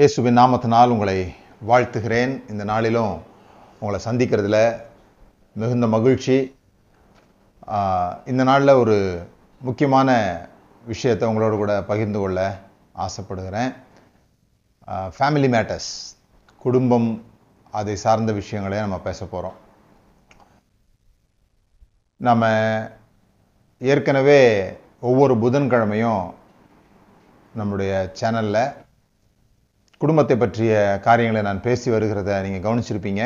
இயேசுவின் நாமத்தினால் உங்களை வாழ்த்துகிறேன். இந்த நாளிலும் உங்களை சந்திக்கிறதுல மிகுந்த மகிழ்ச்சி. இந்த நாளில் ஒரு முக்கியமான விஷயத்தை உங்களோடு கூட பகிர்ந்து கொள்ள ஆசைப்படுகிறேன். ஃபேமிலி மேட்டர்ஸ், குடும்பம் அதை சார்ந்த விஷயங்களே நம்ம பேச போகிறோம். நாம் ஏற்கனவே ஒவ்வொரு புதன்கிழமையும் நம்முடைய சேனலில் குடும்பத்தை பற்றிய காரியங்களை நான் பேசி வருகிறத நீங்கள் கவனிச்சிருப்பீங்க.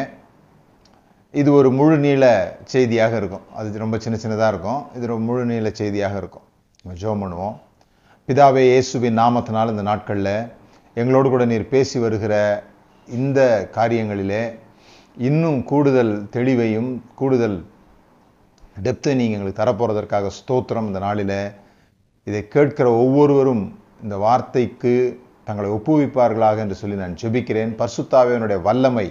இது ஒரு முழு நீள செய்தியாக இருக்கும், அது ரொம்ப சின்னதாக இருக்கும். இது ஒரு முழு நீள செய்தியாக இருக்கும். நம்ம ஜெபம் பண்ணுவோம். பிதாவே, இயேசுவின் நாமத்தினால் இந்த நாட்களில் எங்களோடு கூட நீர் பேசி வருகிற இந்த காரியங்களிலே இன்னும் கூடுதல் தெளிவையும் கூடுதல் டெப்த்தை நீங்கள் எங்களுக்கு தரப்போகிறதற்காக ஸ்தோத்திரம். இந்த நாளில் இதை கேட்கிற ஒவ்வொருவரும் இந்த வார்த்தைக்கு தங்களை ஒப்புவிப்பார்களாக என்று சொல்லி நான் ஜெபிக்கிறேன். பரிசுத்தாவியனுடைய வல்லமை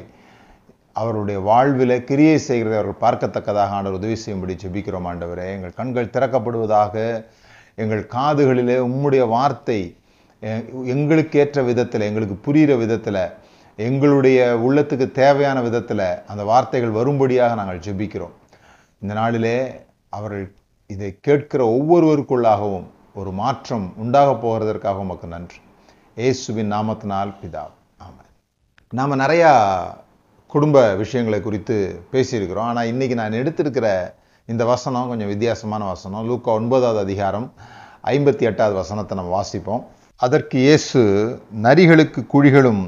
அவருடைய வாழ்வில் கிரியை செய்கிறதை அவர்கள் பார்க்கத்தக்கதாக ஆண்டவர் உதவி செய்யும்படி ஜெபிக்கிறோம். ஆண்டவரே, எங்கள் கண்கள் திறக்கப்படுவதாக, எங்கள் காதுகளிலே உம்முடைய வார்த்தை எங்களுக்கு ஏற்ற விதத்தில், எங்களுக்கு புரிகிற விதத்தில், எங்களுடைய உள்ளத்துக்கு தேவையான விதத்தில் அந்த வார்த்தைகள் வரும்படியாக நாங்கள் ஜெபிக்கிறோம். இந்த நாளிலே அவர்கள் இதை கேட்கிற ஒவ்வொருவருக்குள்ளாகவும் ஒரு மாற்றம் உண்டாக போகிறதற்காக உமக்கு நன்றி. இயேசுவின் நாமத்தினால் பிதா, ஆமென். நாம் நிறையா குடும்ப விஷயங்களை குறித்து பேசியிருக்கிறோம். ஆனால் இன்றைக்கி நான் எடுத்திருக்கிற இந்த வசனம் கொஞ்சம் வித்தியாசமான வசனம். லூக்கா 9:58 வசனத்தை நம்ம வாசிப்போம். அதற்கு இயேசு, நரிகளுக்கு குழிகளும்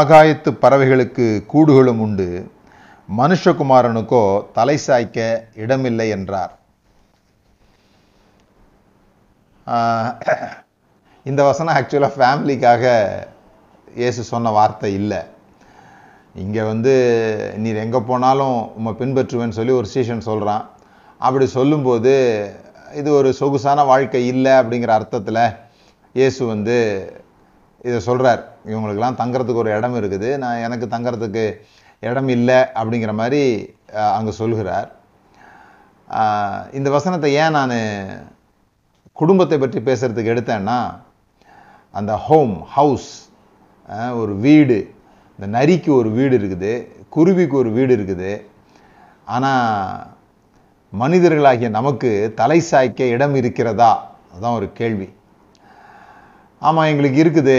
ஆகாயத்து பறவைகளுக்கு கூடுகளும் உண்டு, மனுஷகுமாரனுக்கோ தலை சாய்க்க இடமில்லை என்றார். இந்த வசனம் ஆக்சுவலாக ஃபேமிலிக்காக இயேசு சொன்ன வார்த்தை இல்லை. இங்கே நீர் எங்கே போனாலும் உம்மை பின்பற்றுவேன்னு சொல்லி ஒரு சீஷன் சொல்கிறான். அப்படி சொல்லும்போது இது ஒரு சொகுசான வாழ்க்கை இல்லை அப்படிங்கிற அர்த்தத்தில் இயேசு இதை சொல்கிறார். இவங்களுக்கெல்லாம் தங்குறதுக்கு ஒரு இடம் இருக்குது, எனக்கு தங்குறதுக்கு இடம் இல்லை அப்படிங்கிற மாதிரி அங்கே சொல்கிறார். இந்த வசனத்தை ஏன் நான் குடும்பத்தை பற்றி பேசுகிறதுக்கு எடுத்தேன்னா, அந்த ஹவுஸ் ஒரு வீடு, இந்த நரிக்கு ஒரு வீடு இருக்குது, குருவிக்கு ஒரு வீடு இருக்குது. ஆனால் மனிதர்களாகிய நமக்கு தலை சாய்க்க இடம் இருக்கிறதா, அதுதான் ஒரு கேள்வி. ஆமாம், எங்களுக்கு இருக்குது,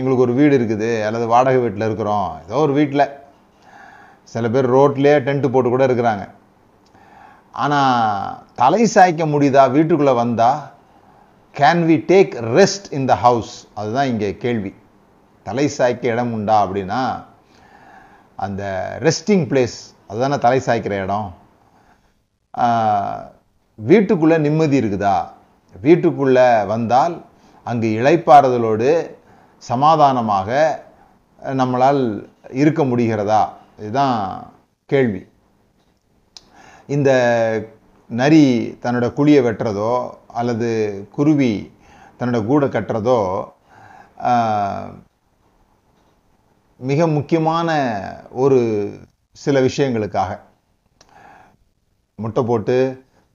எங்களுக்கு ஒரு வீடு இருக்குது, அல்லது வாடகை வீட்டில் இருக்கிறோம், ஏதோ ஒரு வீட்டில். சில பேர் ரோட்லேயே டென்ட்டு போட்டு கூட இருக்கிறாங்க. ஆனால் தலை சாய்க்க முடியுதா? வீட்டுக்குள்ளே வந்தால் can we take rest in the house, அதுதான் இங்கே கேள்வி. தலை சாய்க்க இடம் உண்டா அப்படின்னா, அந்த ரெஸ்டிங் பிளேஸ் அதுதானே தலை சாய்க்கிற இடம். வீட்டுக்குள்ளே நிம்மதி இருக்குதா? வீட்டுக்குள்ளே வந்தால் அங்கு இளைப்பாறுதலோடு சமாதானமாக நம்மளால் இருக்க முடிகிறதா? இதுதான் கேள்வி. இந்த நரி தன்னோட குழியை வெட்டுறதோ அல்லது குருவி தன்னோட கூடை கட்டுறதோ மிக முக்கியமான ஒரு சில விஷயங்களுக்காக, முட்டை போட்டு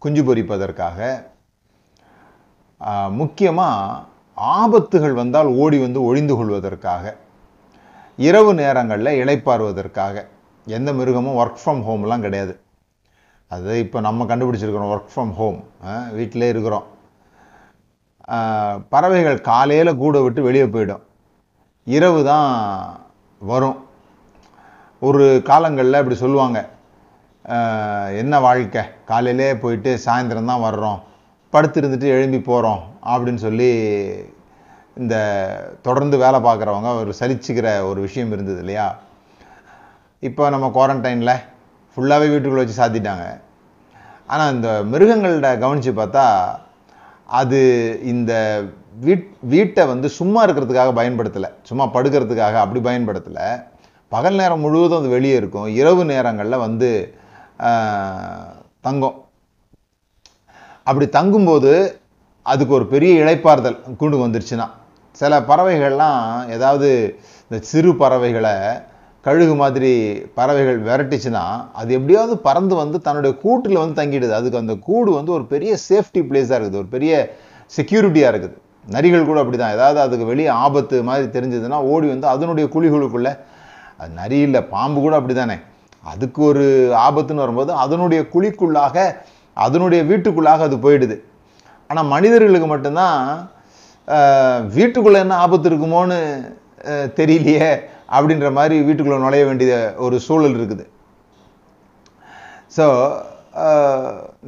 குஞ்சு பொரிப்பதற்காக, முக்கியமாக ஆபத்துகள் வந்தால் ஓடி ஒழிந்து கொள்வதற்காக, இரவு நேரங்களில் இளைப்பாறுவதற்காக. எந்த மிருகமும் ஒர்க் ஃப்ரம் ஹோம்லாம் கிடையாது. அது இப்போ நம்ம கண்டுபிடிச்சிருக்கிறோம், ஒர்க் ஃப்ரம் ஹோம், வீட்டிலே இருக்கிறோம். பறவைகள் காலையில் கூடை விட்டு வெளியே போயிடும், இரவு தான் வரும். ஒரு காலங்களில் இப்படி சொல்லுவாங்க, என்ன வாழ்க்கை, காலையிலே போயிட்டு சாயந்தரம் தான் வர்றோம், படுத்திருந்துட்டு எழும்பி போகிறோம் அப்படின்னு சொல்லி இந்த தொடர்ந்து வேலை பார்க்குறவங்க ஒரு சலிச்சுக்கிற ஒரு விஷயம் இருந்தது இல்லையா? இப்போ நம்ம குவாரண்டைனில் ஃபுல்லாகவே வீட்டுக்குள்ளே வச்சு சாத்திட்டாங்க. ஆனால் இந்த மிருகங்கள்ட கவனித்து பார்த்தா, அது இந்த வீட்டை சும்மா இருக்கிறதுக்காக பயன்படுத்தலை, சும்மா படுக்கிறதுக்காக அப்படி பயன்படுத்தலை. பகல் நேரம் முழுவதும் அது வெளியே இருக்கும், இரவு நேரங்களில் தங்கும். அப்படி தங்கும்போது அதுக்கு ஒரு பெரிய இளைப்பாறுதல் கூண்டுக்கு வந்துருச்சுன்னா. சில பறவைகள்லாம், ஏதாவது இந்த சிறு பறவைகளை கழுகு மாதிரி பறவைகள் விரட்டுச்சுன்னா, அது எப்படியாவது பறந்து தன்னுடைய கூட்டில் தங்கிடுது. அதுக்கு அந்த கூடு ஒரு பெரிய சேஃப்டி பிளேஸாக இருக்குது, ஒரு பெரிய செக்யூரிட்டியாக இருக்குது. நரிகள் கூட அப்படி தான், ஏதாவது அதுக்கு வெளியே ஆபத்து மாதிரி தெரிஞ்சதுன்னா ஓடி வந்து அதனுடைய குழிகளுக்குள்ளே, அது நரி இல்லை பாம்பு கூட அப்படி தானே, அதுக்கு ஒரு ஆபத்துன்னு வரும்போது அதனுடைய குழிக்குள்ளாக அதனுடைய வீட்டுக்குள்ளாக அது போயிடுது. ஆனால் மனிதர்களுக்கு மட்டும்தான் வீட்டுக்குள்ளே என்ன ஆபத்து இருக்குமோன்னு தெரியலையே அப்படின்ற மாதிரி வீட்டுக்குள்ளே நுழைய வேண்டிய ஒரு சூழல் இருக்குது. ஸோ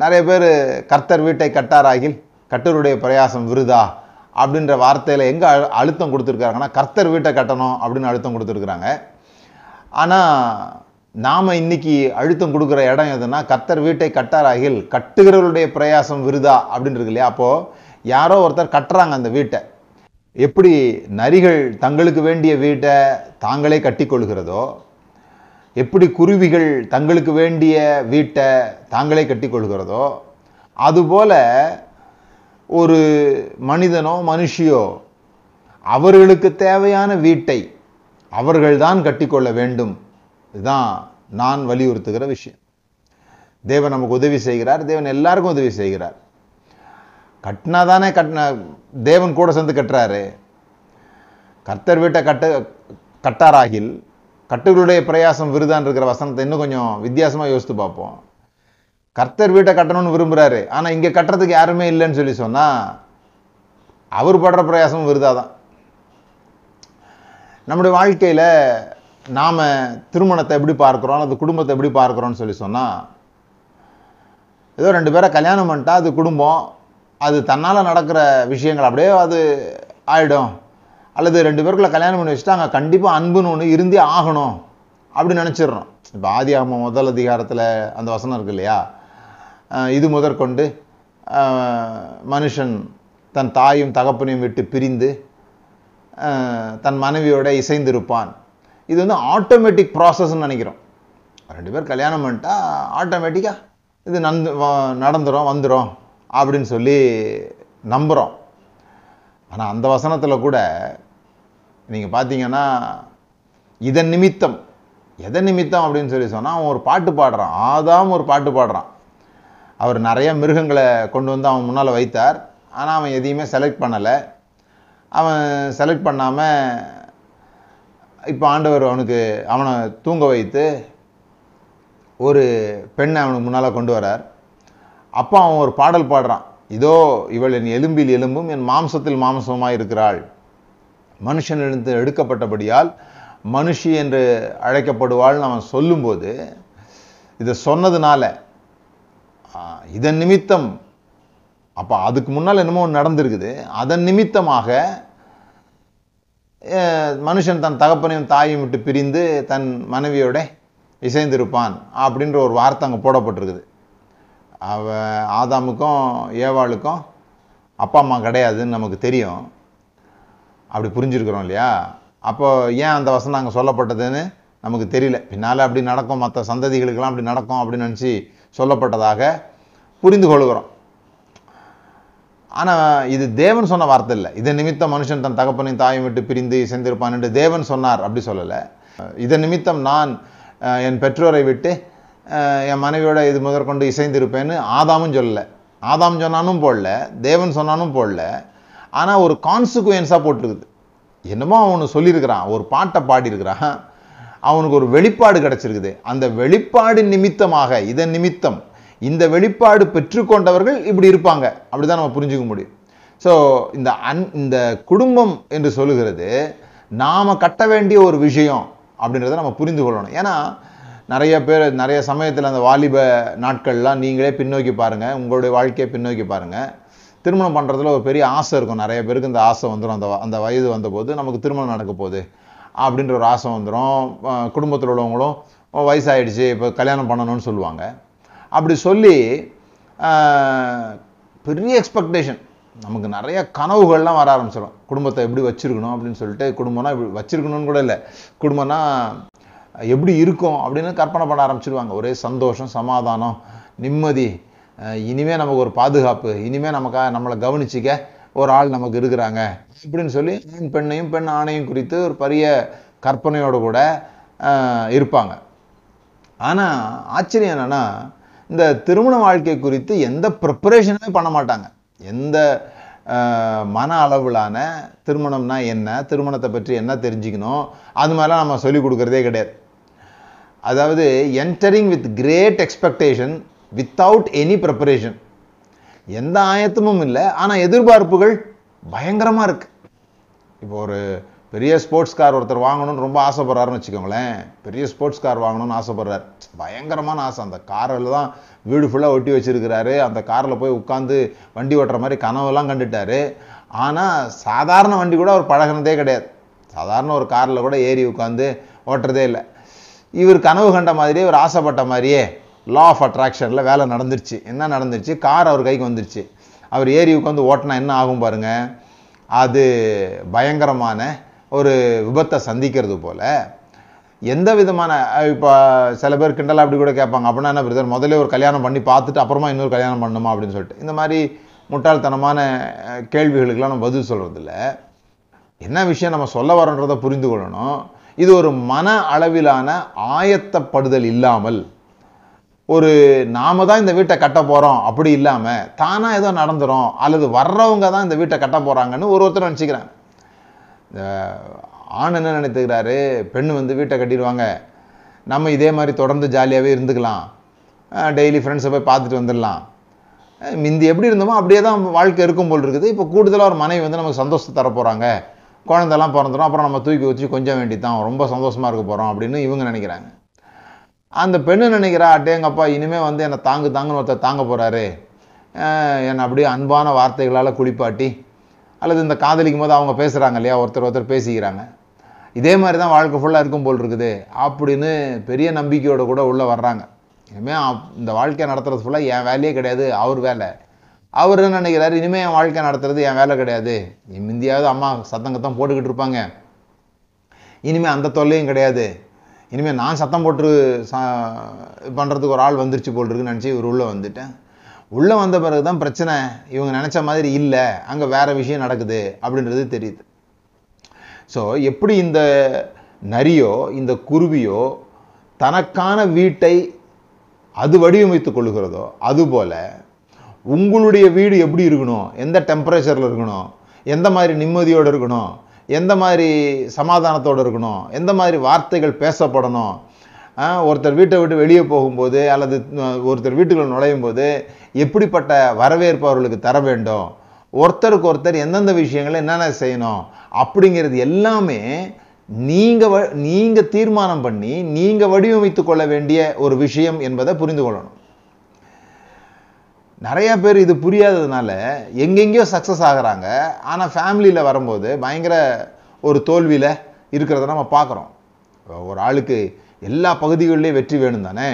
நிறைய பேர் கர்த்தர் வீட்டை கட்டாராகில் கர்த்தருடைய பிரயாசம் விருதா அப்படின்ற வார்த்தையில் எங்கே அழுத்தம் கொடுத்துருக்காங்கன்னா கர்த்தர் வீட்டை கட்டணும் அப்படின்னு அழுத்தம் கொடுத்துருக்குறாங்க. ஆனால் நாம் இன்றைக்கி அழுத்தம் கொடுக்குற இடம் எதுன்னா கர்த்தர் வீட்டை கட்டாராகில் கட்டுகிறவருடைய பிரயாசம் விருதா அப்படின்னு இருக்கு இல்லையா. அப்போது யாரோ ஒருத்தர் கட்டுறாங்க அந்த வீட்டை. எப்படி நரிகள் தங்களுக்கு வேண்டிய வீட்டை தாங்களே கட்டிக்கொள்கிறதோ, எப்படி குருவிகள் தங்களுக்கு வேண்டிய வீட்டை தாங்களே கட்டிக்கொள்கிறதோ, அதுபோல் ஒரு மனிதனோ மனுஷியோ அவர்களுக்கு தேவையான வீட்டை அவர்கள்தான் கட்டிக்கொள்ள வேண்டும். இதுதான் நான் வலியுறுத்துகிற விஷயம். தேவன் நமக்கு உதவி செய்கிறார், தேவன் எல்லாருக்கும் உதவி செய்கிறார். கட்டினா தானே தேவன் கூட சேர்ந்து கட்டுறாரு. கர்த்தர் வீட்டை கட்டாராகில் கட்டுகளுடைய பிரயாசம் விருதான் இருக்கிற வசனத்தை இன்னும் கொஞ்சம் வித்தியாசமாக யோசித்து பார்ப்போம். கர்த்தர் வீட்டை கட்டணும்னு விரும்புகிறாரு, ஆனால் இங்கே கட்டுறதுக்கு யாருமே இல்லைன்னு சொல்லி சொன்னால் அவர் படுற பிரயாசம் விருதாதான். நம்முடைய வாழ்க்கையில் நாம் திருமணத்தை எப்படி பார்க்குறோம், அது குடும்பத்தை எப்படி பார்க்குறோன்னு சொல்லி சொன்னால், ஏதோ ரெண்டு பேரை கல்யாணம் பண்ணிட்டா அது குடும்பம், அது தன்னால் நடக்கிற விஷயங்கள் அப்படியே அது ஆகிடும். அல்லது ரெண்டு பேருக்குள்ள கல்யாணம் பண்ணி வச்சுட்டு அங்கே கண்டிப்பாக அன்புன்னு ஒன்று இருந்தே ஆகணும் அப்படின்னு நினச்சிடுறோம். இப்போ ஆதியாகமம் முதல் அதிகாரத்தில் அந்த வசனம் இருக்கு இல்லையா, இது முதற்கொண்டு மனுஷன் தன் தாயும் தகப்பனையும் விட்டு பிரிந்து தன் மனைவியோட இசைந்திருப்பான். இது வந்து ஆட்டோமேட்டிக் ப்ராசஸ்ன்னு நினைக்கிறோம். ரெண்டு பேர் கல்யாணம் பண்ணிட்டா ஆட்டோமேட்டிக்காக இது நடந்துடும் வந்துடும் அப்படின்னு சொல்லி நம்புகிறோம். ஆனால் அந்த வசனத்தில் கூட நீங்கள் பார்த்தீங்கன்னா இதன் நிமித்தம், எதன் நிமித்தம் அப்படின்னு சொல்லி சொன்னால் அவன் ஒரு பாட்டு பாடுறான், ஆதாம் ஒரு பாட்டு பாடுறான். அவர் நிறைய மிருகங்களை கொண்டு வந்து அவன் முன்னால் வைத்தார், ஆனால் அவன் எதையுமே செலக்ட் பண்ணலை. அவன் செலக்ட் பண்ணாமல் இப்போ ஆண்டவர் அவனை தூங்க வைத்து ஒரு பெண்ணை அவனுக்கு முன்னால் கொண்டு வரார். அப்போ அவன் ஒரு பாடல் பாடுறான், இதோ இவள் என் எலும்பில் எலும்பும் என் மாம்சத்தில் மாம்சமாக இருக்கிறாள், மனுஷனிலிருந்து எடுக்கப்பட்டபடியால் மனுஷி என்று அழைக்கப்படுவாள்னு அவன் சொல்லும்போது, இதை சொன்னதுனால இதன் நிமித்தம், அப்போ அதுக்கு முன்னால் என்னமோ நடந்திருக்குது, அதன் நிமித்தமாக மனுஷன் தன் தகப்பனையும் தாயும் விட்டு பிரிந்து தன் மனைவியோட இசைந்திருப்பான் அப்படின்ற ஒரு வார்த்தை அங்கே போடப்பட்டிருக்குது. அவன் ஆதாமுக்கும் ஏவாளுக்கும் அப்பா அம்மா கிடையாதுன்னு நமக்கு தெரியும், அப்படி புரிஞ்சுருக்குறோம் இல்லையா. அப்போது ஏன் அந்த வசனம் அங்கே சொல்லப்பட்டதுன்னு நமக்கு தெரியல, பின்னால் அப்படி நடக்கும் மற்ற சந்ததிகளுக்கெல்லாம் அப்படி நடக்கும் அப்படின்னு நினச்சி சொல்லப்பட்டதாக புரிந்து கொள்கிறோம். ஆனால் இது தேவன் சொன்ன வார்த்தை இல்லை. இதன் நிமித்தம் மனுஷன் தன் தகப்பனையும் தாயும் விட்டு பிரிந்து இசைந்திருப்பான் என்று தேவன் சொன்னார் அப்படி சொல்லலை. இதன் நிமித்தம் நான் என் பெற்றோரை விட்டு என் மனைவியோட இது முதற்கொண்டு இசைந்திருப்பேன்னு ஆதாமும் சொல்லலை, ஆதாம் சொன்னானும் போடல, தேவன் சொன்னானும் போடல. ஆனால் ஒரு கான்சிக்வன்ஸாக போட்டிருக்குது. என்னமோ அவனு சொல்லியிருக்கிறான், ஒரு பாட்டை பாடியிருக்கிறான், அவனுக்கு ஒரு வெளிப்பாடு கிடச்சிருக்குது. அந்த வெளிப்பாடு நிமித்தமாக, இதன் நிமித்தம் இந்த வெளிப்பாடு பெற்றுக்கொண்டவர்கள் இப்படி இருப்பாங்க அப்படி தான் நம்ம புரிஞ்சுக்க முடியும். ஸோ இந்த குடும்பம் என்று சொல்லுகிறது நாம் கட்ட வேண்டிய ஒரு விஷயம் அப்படின்றத நம்ம புரிந்து கொள்ளணும். ஏன்னா நிறைய பேர் நிறைய சமயத்தில் அந்த வாலிப நாட்கள்லாம் நீங்களே பின்னோக்கி பாருங்கள், உங்களுடைய வாழ்க்கையை பின்னோக்கி பாருங்கள். திருமணம் பண்ணுறதுல ஒரு பெரிய ஆசை இருக்கும் நிறைய பேருக்கு. இந்த ஆசை வந்துடும், அந்த வயது வந்தபோது நமக்கு திருமணம் நடக்க போகுது அப்படின்ற ஒரு ஆசை வந்துடும். குடும்பத்தில் உள்ளவங்களும் வயசாகிடுச்சு இப்போ கல்யாணம் பண்ணணும்னு சொல்லுவாங்க. அப்படி சொல்லி பெரிய எக்ஸ்பெக்டேஷன், நமக்கு நிறைய கனவுகள்லாம் வர ஆரம்பிச்சிடும். குடும்பத்தை எப்படி வச்சுருக்கணும் அப்படின்னு சொல்லிட்டு, குடும்பம்னா இப்படி வச்சுருக்கணும்னு கூட இல்லை, குடும்பம்னா எப்படி இருக்கும் அப்படின்னு கற்பனை பண்ண ஆரம்பிச்சிடுவாங்க. ஒரே சந்தோஷம், சமாதானம், நிம்மதி, இனிமேல் நமக்கு ஒரு பாதுகாப்பு, இனிமேல் நம்மளை கவனிச்சிக்க ஒரு ஆள் நமக்கு இருக்கிறாங்க இப்படின்னு சொல்லி பெண்ணையும் பெண் ஆணையும் குறித்து ஒரு பெரிய கற்பனையோடு கூட இருப்பாங்க. ஆனால் ஆச்சரியம் என்னென்னா இந்த திருமண வாழ்க்கை குறித்து எந்த ப்ரிப்பரேஷனுமே பண்ண மாட்டாங்க, எந்த மன அளவிலான திருமணம்னா என்ன, திருமணத்தை பற்றி என்ன தெரிஞ்சுக்கணும், அது மாதிரிலாம் நம்ம சொல்லிக் கொடுக்குறதே கிடையாது. அதாவது entering with great expectation without any preparation. எந்த ஆயத்தமும் இல்லை, ஆனால் எதிர்பார்ப்புகள் பயங்கரமாக இருக்குது. இப்போ ஒரு பெரிய ஸ்போர்ட்ஸ் கார் ஒருத்தர் வாங்கணும்னு ரொம்ப ஆசைப்படுறாருன்னு வச்சுக்கோங்களேன். பெரிய ஸ்போர்ட்ஸ் கார் வாங்கணும்னு ஆசைப்படுறாரு, பயங்கரமான ஆசை. அந்த காரில் தான் வீடு ஃபுல்லாக ஒட்டி வச்சுருக்கிறாரு, அந்த காரில் போய் உட்காந்து வண்டி ஓட்டுற மாதிரி கனவுலாம் கண்டுட்டாரு. ஆனால் சாதாரண வண்டி கூட அவர் பழகினதே கிடையாது, சாதாரண ஒரு காரில் கூட ஏறி உட்காந்து ஓட்டுறதே இல்லை. இவர் கனவு கண்ட மாதிரியே, இவர் ஆசைப்பட்ட மாதிரியே லா ஆஃப் அட்ராக்ஷனில் வேலை நடந்துருச்சு. என்ன நடந்துருச்சு? கார் அவர் கைக்கு வந்துருச்சு. அவர் ஏறி உட்காந்து ஓட்டினா என்ன ஆகும் பாருங்கள், அது பயங்கரமான ஒரு விபத்தை சந்திக்கிறது போல். எந்த விதமான, இப்போ சில பேர் கிண்டலாக அப்படி கூட கேட்பாங்க, அப்படின்னா என்ன பிரதர் முதல்ல ஒரு கல்யாணம் பண்ணி பார்த்துட்டு அப்புறமா இன்னொரு கல்யாணம் பண்ணணுமா அப்படின்னு சொல்லிட்டு, இந்த மாதிரி முட்டாள்தனமான கேள்விகளுக்கெல்லாம் நம்ம பதில் சொல்கிறதில்ல. என்ன விஷயம் நம்ம சொல்ல வரோன்றதை புரிந்து கொள்ளணும். இது ஒரு மன அளவிலான ஆயத்தப்படுதல் இல்லாமல், ஒரு நாம தான் இந்த வீட்டை கட்ட போகிறோம் அப்படி இல்லாமல் தானாக ஏதோ நடந்துடும், அல்லது வர்றவங்க தான் இந்த வீட்டை கட்ட போகிறாங்கன்னு ஒருத்தர் நினச்சிக்கிறாங்க. ஆண் என்ன நினைத்துக்கிறாரு, பெண் வந்து வீட்டை கட்டிடுவாங்க, நம்ம இதே மாதிரி தொடர்ந்து ஜாலியாகவே இருந்துக்கலாம், டெய்லி ஃப்ரெண்ட்ஸை போய் பார்த்துட்டு வந்துடலாம், மிந்தி எப்படி இருந்தோமோ அப்படியே தான் வாழ்க்கை இருக்கும் போல் இருக்குது, இப்போ கூடுதலாக ஒரு மனைவி வந்து நமக்கு சந்தோஷத்தை தரப்போகிறாங்க, குழந்தெல்லாம் பிறந்துடும், அப்புறம் நம்ம தூக்கி வச்சு கொஞ்சம் வேண்டி தான் ரொம்ப சந்தோஷமாக இருக்க போகிறோம் அப்படின்னு இவங்க நினைக்கிறாங்க. அந்த பெண்ணு நினைக்கிறா, அட்டேங்கப்பா இனிமேல் வந்து என்னை தாங்குன்னு ஒருத்தர் தாங்க போகிறாரு, என்னை அப்படியே அன்பான வார்த்தைகளால் குளிப்பாட்டி, அல்லது இந்த காதலிக்கும் போது அவங்க பேசுகிறாங்க இல்லையா, ஒருத்தர் பேசிக்கிறாங்க, இதே மாதிரி தான் வாழ்க்கை ஃபுல்லாக இருக்கும் போல் இருக்குது அப்படின்னு பெரிய நம்பிக்கையோடு கூட உள்ளே வர்றாங்க. இனிமேல் இந்த வாழ்க்கையை நடத்துறது ஃபுல்லாக என் வேலையே கிடையாது, அவர் வேலை. அவர் என்ன நினைக்கிறாரு, இனிமேல் என் வாழ்க்கை நடத்துறது என் வேலை கிடையாது, இந்தியாவது அம்மா சத்தங்கத்தான் போட்டுக்கிட்டு இருப்பாங்க, இனிமேல் அந்த தொல்லையும் கிடையாது, இனிமேல் நான் சத்தம் போட்டு பண்ணுறதுக்கு ஒரு ஆள் வந்துருச்சு போல் இருக்குன்னு நினச்சி இவர் உள்ளே வந்துட்டேன். உள்ளே வந்த பிறகு தான் பிரச்சனை, இவங்க நினச்ச மாதிரி இல்லை, அங்கே வேறு விஷயம் நடக்குது அப்படின்றது தெரியுது. ஸோ எப்படி இந்த நரியோ இந்த குருவியோ தனக்கான வீட்டை அது வடிவமைத்து கொள்ளுகிறதோ, அதுபோல் உங்களுடைய வீடு எப்படி இருக்கணும், எந்த டெம்பரேச்சரில் இருக்கணும், எந்த மாதிரி நிம்மதியோடு இருக்கணும், எந்த மாதிரி சமாதானத்தோடு இருக்கணும், எந்த மாதிரி வார்த்தைகள் பேசப்படணும், ஒருத்தர் வீட்டை விட்டு வெளியே போகும்போது அல்லது ஒருத்தர் வீட்டுக்குள்ள நுழையும் போது எப்படிப்பட்ட வரவேற்பு அவர்களுக்கு தர வேண்டும், ஒருத்தருக்கு ஒருத்தர் எந்தெந்த விஷயங்களை என்னென்ன செய்யணும் அப்படிங்கிறது எல்லாமே நீங்கள் தீர்மானம் பண்ணி நீங்கள் வடிவமைத்து கொள்ள வேண்டிய ஒரு விஷயம் என்பதை புரிந்து கொள்ளணும். நிறையா பேர் இது புரியாததுனால எங்கெங்கேயோ சக்ஸஸ் ஆகிறாங்க, ஆனால் ஃபேமிலியில் வரும்போது பயங்கர ஒரு தோல்வியில் இருக்கிறத நம்ம பார்க்குறோம். ஒரு ஆளுக்கு எல்லா பகுதிகளிலேயும் வெற்றி வேணும் தானே,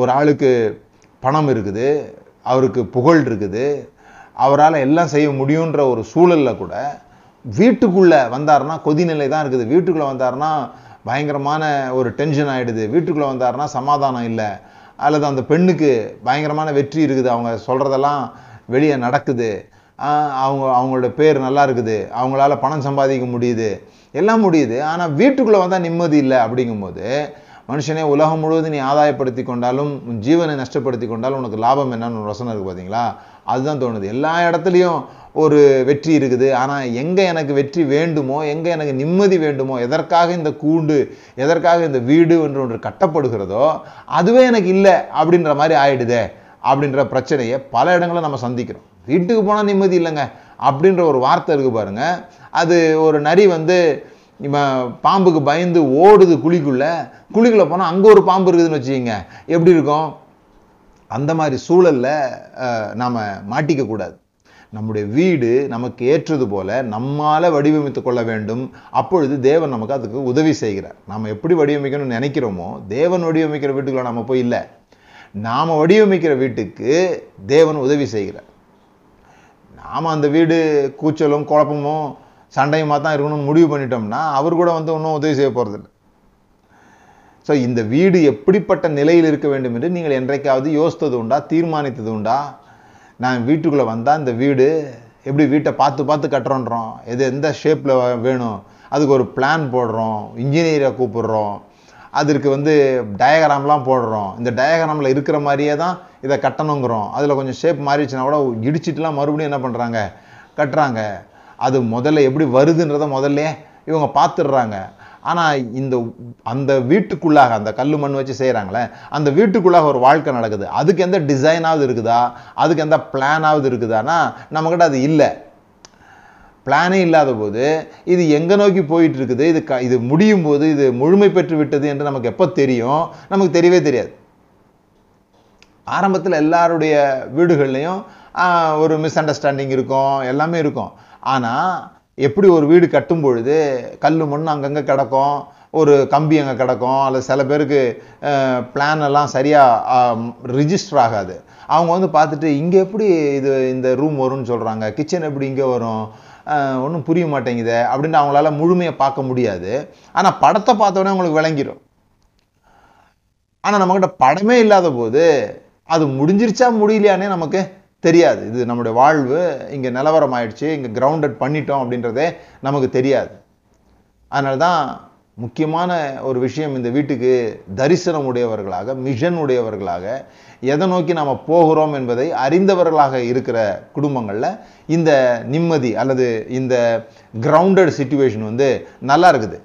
ஒரு ஆளுக்கு பணம் இருக்குது, அவருக்கு புகழ் இருக்குது, அவரால் எல்லாம் செய்ய முடியுன்ற ஒரு சூழலில் கூட வீட்டுக்குள்ளே வந்தார்னா கொதிநிலை தான் இருக்குது, வீட்டுக்குள்ளே வந்தார்னா பயங்கரமான ஒரு டென்ஷன் ஆகிடுது, வீட்டுக்குள்ளே வந்தார்னா சமாதானம் இல்லை, அல்லது அந்த பெண்ணுக்கு பயங்கரமான வெற்றி இருக்குது, அவங்க சொல்கிறதெல்லாம் வெளியே நடக்குது, அவங்களோட பேர் நல்லா இருக்குது, அவங்களால பணம் சம்பாதிக்க முடியுது, எல்லாம் முடியுது, ஆனால் வீட்டுக்குள்ளே வந்தால் நிம்மதி இல்லை. அப்படிங்கும்போது மனுஷனே உலகம் முழுவதும் நீ ஆதாயப்படுத்தி கொண்டாலும் உன் ஜீவனை நஷ்டப்படுத்தி கொண்டாலும் உனக்கு லாபம் என்னன்னு ஒரு ரசனை இருக்குது பார்த்தீங்களா, அதுதான் தோணுது. எல்லா இடத்துலையும் ஒரு வெற்றி இருக்குது, ஆனால் எங்கே எனக்கு வெற்றி வேண்டுமோ, எங்கே எனக்கு நிம்மதி வேண்டுமோ, எதற்காக இந்த கூண்டு, எதற்காக இந்த வீடு என்று ஒன்று கட்டப்படுகிறதோ அதுவே எனக்கு இல்லை அப்படின்ற மாதிரி ஆயிடுதே அப்படின்ற பிரச்சனையை பல இடங்களில் நம்ம சந்திக்கிறோம். வீட்டுக்கு போனால் நிம்மதி இல்லைங்க அப்படின்ற ஒரு வார்த்தை இருக்குது பாருங்கள், அது ஒரு நரி வந்து பாம்புக்கு பயந்து ஓடுது குழிக்குள்ளே, குழிக்குள்ளே போனால் அங்கே ஒரு பாம்பு இருக்குதுன்னு வச்சுக்கிங்க, எப்படி இருக்கும்? அந்த மாதிரி சூழலில் நாம் மாட்டிக்கக்கூடாது. நம்முடைய வீடு நமக்கு ஏற்றது போல நம்மால் வடிவமைத்து கொள்ள வேண்டும். அப்பொழுது தேவன் நமக்கு அதுக்கு உதவி செய்கிறார். நாம் எப்படி வடிவமைக்கணும்னு நினைக்கிறோமோ தேவன் வடிவமைக்கிற வீட்டுக்குள்ள நம்ம போய் இல்லை, நாம் வடிவமைக்கிற வீட்டுக்கு தேவன் உதவி செய்கிறார். நாம் அந்த வீடு கூச்சலும் குழப்பமும் சண்டையுமா தான் இருக்கணும்னு முடிவு பண்ணிட்டோம்னா அவர் கூட வந்து ஒன்றும் உதவி செய்ய போகிறதில்லை. ஸோ இந்த வீடு எப்படிப்பட்ட நிலையில் இருக்க வேண்டும் என்று நீங்கள் என்றைக்காவது யோசித்தது உண்டா, தீர்மானித்தது உண்டா? நான் வீட்டுக்குள்ளே வந்தால் இந்த வீடு எப்படி, வீட்டை பார்த்து பார்த்து கட்டுறோன்றோம், எது எந்த ஷேப்பில் வேணும், அதுக்கு ஒரு பிளான் போடுறோம், இன்ஜினியரை கூப்பிடுறோம், அதற்கு வந்து டயக்ராம்லாம் போடுறோம், இந்த டயக்ராமில் இருக்கிற மாதிரியே தான் இதை கட்டணுங்கிறோம், அதில் கொஞ்சம் ஷேப் மாறிடுச்சுன்னா கூட இடிச்சிட்டுலாம் மறுபடியும் என்ன பண்ணுறாங்க, கட்டுறாங்க. அது முதல்ல எப்படி வருதுன்றத முதல்ல இவங்க பார்த்துடுறாங்க. ஆனால் இந்த அந்த வீட்டுக்குள்ளாக அந்த கல் மண் வச்சு செய்கிறாங்களே அந்த வீட்டுக்குள்ளாக ஒரு வாழ்க்கை நடக்குது. அதுக்கு எந்த டிசைனாவது இருக்குதா, அதுக்கு எந்த பிளானாவது இருக்குதானா நம்மக்கிட்ட அது இல்லை. பிளானே இல்லாத போது இது எங்கே நோக்கி போயிட்டு இருக்குது, இது முடியும் போது இது முழுமை பெற்று விட்டது என்று நமக்கு எப்போ தெரியும்? நமக்கு தெரியவே தெரியாது. ஆரம்பத்தில் எல்லாருடைய வீடுகள்லையும் ஒரு மிஸ் அண்டர்ஸ்டாண்டிங் இருக்கும், எல்லாமே இருக்கும். ஆனால் எப்படி ஒரு வீடு கட்டும் பொழுது கல் மண் அங்கங்கே கிடக்கும், ஒரு கம்பி அங்கே கிடக்கும், அல்லது சில பேருக்கு பிளான் எல்லாம் சரியாக ரிஜிஸ்டர் ஆகாது. அவங்க வந்து பார்த்துட்டு இங்கே எப்படி இது இந்த ரூம் வரும்னு சொல்கிறாங்க, கிச்சன் எப்படி இங்கே வரும், ஒன்றும் புரிய மாட்டேங்குது அப்படின்னு அவங்களால முழுமையை பார்க்க முடியாது. ஆனால் படத்தை பார்த்தோன்னே அவங்களுக்கு விளங்கிடும். ஆனால் நம்மக்கிட்ட படமே இல்லாத போது அது முடிஞ்சிருச்சா முடியலையானே நமக்கு தெரியாது. இது நம்முடைய வாழ்வு இங்கே நிலவரம் ஆயிடுச்சு, இங்கே கிரவுண்டட் பண்ணிட்டோம் அப்படின்றதே நமக்கு தெரியாது. அதனால தான் முக்கியமான ஒரு விஷயம், இந்த வீட்டுக்கு தரிசனம் உடையவர்களாக, மிஷன் உடையவர்களாக, எதை நோக்கி நாம் போகிறோம் என்பதை அறிந்தவர்களாக இருக்கிற குடும்பங்களில் இந்த நிம்மதி அல்லது இந்த கிரவுண்டட் சிச்சுவேஷன் வந்து நல்லா இருக்குது.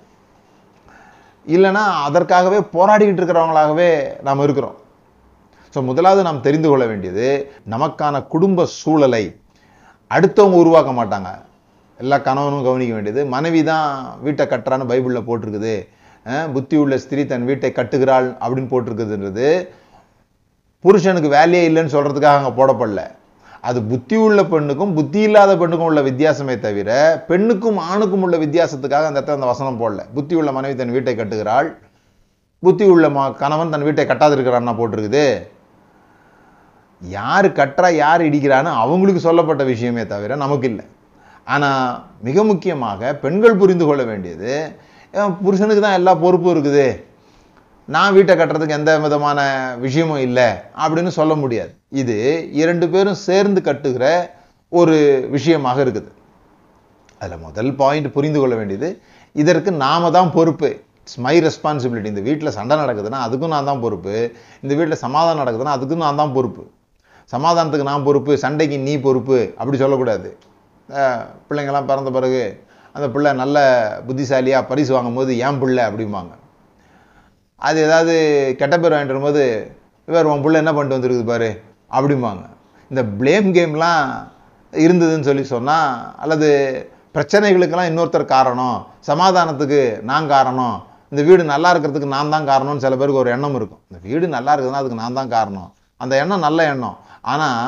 இல்லைன்னா அதற்காகவே போராடிக்கிட்டு இருக்கிறவங்களாகவே நாம் இருக்கிறோம். ஸோ முதலாவது நாம் தெரிந்து கொள்ள வேண்டியது, நமக்கான குடும்ப சூழலை அடுத்தவங்க உருவாக்க மாட்டாங்க. எல்லா கணவனும் கவனிக்க வேண்டியது, மனைவி தான் வீட்டை கட்டுறான்னு பைபிளில் போட்டிருக்குது, புத்தி உள்ள ஸ்திரீ தன் வீட்டை கட்டுகிறாள் அப்படின்னு போட்டிருக்குதுன்றது புருஷனுக்கு வேலையே இல்லைன்னு சொல்கிறதுக்காக அங்கே போடப்படல. அது புத்தி உள்ள பெண்ணுக்கும் புத்தி இல்லாத பெண்ணுக்கும் உள்ள வித்தியாசமே தவிர பெண்ணுக்கும் ஆணுக்கும் உள்ள வித்தியாசத்துக்காக அந்த இடத்துல அந்த வசனம் போடல. புத்தி உள்ள மனைவி தன் வீட்டை கட்டுகிறாள், புத்தி உள்ள கணவன் தன் வீட்டை கட்டாதிருக்கிறான்னா போட்டிருக்குது. யார் கட்டுறா யார் இடிக்கிறான்னு அவங்களுக்கு சொல்லப்பட்ட விஷயமே தவிர நமக்கு இல்லை. ஆனால் மிக முக்கியமாக பெண்கள் புரிந்து கொள்ள வேண்டியது, புருஷனுக்கு தான் எல்லா பொறுப்பும் இருக்குது, நான் வீட்டை கட்டுறதுக்கு எந்த விதமான விஷயமும் இல்லை அப்படின்னு சொல்ல முடியாது. இது இரண்டு பேரும் சேர்ந்து கட்டுகிற ஒரு விஷயமாக இருக்குது. அதில் முதல் பாயிண்ட் புரிந்து கொள்ள வேண்டியது, இதற்கு நாம தான் பொறுப்பு. It's my responsibility. இந்த வீட்டில் சண்டை நடக்குதுன்னா அதுக்கும் நான் தான் பொறுப்பு, இந்த வீட்டில் சமாதானம் நடக்குதுன்னா அதுக்கும் நான் தான் பொறுப்பு. சமாதானத்துக்கு நான் பொறுப்பு, சண்டைக்கு நீ பொறுப்பு அப்படி சொல்லக்கூடாது. பிள்ளைங்கள்லாம் பிறந்த பிறகு அந்த பிள்ளை நல்ல புத்திசாலியாக பரிசு வாங்கும் போது ஏன் பிள்ளை அப்படிம்பாங்க. அது ஏதாவது கெட்ட பேர் வாங்கிட்டு வரும்போது இவர் உன் பிள்ளை என்ன பண்ணிட்டு வந்துருக்குது பாரு அப்படிம்பாங்க. இந்த பிளேம் கேம்லாம் இருந்ததுன்னு சொன்னால், அல்லது பிரச்சனைகளுக்கெல்லாம் இன்னொருத்தர் காரணம், சமாதானத்துக்கு நான் காரணம், இந்த வீடு நல்லா இருக்கிறதுக்கு நான் தான் காரணம்னு சில பேருக்கு ஒரு எண்ணம் இருக்கும். இந்த வீடு நல்லா இருக்குதுன்னா அதுக்கு நான் தான் காரணம், அந்த எண்ணம் நல்ல எண்ணம். ஆனால்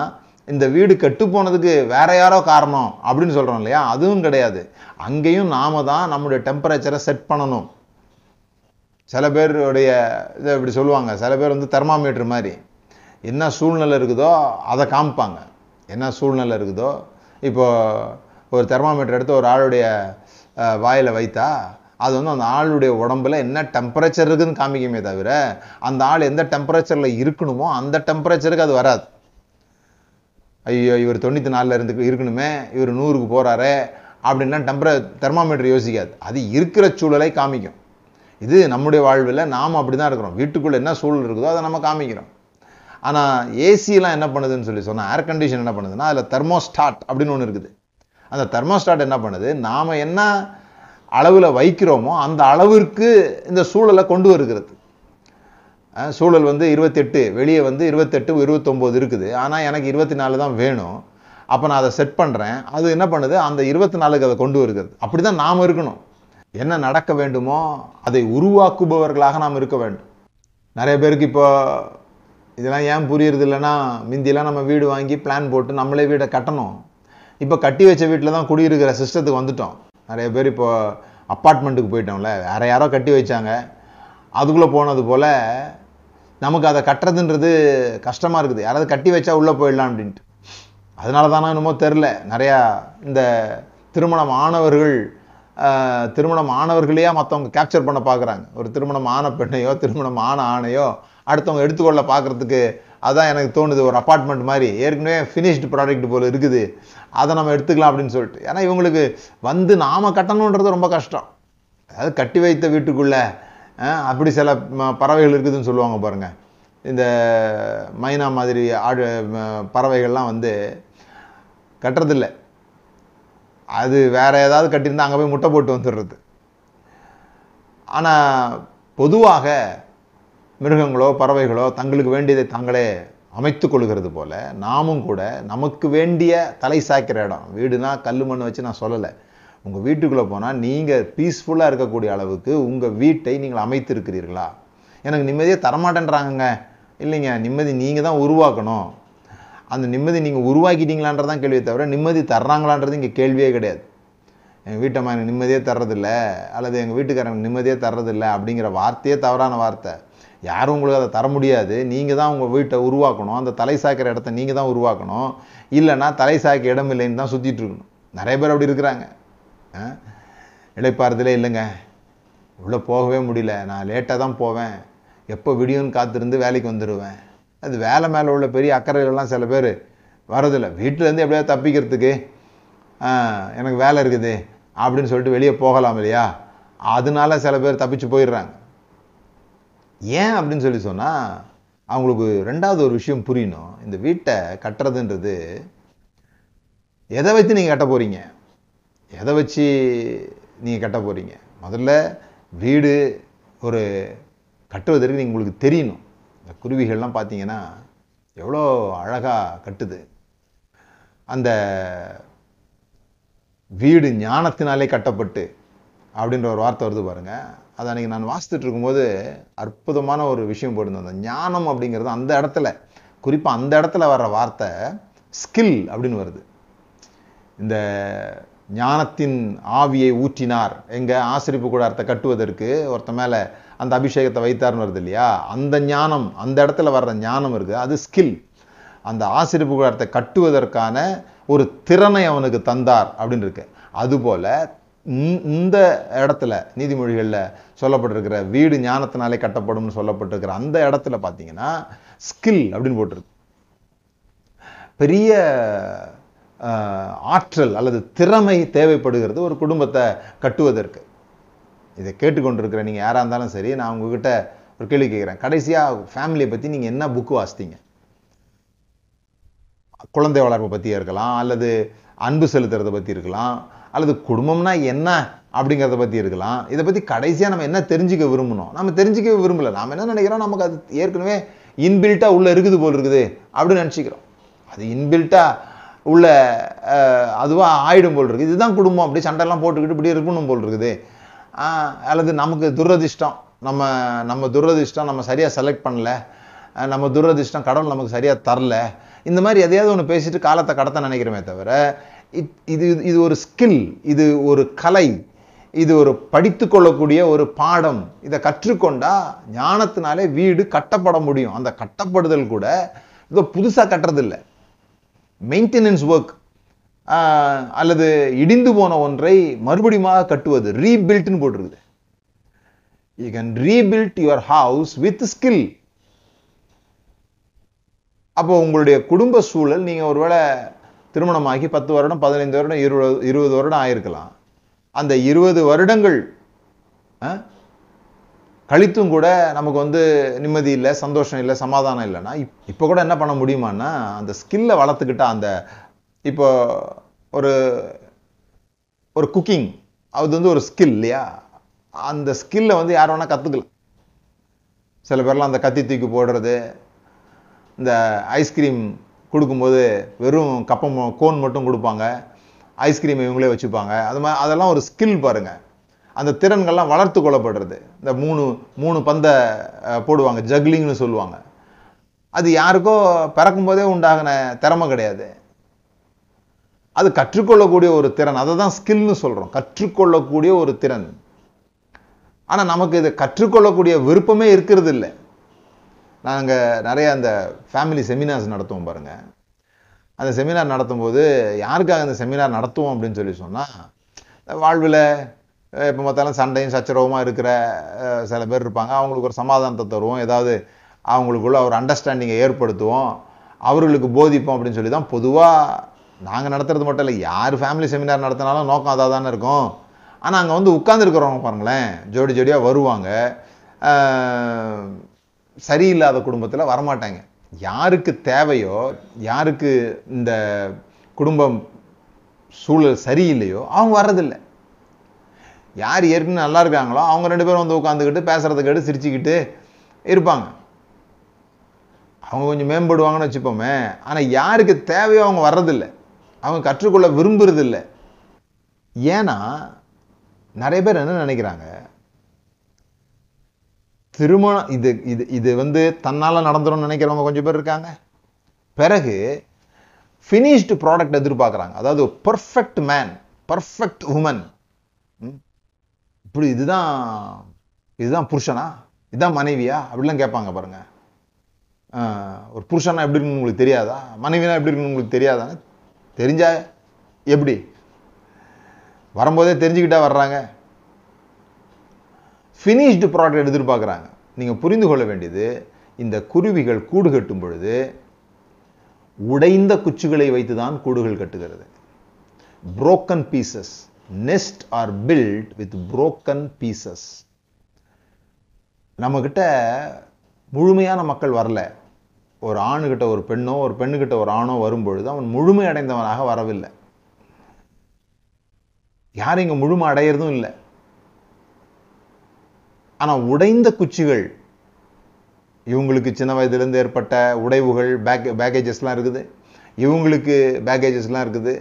இந்த வீடு கெட்டுப்போனதுக்கு வேற யாரோ காரணம் அப்படின்னு சொல்கிறோம் இல்லையா, அதுவும் கிடையாது. அங்கேயும் நாம தான் நம்முடைய டெம்பரேச்சரை செட் பண்ணணும். சில பேருடைய இதை இப்படி சொல்லுவாங்க, சில பேர் வந்து தெர்மாமீட்டர் மாதிரி என்ன சூழ்நிலை இருக்குதோ அதை காமிப்பாங்க. என்ன சூழ்நிலை இருக்குதோ, இப்போது ஒரு தெர்மாமீட்டர் எடுத்து ஒரு ஆளுடைய வாயில் வைத்தா அது வந்து அந்த ஆளுடைய உடம்புல என்ன டெம்பரேச்சர் இருக்குதுன்னு காமிக்குமே தவிர அந்த ஆள் எந்த டெம்பரேச்சரில் இருக்கணுமோ அந்த டெம்பரேச்சருக்கு அது வராது. ஐயோ இவர் 94 இருந்து இருக்கணுமே, இவர் 100 போகிறாரே அப்படின்லாம் தெர்மாமீட்டர் யோசிக்காது. அது இருக்கிற சூழலை காமிக்கும். இது நம்முடைய வாழ்வில் நாம் அப்படி தான் இருக்கிறோம். வீட்டுக்குள்ளே என்ன சூழல் இருக்குதோ அதை நம்ம காமிக்கிறோம். ஆனால் ஏசிலாம் என்ன பண்ணுதுன்னு சொன்னால், ஏர் கண்டிஷன் என்ன பண்ணுதுன்னா அதில் தெர்மோஸ்டாட் அப்படின்னு ஒன்று இருக்குது. அந்த தெர்மோஸ்டாட் என்ன பண்ணுது, நாம் என்ன அளவில் வைக்கிறோமோ அந்த அளவிற்கு இந்த சூழலை கொண்டு வருகிறது. சூழல் வந்து 28, வெளியே வந்து 28, 29 இருக்குது, ஆனால் எனக்கு 24 தான் வேணும். அப்போ நான் அதை செட் பண்ணுறேன், அது என்ன பண்ணுது அந்த 24க்கு அதை கொண்டு வருகிறது. அப்படி தான் நாம் இருக்கணும். என்ன நடக்க வேண்டுமோ அதை உருவாக்குபவர்களாக நாம் இருக்க வேண்டும். நிறைய பேருக்கு இப்போ இதெல்லாம் ஏன் புரியுறது இல்லைன்னா, முந்தியெல்லாம் நம்ம வீடு வாங்கி பிளான் போட்டு நம்மளே வீடை கட்டணும். இப்போ கட்டி வச்ச வீட்டில் தான் குடியிருக்கிற சிஸ்டத்துக்கு வந்துட்டோம். நிறைய பேர் இப்போ அப்பார்ட்மெண்ட்டுக்கு போயிட்டோம்ல, வேறு யாரோ கட்டி வச்சாங்க, அதுக்குள்ளே போனது போல் நமக்கு அதை கட்டுறதுன்றது கஷ்டமாக இருக்குது. யாராவது கட்டி வச்சா உள்ளே போயிடலாம் அப்படின்ட்டு. அதனால தானே என்னமோ தெரில, நிறையா இந்த திருமணம் ஆனவர்களையா மற்றவங்க கேப்சர் பண்ண பார்க்குறாங்க. ஒரு திருமணம் ஆன பெண்ணையோ திருமணம் ஆன ஆணையோ அடுத்தவங்க எடுத்துக்கொள்ள பார்க்குறதுக்கு, அதுதான் எனக்கு தோணுது ஒரு அப்பார்ட்மெண்ட் மாதிரி ஏற்கனவே ஃபினிஷ்டு ப்ராடக்ட் போல் இருக்குது, அதை நம்ம எடுத்துக்கலாம் அப்படின்னு சொல்லிட்டு. ஏன்னா இவங்களுக்கு வந்து நாம் கட்டணுன்றது ரொம்ப கஷ்டம். அதாவது கட்டி வைத்த வீட்டுக்குள்ளே அப்படி சில பறவைகள் இருக்குதுன்னு சொல்லுவாங்க பாருங்கள். இந்த மைனா மாதிரி பறவைகள்லாம் வந்து கட்டுறதில்லை, அது வேறு ஏதாவது கட்டியிருந்தால் அங்கே போய் முட்டை போட்டு வந்துடுறது. ஆனால் பொதுவாக மிருகங்களோ பறவைகளோ தங்களுக்கு வேண்டியதை தாங்களே அமைத்து கொள்கிறது போல் நாமும் கூட நமக்கு வேண்டிய தலை சாய்க்கிற இடம் வீடுனா கல் மண் வச்சு நான் சொல்லலை. உங்கள் வீட்டுக்குள்ளே போனால் நீங்கள் பீஸ்ஃபுல்லாக இருக்கக்கூடிய அளவுக்கு உங்கள் வீட்டை நீங்கள் அமைத்திருக்கிறீர்களா? எனக்கு நிம்மதியே தரமாட்டேன்றாங்கங்க. இல்லைங்க, நிம்மதி நீங்கள் தான் உருவாக்கணும். அந்த நிம்மதி நீங்கள் உருவாக்கிட்டீங்களான்றதான் கேள்வியை தவிர நிம்மதி தர்றாங்களான்றது இங்கே கேள்வியே கிடையாது. எங்கள் வீட்டம்மா எனக்கு நிம்மதியே தர்றதில்ல அல்லது எங்கள் வீட்டுக்காரங்க நிம்மதியே தர்றதில்லை அப்படிங்கிற வார்த்தையே தவறான வார்த்தை. யாரும் உங்களுக்கு அதை தர முடியாது. நீங்கள் தான் உங்கள் வீட்டை உருவாக்கணும். அந்த தலை சாய்க்கிற இடத்த நீங்கள் தான் உருவாக்கணும். இல்லைன்னா தலை சாய்க்க இடம் இல்லைன்னு தான் சுற்றிட்டு இருக்கணும். நிறைய பேர் அப்படி இருக்கிறாங்க. இளைப்பாறுதலே இல்லைங்க, உள்ளே போகவே முடியல, நான் லேட்டாக தான் போவேன், எப்போ விடியும்னு காத்திருந்து வேலைக்கு வந்துடுவேன். அது வேலை மேலே உள்ள பெரிய அக்கறைகள்லாம் சில பேர் வரதில்லை. வீட்டிலேருந்து எப்படியாவது தப்பிக்கிறதுக்கு எனக்கு வேலை இருக்குது அப்படின்னு சொல்லிட்டு வெளியே போகலாம் இல்லையா, அதனால சில பேர் தப்பிச்சு போயிடுறாங்க. ஏன் அப்படின்னு சொல்லி சொன்னால் அவங்களுக்கு ரெண்டாவது ஒரு விஷயம் புரியணும். இந்த வீட்டை கட்டுறதுன்றது எதை வச்சு நீங்கள் கட்ட போகிறீங்க, எதை வச்சு நீங்கள் கட்ட போகிறீங்க. முதல்ல வீடு ஒரு கட்டுவதற்கு நீங்கள் உங்களுக்கு தெரியணும். இந்த குருவிகள்லாம் பார்த்தீங்கன்னா எவ்வளோ அழகாக கட்டுது. அந்த வீடு ஞானத்தினாலே கட்டப்பட்டு அப்படின்ற ஒரு வார்த்தை வருது பாருங்கள். அதை அன்றைக்கி நான் வாசித்துட்டு இருக்கும்போது அற்புதமான ஒரு விஷயம் போட்டிருந்தேன். அந்த ஞானம் அப்படிங்கிறது அந்த இடத்துல, குறிப்பாக அந்த இடத்துல வர்ற வார்த்தை ஸ்கில் அப்படின்னு வருது. இந்த ஞானத்தின் ஆவியை ஊற்றினார், எங்கள் ஆசிரிப்பு கூடாரத்தை கட்டுவதற்கு ஒருத்த மேலே அந்த அபிஷேகத்தை வைத்தார்னு வருது இல்லையா, அந்த ஞானம் அந்த இடத்துல வர்ற ஞானம் இருக்குது, அது ஸ்கில். அந்த ஆசிரிப்பு கூடாரத்தை கட்டுவதற்கான ஒரு திறனை அவனுக்கு தந்தார் அப்படின்னு இருக்கு. அதுபோல் இந்த இடத்துல நீதிமொழிகளில் சொல்லப்பட்டிருக்கிற வீடு ஞானத்தினாலே கட்டப்படும்னு சொல்லப்பட்டிருக்கிற அந்த இடத்துல பார்த்தீங்கன்னா ஸ்கில் அப்படின்னு போட்டிருக்கு. பெரிய ஆற்றல் அல்லது திறமை தேவைப்படுகிறது ஒரு குடும்பத்தை கட்டுவதற்கு. இதை கேட்டுக்கொண்டிருக்கிற நீங்கள் யாராக இருந்தாலும் சரி, நான் உங்ககிட்ட ஒரு கேள்வி கேட்குறேன். கடைசியாக ஃபேமிலியை பற்றி நீங்கள் என்ன புக்கு வாசித்தீங்க? குழந்தை வளர்ப்பை பற்றி இருக்கலாம், அல்லது அன்பு செலுத்துறதை பற்றி இருக்கலாம், அல்லது குடும்பம்னா என்ன அப்படிங்கிறத பற்றி இருக்கலாம். இதை பற்றி கடைசியாக நம்ம என்ன தெரிஞ்சுக்க விரும்பணும்? நம்ம தெரிஞ்சிக்க விரும்பலை. நாம் என்ன நினைக்கிறோம், நமக்கு அது ஏற்கனவே இன்பில்ட்டாக உள்ளே இருக்குது போல் இருக்குது அப்படின்னு நினச்சிக்கிறோம். அது இன்பில்ட்டாக உள்ள அதுவாக ஆயிடும் போல் இருக்குது. இதுதான் குடும்பம், அப்படி சண்டைலாம் போட்டுக்கிட்டு இப்படி இருக்கணும் போல் இருக்குது. அல்லது நமக்கு துரதிர்ஷ்டம், நம்ம துரதிர்ஷ்டம், நம்ம சரியாக செலக்ட் பண்ணல, நம்ம துரதிர்ஷ்டம், கடவுள் நமக்கு சரியாக தரல, இந்த மாதிரி எதையாவது ஒன்று பேசிட்டு காலத்தை கடத்த நினைக்கிறோமே தவிர இது இது ஒரு ஸ்கில், இது ஒரு கலை, இது ஒரு படித்து கொள்ளக்கூடிய ஒரு பாடம். இதை கற்றுக்கொண்டால் ஞானத்தினாலே வீடு கட்டப்பட முடியும். அந்த கட்டப்படுதல் கூட இதோ புதுசாக கட்டுறதில்லை. மெயின்டெனன்ஸ் ஒர்க் அல்லது இடிந்து போன ஒன்றை மறுபடியும் கட்டுவது ரீபில்ட்னு போட்டிருக்குது. You can rebuild your house with skill. அப்போ உங்களுடைய குடும்ப சூழல், நீங்கள் ஒருவேளை திருமணமாகி 10 வருடம், 15 வருடம், 20 வருடம் ஆயிருக்கலாம். அந்த 20 வருடங்கள் கழித்தும் கூட நமக்கு நிம்மதி இல்லை, சந்தோஷம் இல்லை, சமாதானம் இல்லைன்னா இப்போ கூட என்ன பண்ண முடியுமான்னா அந்த ஸ்கில்லை வளர்த்துக்கிட்டா, அந்த இப்போ ஒரு ஒரு குக்கிங் அது ஒரு ஸ்கில் இல்லையா, அந்த ஸ்கில்லை யார் வேணால் கற்றுக்கலாம். சில பேர்லாம் அந்த கத்தி தூக்கி போடுறது, இந்த ஐஸ்கிரீம் கொடுக்கும்போது வெறும் கப்பம் கோன் மட்டும் கொடுப்பாங்க, ஐஸ்கிரீம் இவங்களே வச்சுப்பாங்க. அது மாதிரி அதெல்லாம் ஒரு ஸ்கில் பாருங்கள். அந்த திறன்கள்லாம் வளர்த்து கொள்ளப்படுறது. இந்த மூணு பந்தை போடுவாங்க, ஜக்லிங்னு சொல்லுவாங்க. அது யாருக்கோ பிறக்கும் போதே உண்டாகின திறமை கிடையாது, அது கற்றுக்கொள்ளக்கூடிய ஒரு திறன். அதை தான் ஸ்கில்னு சொல்கிறோம், கற்றுக்கொள்ளக்கூடிய ஒரு திறன். ஆனால் நமக்கு இதை கற்றுக்கொள்ளக்கூடிய விருப்பமே இருக்கிறது இல்லை. நாங்கள் நிறையா அந்த ஃபேமிலி செமினார்ஸ் நடத்துவோம் பாருங்கள். அந்த செமினார் நடத்தும்போது யாருக்காக அந்த செமினார் நடத்துவோம் அப்படின்னு சொல்லி சொன்னால், வாழ்வில் இப்போ பார்த்தாலும் சண்டையும் சச்சரவமாக இருக்கிற சில பேர் இருப்பாங்க, அவங்களுக்கு ஒரு சமாதானத்தை தருவோம், ஏதாவது அவங்களுக்குள்ள ஒரு அண்டர்ஸ்டாண்டிங்கை ஏற்படுத்துவோம், அவர்களுக்கு போதிப்போம் அப்படின்னு சொல்லி தான் பொதுவாக நாங்கள் நடத்துறது மட்டும் இல்லை, யார் ஃபேமிலி செமினார் நடத்தினாலும் நோக்கம் அதாக தானே இருக்கும். ஆனால் அங்கே உட்காந்துருக்கிறவங்க பாருங்களேன், ஜோடி ஜோடியாக வருவாங்க, சரியில்லாத குடும்பத்தில் வரமாட்டாங்க. யாருக்கு தேவையோ, யாருக்கு இந்த குடும்பம் சூழல் சரியில்லையோ அவங்க வர்றதில்லை. யார் ஏற்கனவே நல்லா இருக்காங்களோ அவங்க ரெண்டு பேரும் வந்து உட்காந்துக்கிட்டு பேசுகிறதுக்கிட்டு சிரிச்சுக்கிட்டு இருப்பாங்க. அவங்க கொஞ்சம் மேம்படுவாங்கன்னு வச்சுப்போமே. ஆனால் யாருக்கு தேவையோ அவங்க வர்றதில்லை, அவங்க கற்றுக்கொள்ள விரும்புறதில்லை. ஏன்னா நிறைய பேர் என்ன நினைக்கிறாங்க, திருமணம் இது இது இது வந்து தன்னால் நடந்துடும் நினைக்கிறவங்க கொஞ்சம் பேர் இருக்காங்க. பிறகு ஃபினிஷ்டு ப்ராடக்ட் எதிர்பார்க்குறாங்க, அதாவது பர்ஃபெக்ட் மேன், பர்ஃபெக்ட் உமன். இப்படி இதுதான் புருஷனா, இதுதான் மனைவியா அப்படிலாம் கேட்பாங்க பாருங்க. ஒரு புருஷனா எப்படி இருக்குன்னு உங்களுக்கு தெரியாதா, மனைவினா எப்படி இருக்குன்னு உங்களுக்கு தெரியாதான்னு, தெரிஞ்சா எப்படி வரும்போதே தெரிஞ்சுக்கிட்டா வர்றாங்க. ஃபினிஷ்டு ப்ராடக்ட் எதிர்பார்க்குறாங்க. நீங்கள் புரிந்து கொள்ள வேண்டியது, இந்த குருவிகள் கூடு கட்டும் பொழுது உடைந்த குச்சுகளை வைத்து தான் கூடுகள் கட்டுகிறது. broken pieces. nest are built with broken pieces. நம்மகிட்ட முழுமையான மக்கள் வரல. ஒரு ஆணுகிட்ட ஒரு பெண்ணோ ஒரு பெண்ணுகிட்ட ஒரு ஆணோ வரும்பொழுது அவன் முழுமை அடைந்தவனாக வரவில்லை. யாரும் இங்கே முழுமை அடையிறதும் இல்லை. ஆனால் உடைந்த குச்சிகள், இவங்களுக்கு சின்ன வயதுலேருந்து ஏற்பட்ட உடைவுகள், பேக்கேஜஸ்லாம் இருக்குது, இவங்களுக்கு பேக்கேஜஸ்லாம் இருக்குது.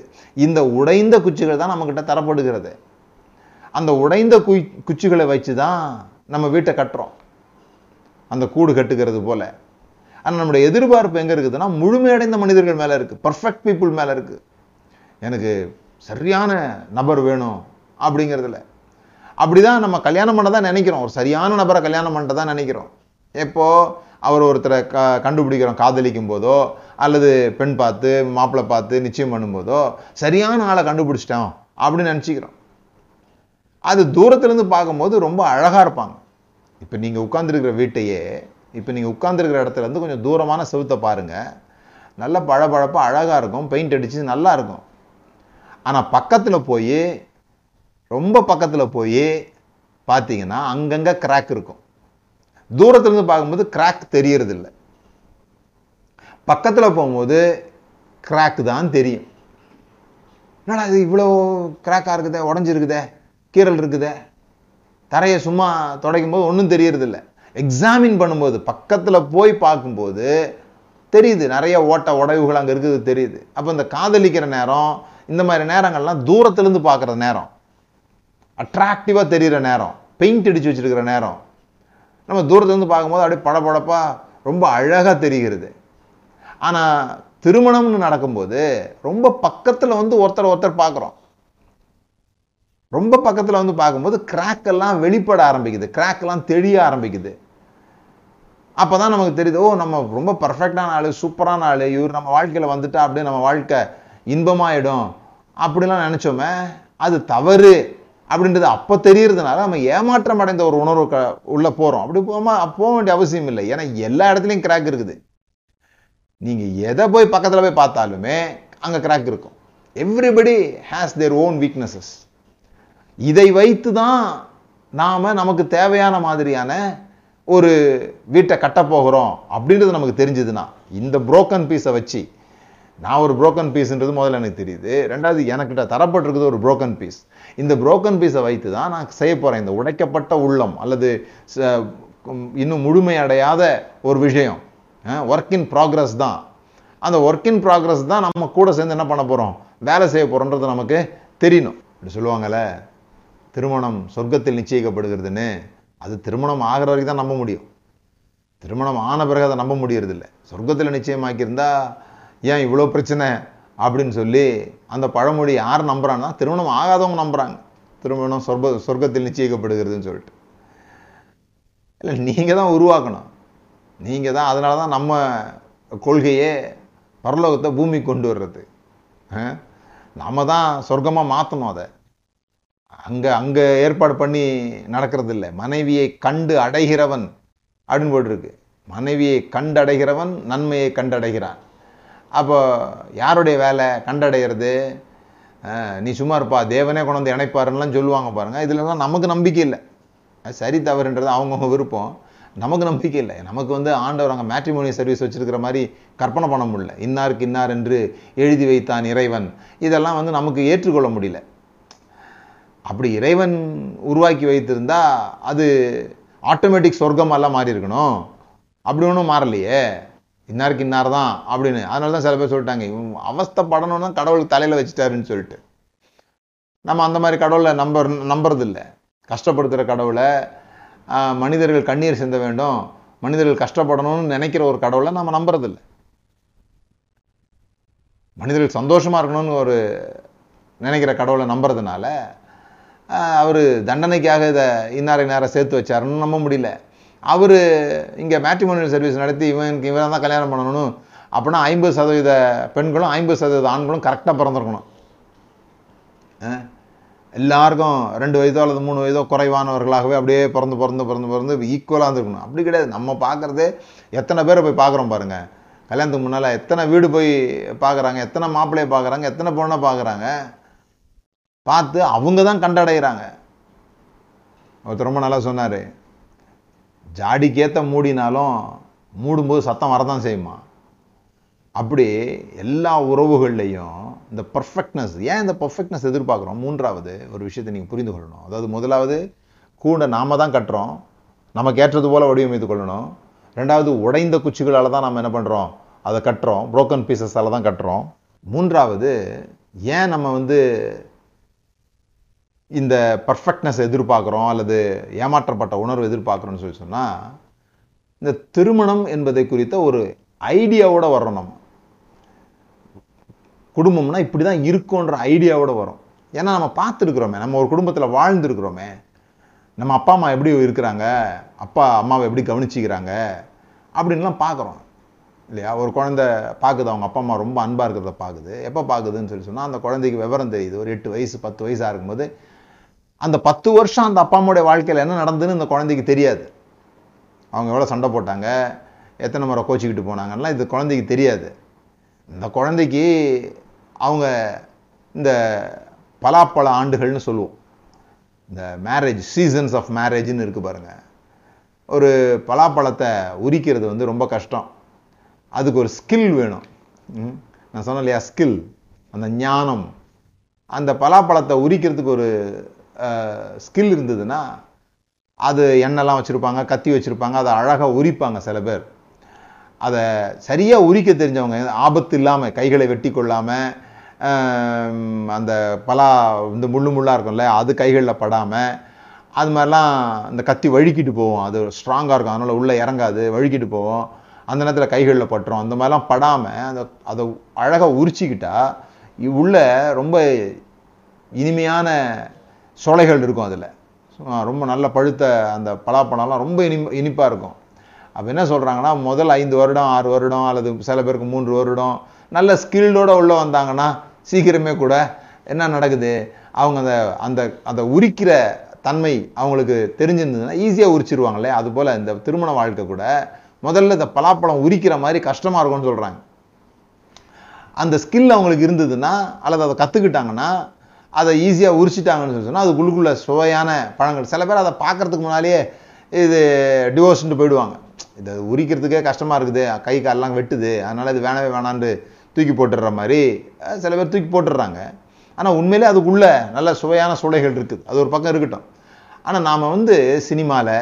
இந்த உடைந்த குச்சிகள் தான் நம்மக்கிட்ட தரப்படுகிறது. அந்த உடைந்த குச்சிகளை வச்சு தான் நம்ம வீட்டை கட்டுறோம், அந்த கூடு கட்டுகிறது போல். ஆனால் நம்முடைய எதிர்பார்ப்பு எங்கே இருக்குதுன்னா முழுமையடைந்த மனிதர்கள் மேலே இருக்குது, பர்ஃபெக்ட் பீப்புள் மேலே இருக்குது. எனக்கு சரியான நபர் வேணும் அப்படிங்கிறதுல அப்படிதான் நம்ம கல்யாணம் பண்ண தான் நினைக்கிறோம். ஒரு சரியான நபரை கல்யாணம் பண்ணிட்டு தான் நினைக்கிறோம். எப்போது அவர் ஒருத்தரை கண்டுபிடிக்கிறோம், காதலிக்கும் போதோ அல்லது பெண் பார்த்து மாப்பிள்ளை பார்த்து நிச்சயம் பண்ணும்போதோ சரியான ஆளை கண்டுபிடிச்சிட்டோம் அப்படின்னு நினச்சிக்கிறோம். அது தூரத்துலேருந்து பார்க்கும்போது ரொம்ப அழகாக இருப்பாங்க. இப்போ நீங்கள் உட்கார்ந்துருக்கிற வீட்டையே, இப்போ நீங்கள் உட்கார்ந்துருக்கிற இடத்துலேருந்து கொஞ்சம் தூரமான செவுத்தை பாருங்கள், நல்ல பழபழப்பாக அழகாக இருக்கும், பெயிண்ட் அடித்து நல்லா இருக்கும். ஆனால் பக்கத்தில் போய், ரொம்ப பக்கத்தில் போய் பார்த்தீங்கன்னா அங்கங்கே கிராக் இருக்கும். தூரத்துலேருந்து பார்க்கும்போது கிராக் தெரியறதில்லை, பக்கத்தில் போகும்போது கிராக் தான் தெரியும். என்னடா இது இவ்வளோ கிராக்காக இருக்குதே, உடஞ்சிருக்குதே, கீறல் இருக்குதே, தரையை சும்மா துடைக்கும் போது ஒன்றும் தெரியறதில்லை. எக்ஸாமின் பண்ணும்போது, பக்கத்தில் போய் பார்க்கும்போது தெரியுது, நிறைய ஓட்ட உடைவுகள் அங்கே இருக்குது தெரியுது. அப்போ இந்த காதலிக்கிற நேரம், இந்த மாதிரி நேரங்கள்லாம் தூரத்துலேருந்து பார்க்குற நேரம், அட்ராக்டிவாக தெரிகிற நேரம், பெயிண்ட் அடித்து வச்சுருக்கிற நேரம். நம்ம தூரத்துலேருந்து பார்க்கும்போது அப்படியே படபடப்பாக ரொம்ப அழகாக தெரிகிறது. ஆனால் திருமணம்னு நடக்கும்போது ரொம்ப பக்கத்தில் வந்து ஒருத்தர் பார்க்குறோம். ரொம்ப பக்கத்தில் வந்து பார்க்கும்போது கிராக்கெல்லாம் வெளிப்பட ஆரம்பிக்குது, கிராக்கெல்லாம் தெரிய ஆரம்பிக்குது. அப்போ தான் நமக்கு தெரியுது, ஓ நம்ம ரொம்ப பர்ஃபெக்டான ஆள், சூப்பரான ஆள், இவர் நம்ம வாழ்க்கையில் வந்துட்டா அப்படியே நம்ம வாழ்க்கை இன்பமாயிடும் அப்படிலாம் நினச்சோமே, அது தவறு அப்படின்றது அப்போ தெரியறதுனால நம்ம ஏமாற்றம் அடைந்த ஒரு உணர்வு உள்ளே போகிறோம். அப்படி போக வேண்டிய அவசியம் இல்லை. ஏன்னா எல்லா இடத்துலையும் கிராக் இருக்குது. நீங்கள் எதை போய் பக்கத்தில் போய் பார்த்தாலுமே அங்கே கிராக் இருக்கும். Everybody has their own weaknesses. இதை வைத்து தான் நாம் நமக்கு தேவையான மாதிரியான ஒரு வீட்டை கட்டப்போகிறோம் அப்படின்றது நமக்கு தெரிஞ்சதுன்னா, இந்த புரோக்கன் பீஸை வச்சு, நான் ஒரு புரோக்கன் பீஸ்ன்றது முதல்ல எனக்கு தெரியுது, ரெண்டாவது எனக்கிட்ட தரப்பட்டிருக்குது ஒரு புரோக்கன் பீஸ், இந்த புரோக்கன் பீஸை வைத்து தான் நான் செய்ய போகிறேன் இந்த உடைக்கப்பட்ட உள்ளம் அல்லது இன்னும் முழுமையடையாத ஒரு விஷயம், ஒர்க் இன் ப்ராக்ரஸ் தான். அந்த ஒர்க் இன் ப்ராக்ரஸ் தான் நம்ம கூட சேர்ந்து என்ன பண்ண போகிறோம், வேலை செய்ய போகிறோன்றது நமக்கு தெரியணும். இப்படி சொல்லுவாங்கள்ல, திருமணம் சொர்க்கத்தில் நிச்சயிக்கப்படுகிறதுன்னு. அது திருமணம் ஆகிற வரைக்கும் தான் நம்ப முடியும். திருமணம் ஆன பிறகு அதை நம்ப முடியறதில்லை. சொர்க்கத்தில் நிச்சயமாக்கியிருந்தா ஏன் இவ்வளோ பிரச்சனை அப்படின்னு சொல்லி அந்த பழமொழி யார் நம்புறான்னா திருமணம் ஆகாதவங்க நம்புகிறாங்க, திருமணம் சொர்க்கத்தில் நிச்சயிக்கப்படுகிறதுன்னு சொல்லிட்டு. இல்லை, நீங்கள் தான் உருவாக்கணும், நீங்கள் தான். அதனால தான் நம்ம கொள்கையே பரலோகத்தை பூமிக்கு கொண்டு வர்றது, நம்ம தான் சொர்க்கமாக மாற்றணும். அதை அங்கே அங்கே ஏற்பாடு பண்ணி நடக்கிறதில்லை. மனைவியை கண்டு அடைகிறவன் அப்படின்னு போட்டிருக்கு. மனைவியை கண்டடைகிறவன் நன்மையை கண்டடைகிறான். அப்போ யாருடைய வேலை கண்டடைகிறது? நீ சும்மா இருப்பா, தேவனே கொண்டு வந்து இணைப்பாருலாம் சொல்லுவாங்க பாருங்கள். இதில் தான் நமக்கு நம்பிக்கை இல்லை, சரி தவறுன்றது அவங்கவுங்க விருப்பம். நமக்கு நம்பிக்கை இல்லை. நமக்கு வந்து ஆண்டவர் அங்கே மேட்ரிமோனி சர்வீஸ் வச்சுருக்கிற மாதிரி கற்பனை பண்ண முடியல. இன்னாருக்கு இன்னார் என்று எழுதி வைத்தான் இறைவன், இதெல்லாம் வந்து நமக்கு ஏற்றுக்கொள்ள முடியல. அப்படி இறைவன் உருவாக்கி வைத்திருந்தா அது ஆட்டோமேட்டிக் சொர்க்கமெல்லாம் மாறி இருக்கணும். அப்படி ஒன்றும் மாறலையே, இன்னாருக்கு இன்னார் தான் அப்படின்னு. அதனால தான் சில பேர் சொல்லிட்டாங்க, அவஸ்தை படணும்னா கடவுளுக்கு தலையில் வச்சுட்டாருன்னு சொல்லிட்டு. நம்ம அந்த மாதிரி கடவுளை நம்புறதில்லை. கஷ்டப்படுத்துகிற கடவுளை, மனிதர்கள் கண்ணீர் சிந்த வேண்டும், மனிதர்கள் கஷ்டப்படணும்னு நினைக்கிற ஒரு கடவுளை நம்ம நம்புறதில்லை. மனிதர்கள் சந்தோஷமாக இருக்கணும்னு ஒரு நினைக்கிற கடவுளை நம்புறதுனால அவர் தண்டனைக்காக இதை இன்னாரை நேரம் சேர்த்து வச்சாருன்னு நம்ப முடியல. அவர் இங்கே மேட்ரிமோனியல் சர்வீஸ் நடத்தி இவனுக்கு இவன் தான் கல்யாணம் பண்ணணும் அப்படின்னா 50% பெண்களும் 50% ஆண்களும் கரெக்டாக பிறந்திருக்கணும். எல்லாருக்கும் 2 வயதோ அல்லது 3 வயதோ குறைவானவர்களாகவே அப்படியே பிறந்து ஈக்குவலாக இருந்துருக்கணும். அப்படி கிடையாது. நம்ம பார்க்குறதே எத்தனை பேரை போய் பார்க்குறோம் பாருங்கள். கல்யாணத்துக்கு முன்னால் எத்தனை வீடு போய் பார்க்குறாங்க, எத்தனை மாப்பிள்ளையை பார்க்குறாங்க, எத்தனை பொண்ணை பார்க்குறாங்க. பார்த்து அவங்க தான் கண்டடைகிறாங்க. ஒருத்தர் ரொம்ப நல்லா சொன்னார், ஜாடிக்கேற்ற மூடினாலும் மூடும்போது சத்தம் வரதான் செய்யுமா. அப்படி எல்லா உறவுகள்லையும் இந்த பர்ஃபெக்ட்னஸ், ஏன் இந்த பர்ஃபெக்ட்னஸ் எதிர்பார்க்குறோம்? மூன்றாவது ஒரு விஷயத்தை நீங்கள் புரிந்து கொள்ளணும். அதாவது முதலாவது கூண்டை நாம் தான் கட்டுறோம், நமக்கு ஏற்றது போல் வடிவமைத்து கொள்ளணும். ரெண்டாவது உடைந்த குச்சிகளால் தான் நம்ம என்ன பண்ணுறோம், அதை கட்டுறோம், புரோக்கன் பீசஸால் தான் கட்டுறோம். மூன்றாவது ஏன் நம்ம வந்து இந்த பர்ஃபெக்ட்னஸ் எதிர்பார்க்குறோம் அல்லது ஏமாற்றப்பட்ட உணர்வு எதிர்பார்க்குறோன்னு சொன்னால், இந்த திருமணம் என்பதை குறித்த ஒரு ஐடியாவோடு வரோம். நம்ம குடும்பம்னா இப்படி தான் இருக்கும்ன்ற ஐடியாவோடு வரும். ஏன்னா நம்ம பார்த்துருக்குறோமே, நம்ம ஒரு குடும்பத்தில் வாழ்ந்துருக்குறோமே. நம்ம அப்பா அம்மா எப்படி இருக்கிறாங்க, அப்பா அம்மாவை எப்படி கவனிச்சிக்கிறாங்க அப்படின்லாம் பார்க்குறோம் இல்லையா. ஒரு குழந்த பார்க்குது, அவங்க அப்பா அம்மா ரொம்ப அன்பாக இருக்கிறத பார்க்குது. எப்போ பார்க்குதுன்னு சொன்னால், அந்த குழந்தைக்கு விவரம் தெரியுது. ஒரு 8 வயசு 10 வயசாக இருக்கும்போது அந்த 10 வருஷம் அந்த அப்பா அம்மாவுடைய வாழ்க்கையில் என்ன நடந்துன்னு இந்த குழந்தைக்கு தெரியாது. அவங்க எவ்வளோ சண்டை போட்டாங்க, எத்தனை முறை கோச்சிக்கிட்டு போனாங்கலாம் இது குழந்தைக்கு தெரியாது. இந்த குழந்தைக்கு அவங்க இந்த பலாப்பழ ஆண்டுகள்னு சொல்லுவோம், இந்த மேரேஜ் சீசன்ஸ் ஆஃப் மேரேஜ்னு இருக்குது பாருங்கள். ஒரு பலாப்பழத்தை உரிக்கிறது வந்து ரொம்ப கஷ்டம். அதுக்கு ஒரு ஸ்கில் வேணும். நான் சொன்னேன் இல்லையா, ஸ்கில், அந்த ஞானம். அந்த பலாப்பழத்தை உரிக்கிறதுக்கு ஒரு ஸ்கில் இருந்ததுன்னா, அது எண்ணெய்லாம் வச்சுருப்பாங்க, கத்தி வச்சுருப்பாங்க, அதை அழகாக உரிப்பாங்க. சில பேர் அதை சரியாக உரிக்க தெரிஞ்சவங்க, ஆபத்து இல்லாமல், கைகளை வெட்டி கொள்ளாமல், அந்த பலா இந்த முள்ளாக இருக்கும்ல அது கைகளில் படாமல், அது மாதிரிலாம் இந்த கத்தி வழுக்கிட்டு போவோம். அது ஸ்ட்ராங்காக இருக்கும், அதனால் உள்ளே இறங்காது, வழுக்கிட்டு போவோம். அந்த நேரத்தில் கைகளில் பட்டுரும். அந்த மாதிரிலாம் படாமல் அதை அழகாக உரிச்சிக்கிட்டா உள்ள ரொம்ப இனிமையான சொலைகள் இருக்கும். அதில் ரொம்ப நல்ல பழுத்த அந்த பலாப்பழம்லாம் ரொம்ப இனிப்பாக இருக்கும். அப்போ என்ன சொல்கிறாங்கன்னா, முதல் 5 வருடம் 6 வருடம் அல்லது சில பேருக்கு 3 வருடம் நல்ல ஸ்கில்டோடு உள்ளே வந்தாங்கன்னா சீக்கிரமே கூட என்ன நடக்குது, அவங்க அந்த அந்த அந்த உரிக்கிற தன்மை அவங்களுக்கு தெரிஞ்சிருந்ததுன்னா ஈஸியாக உரிச்சிருவாங்களே. அதுபோல் இந்த திருமண வாழ்க்கை கூட முதல்ல இந்த பலாப்பழம் உரிக்கிற மாதிரி கஷ்டமாக இருக்கும்னு சொல்கிறாங்க. அந்த ஸ்கில் அவங்களுக்கு இருந்ததுன்னா அல்லது அதை கற்றுக்கிட்டாங்கன்னா, அதை ஈஸியாக உரிச்சிட்டாங்கன்னு சொல்லி சொன்னால் அதுக்குள்ளுக்குள்ள சுவையான பழங்கள். சில பேர் அதை பார்க்குறதுக்கு முன்னாலேயே இது டிவோர்ஸ்ன்ட்டு போயிடுவாங்க. இதை உரிக்கிறதுக்கே கஷ்டமாக இருக்குது, கை காலெலாம் வெட்டுது, அதனால் இது வேணவே வேணான்னு தூக்கி போட்டுடுற மாதிரி சில பேர் தூக்கி போட்டுடுறாங்க. ஆனால் உண்மையிலே அதுக்குள்ளே நல்ல சுவையான சுளைகள் இருக்குது. அது ஒரு பக்கம் இருக்கட்டும். ஆனால் நாம் வந்து சினிமாவில்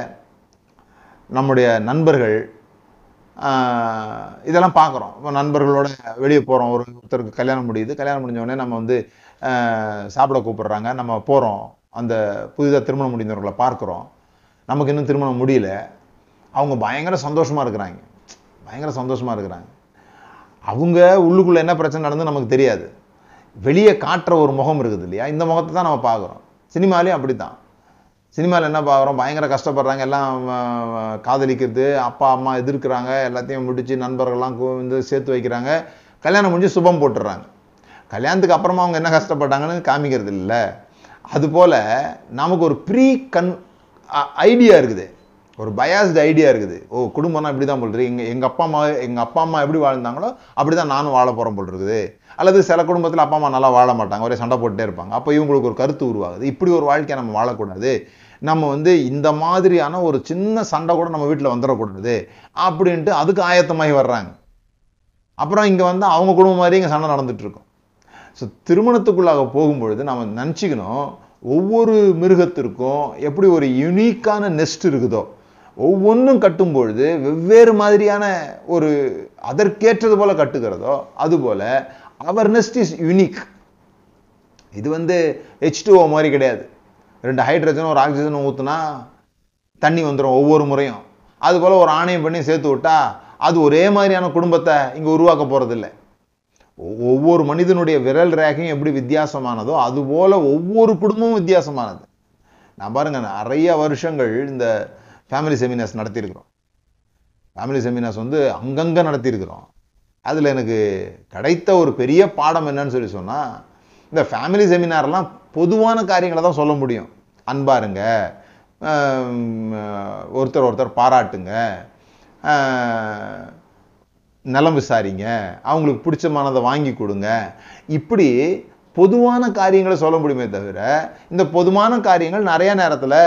நம்முடைய நண்பர்கள் இதெல்லாம் பார்க்குறோம். இப்போ நண்பர்களோட வெளியே போகிறோம், ஒருத்தருக்கு கல்யாணம் முடியுது, கல்யாணம் முடிஞ்சோடனே நம்ம வந்து சாப்பிட கூப்பிட்றாங்க, நம்ம போகிறோம். அந்த புதிதாக திருமணம் முடிந்தவர்களை பார்க்குறோம். நமக்கு இன்னும் திருமணம் முடியல, அவங்க பயங்கர சந்தோஷமாக இருக்கிறாங்க. அவங்க உள்ளுக்குள்ளே என்ன பிரச்சனை நடந்து நமக்கு தெரியாது. வெளியே காட்டுற ஒரு முகம் இருக்குது இல்லையா, இந்த முகத்தை தான் நம்ம பார்க்குறோம். சினிமாலேயும் அப்படி தான். சினிமாவில் என்ன பார்க்குறோம், பயங்கர கஷ்டப்படுறாங்க, எல்லாம் காதலிக்கிறது, அப்பா அம்மா எதிர்க்கிறாங்க, எல்லாத்தையும் முடித்து நண்பர்கள்லாம் வந்து சேர்த்து வைக்கிறாங்க, கல்யாணம் முடிஞ்சு சுபம் போட்டுடுறாங்க. கல்யாணத்துக்கு அப்புறமா அவங்க என்ன கஷ்டப்பட்டாங்கன்னு காமிக்கிறது இல்லை. அதுபோல் நமக்கு ஒரு ஐடியா இருக்குது, ஒரு பயாஸ்டு ஐடியா இருக்குது. ஓ, குடும்பம்னா இப்படி தான் போல் இருக்குது, எங்கள் அப்பா அம்மா எப்படி வாழ்ந்தாங்களோ அப்படி தான் நானும் வாழ போகிறேன் போல் இருக்குது. அல்லது சில குடும்பத்தில் அப்பா அம்மா நல்லா வாழ மாட்டாங்க, ஒரே சண்டை போட்டுகிட்டே இருப்பாங்க. அப்போ இவங்களுக்கு ஒரு கருத்து உருவாகுது, இப்படி ஒரு வாழ்க்கையை நம்ம வாழக்கூடாது, நம்ம வந்து இந்த மாதிரியான ஒரு சின்ன சண்டை கூட நம்ம வீட்டில் வந்துடக்கூடாது அப்படின்ட்டு அதுக்கு ஆயத்தமாகி வர்றாங்க. அப்புறம் இங்கே வந்து அவங்க குடும்பம் மாதிரி இங்கே சண்டை நடந்துகிட்ருக்கும். ஸோ திருமணத்துக்குள்ளாக போகும்பொழுது நம்ம நினச்சிக்கணும், ஒவ்வொரு மிருகத்திற்கும் எப்படி ஒரு யூனிக்கான நெஸ்ட் இருக்குதோ, ஒவ்வொன்றும் கட்டும்பொழுது வெவ்வேறு மாதிரியான ஒரு அதற்கேற்றது போல் கட்டுக்கிறதோ, அதுபோல் அவர் நெஸ்ட் இஸ் யூனிக். இது வந்து H2O மாதிரி கிடையாது. ரெண்டு ஹைட்ரஜனும் ஒரு ஆக்சிஜனும் ஊற்றுனா தண்ணி வந்துடும் ஒவ்வொரு முறையும். அதுபோல் ஒரு ஆணையம் பண்ணி சேர்த்து விட்டா அது ஒரே மாதிரியான குடும்பத்தை இங்கே உருவாக்க போகிறதில்லை. ஒவ்வொரு மனிதனுடைய விரல் ரேகையும் எப்படி வித்தியாசமானதோ அதுபோல் ஒவ்வொரு குடும்பமும் வித்தியாசமானது. நான் பாருங்கள், நிறைய வருஷங்கள் இந்த ஃபேமிலி செமினார்ஸ் நடத்தியிருக்கிறோம். ஃபேமிலி செமினார்ஸ் வந்து அங்கங்கே நடத்தியிருக்கிறோம். அதில் எனக்கு கிடைத்த ஒரு பெரிய பாடம் என்னன்னு சொன்னால், இந்த ஃபேமிலி செமினார்லாம் பொதுவான காரியங்களை தான் சொல்ல முடியும். அன்பாருங்க, ஒருத்தர் ஒருத்தர் பாராட்டுங்க, நலம் விசாரிங்க, அவங்களுக்கு பிடிச்சமானதை வாங்கி கொடுங்க, இப்படி பொதுவான காரியங்களை சொல்ல முடியுமே தவிர இந்த பொதுவான காரியங்கள் நிறைய நேரத்தில்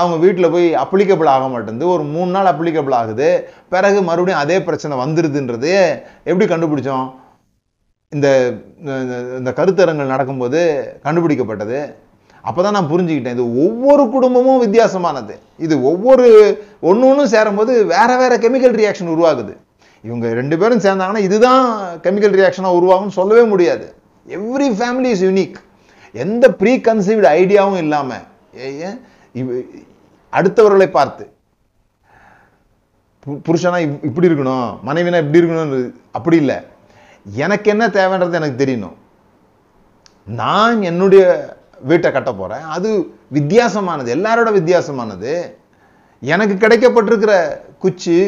அவங்க வீட்டில் போய் அப்ளிகபிள் ஆக மாட்டேங்குது. ஒரு 3 நாள் அப்ளிகபிள் ஆகுது, பிறகு மறுபடியும் அதே பிரச்சனை வந்துடுதுன்றது எப்படி கண்டுபிடிச்சோம்? இந்த இந்த கருத்தரங்கள் நடக்கும்போது கண்டுபிடிக்கப்பட்டது. அப்போ தான் நான் புரிஞ்சுக்கிட்டேன், இது ஒவ்வொரு குடும்பமும் வித்தியாசமானது. இது ஒன்று சேரும்போது வேறு வேறு கெமிக்கல் ரியாக்ஷன் உருவாகுது. இவங்க 2 பேரும் சேர்ந்தாங்கன்னா இதுதான் கெமிக்கல் ரியாக்ஷனாக உருவாகும்னு சொல்லவே முடியாது. Every family is unique. எந்த ப்ரீ கன்சீவ்டு ஐடியாவும் இல்லாமல், அடுத்தவர்களை பார்த்து புருஷனா இப்படி இருக்கணும், மனைவினா இப்படி இருக்கணும்னு அப்படி இல்லை. எனக்கு என்ன தேவைன்றது எனக்கு தெரியணும். நான் என்னுடைய வீட்டை கட்ட போகிறேன், அது வித்தியாசமானது, எல்லாரோட வித்தியாசமானது. எனக்கு கிடைக்கப்பட்டிருக்கிற குச்சி,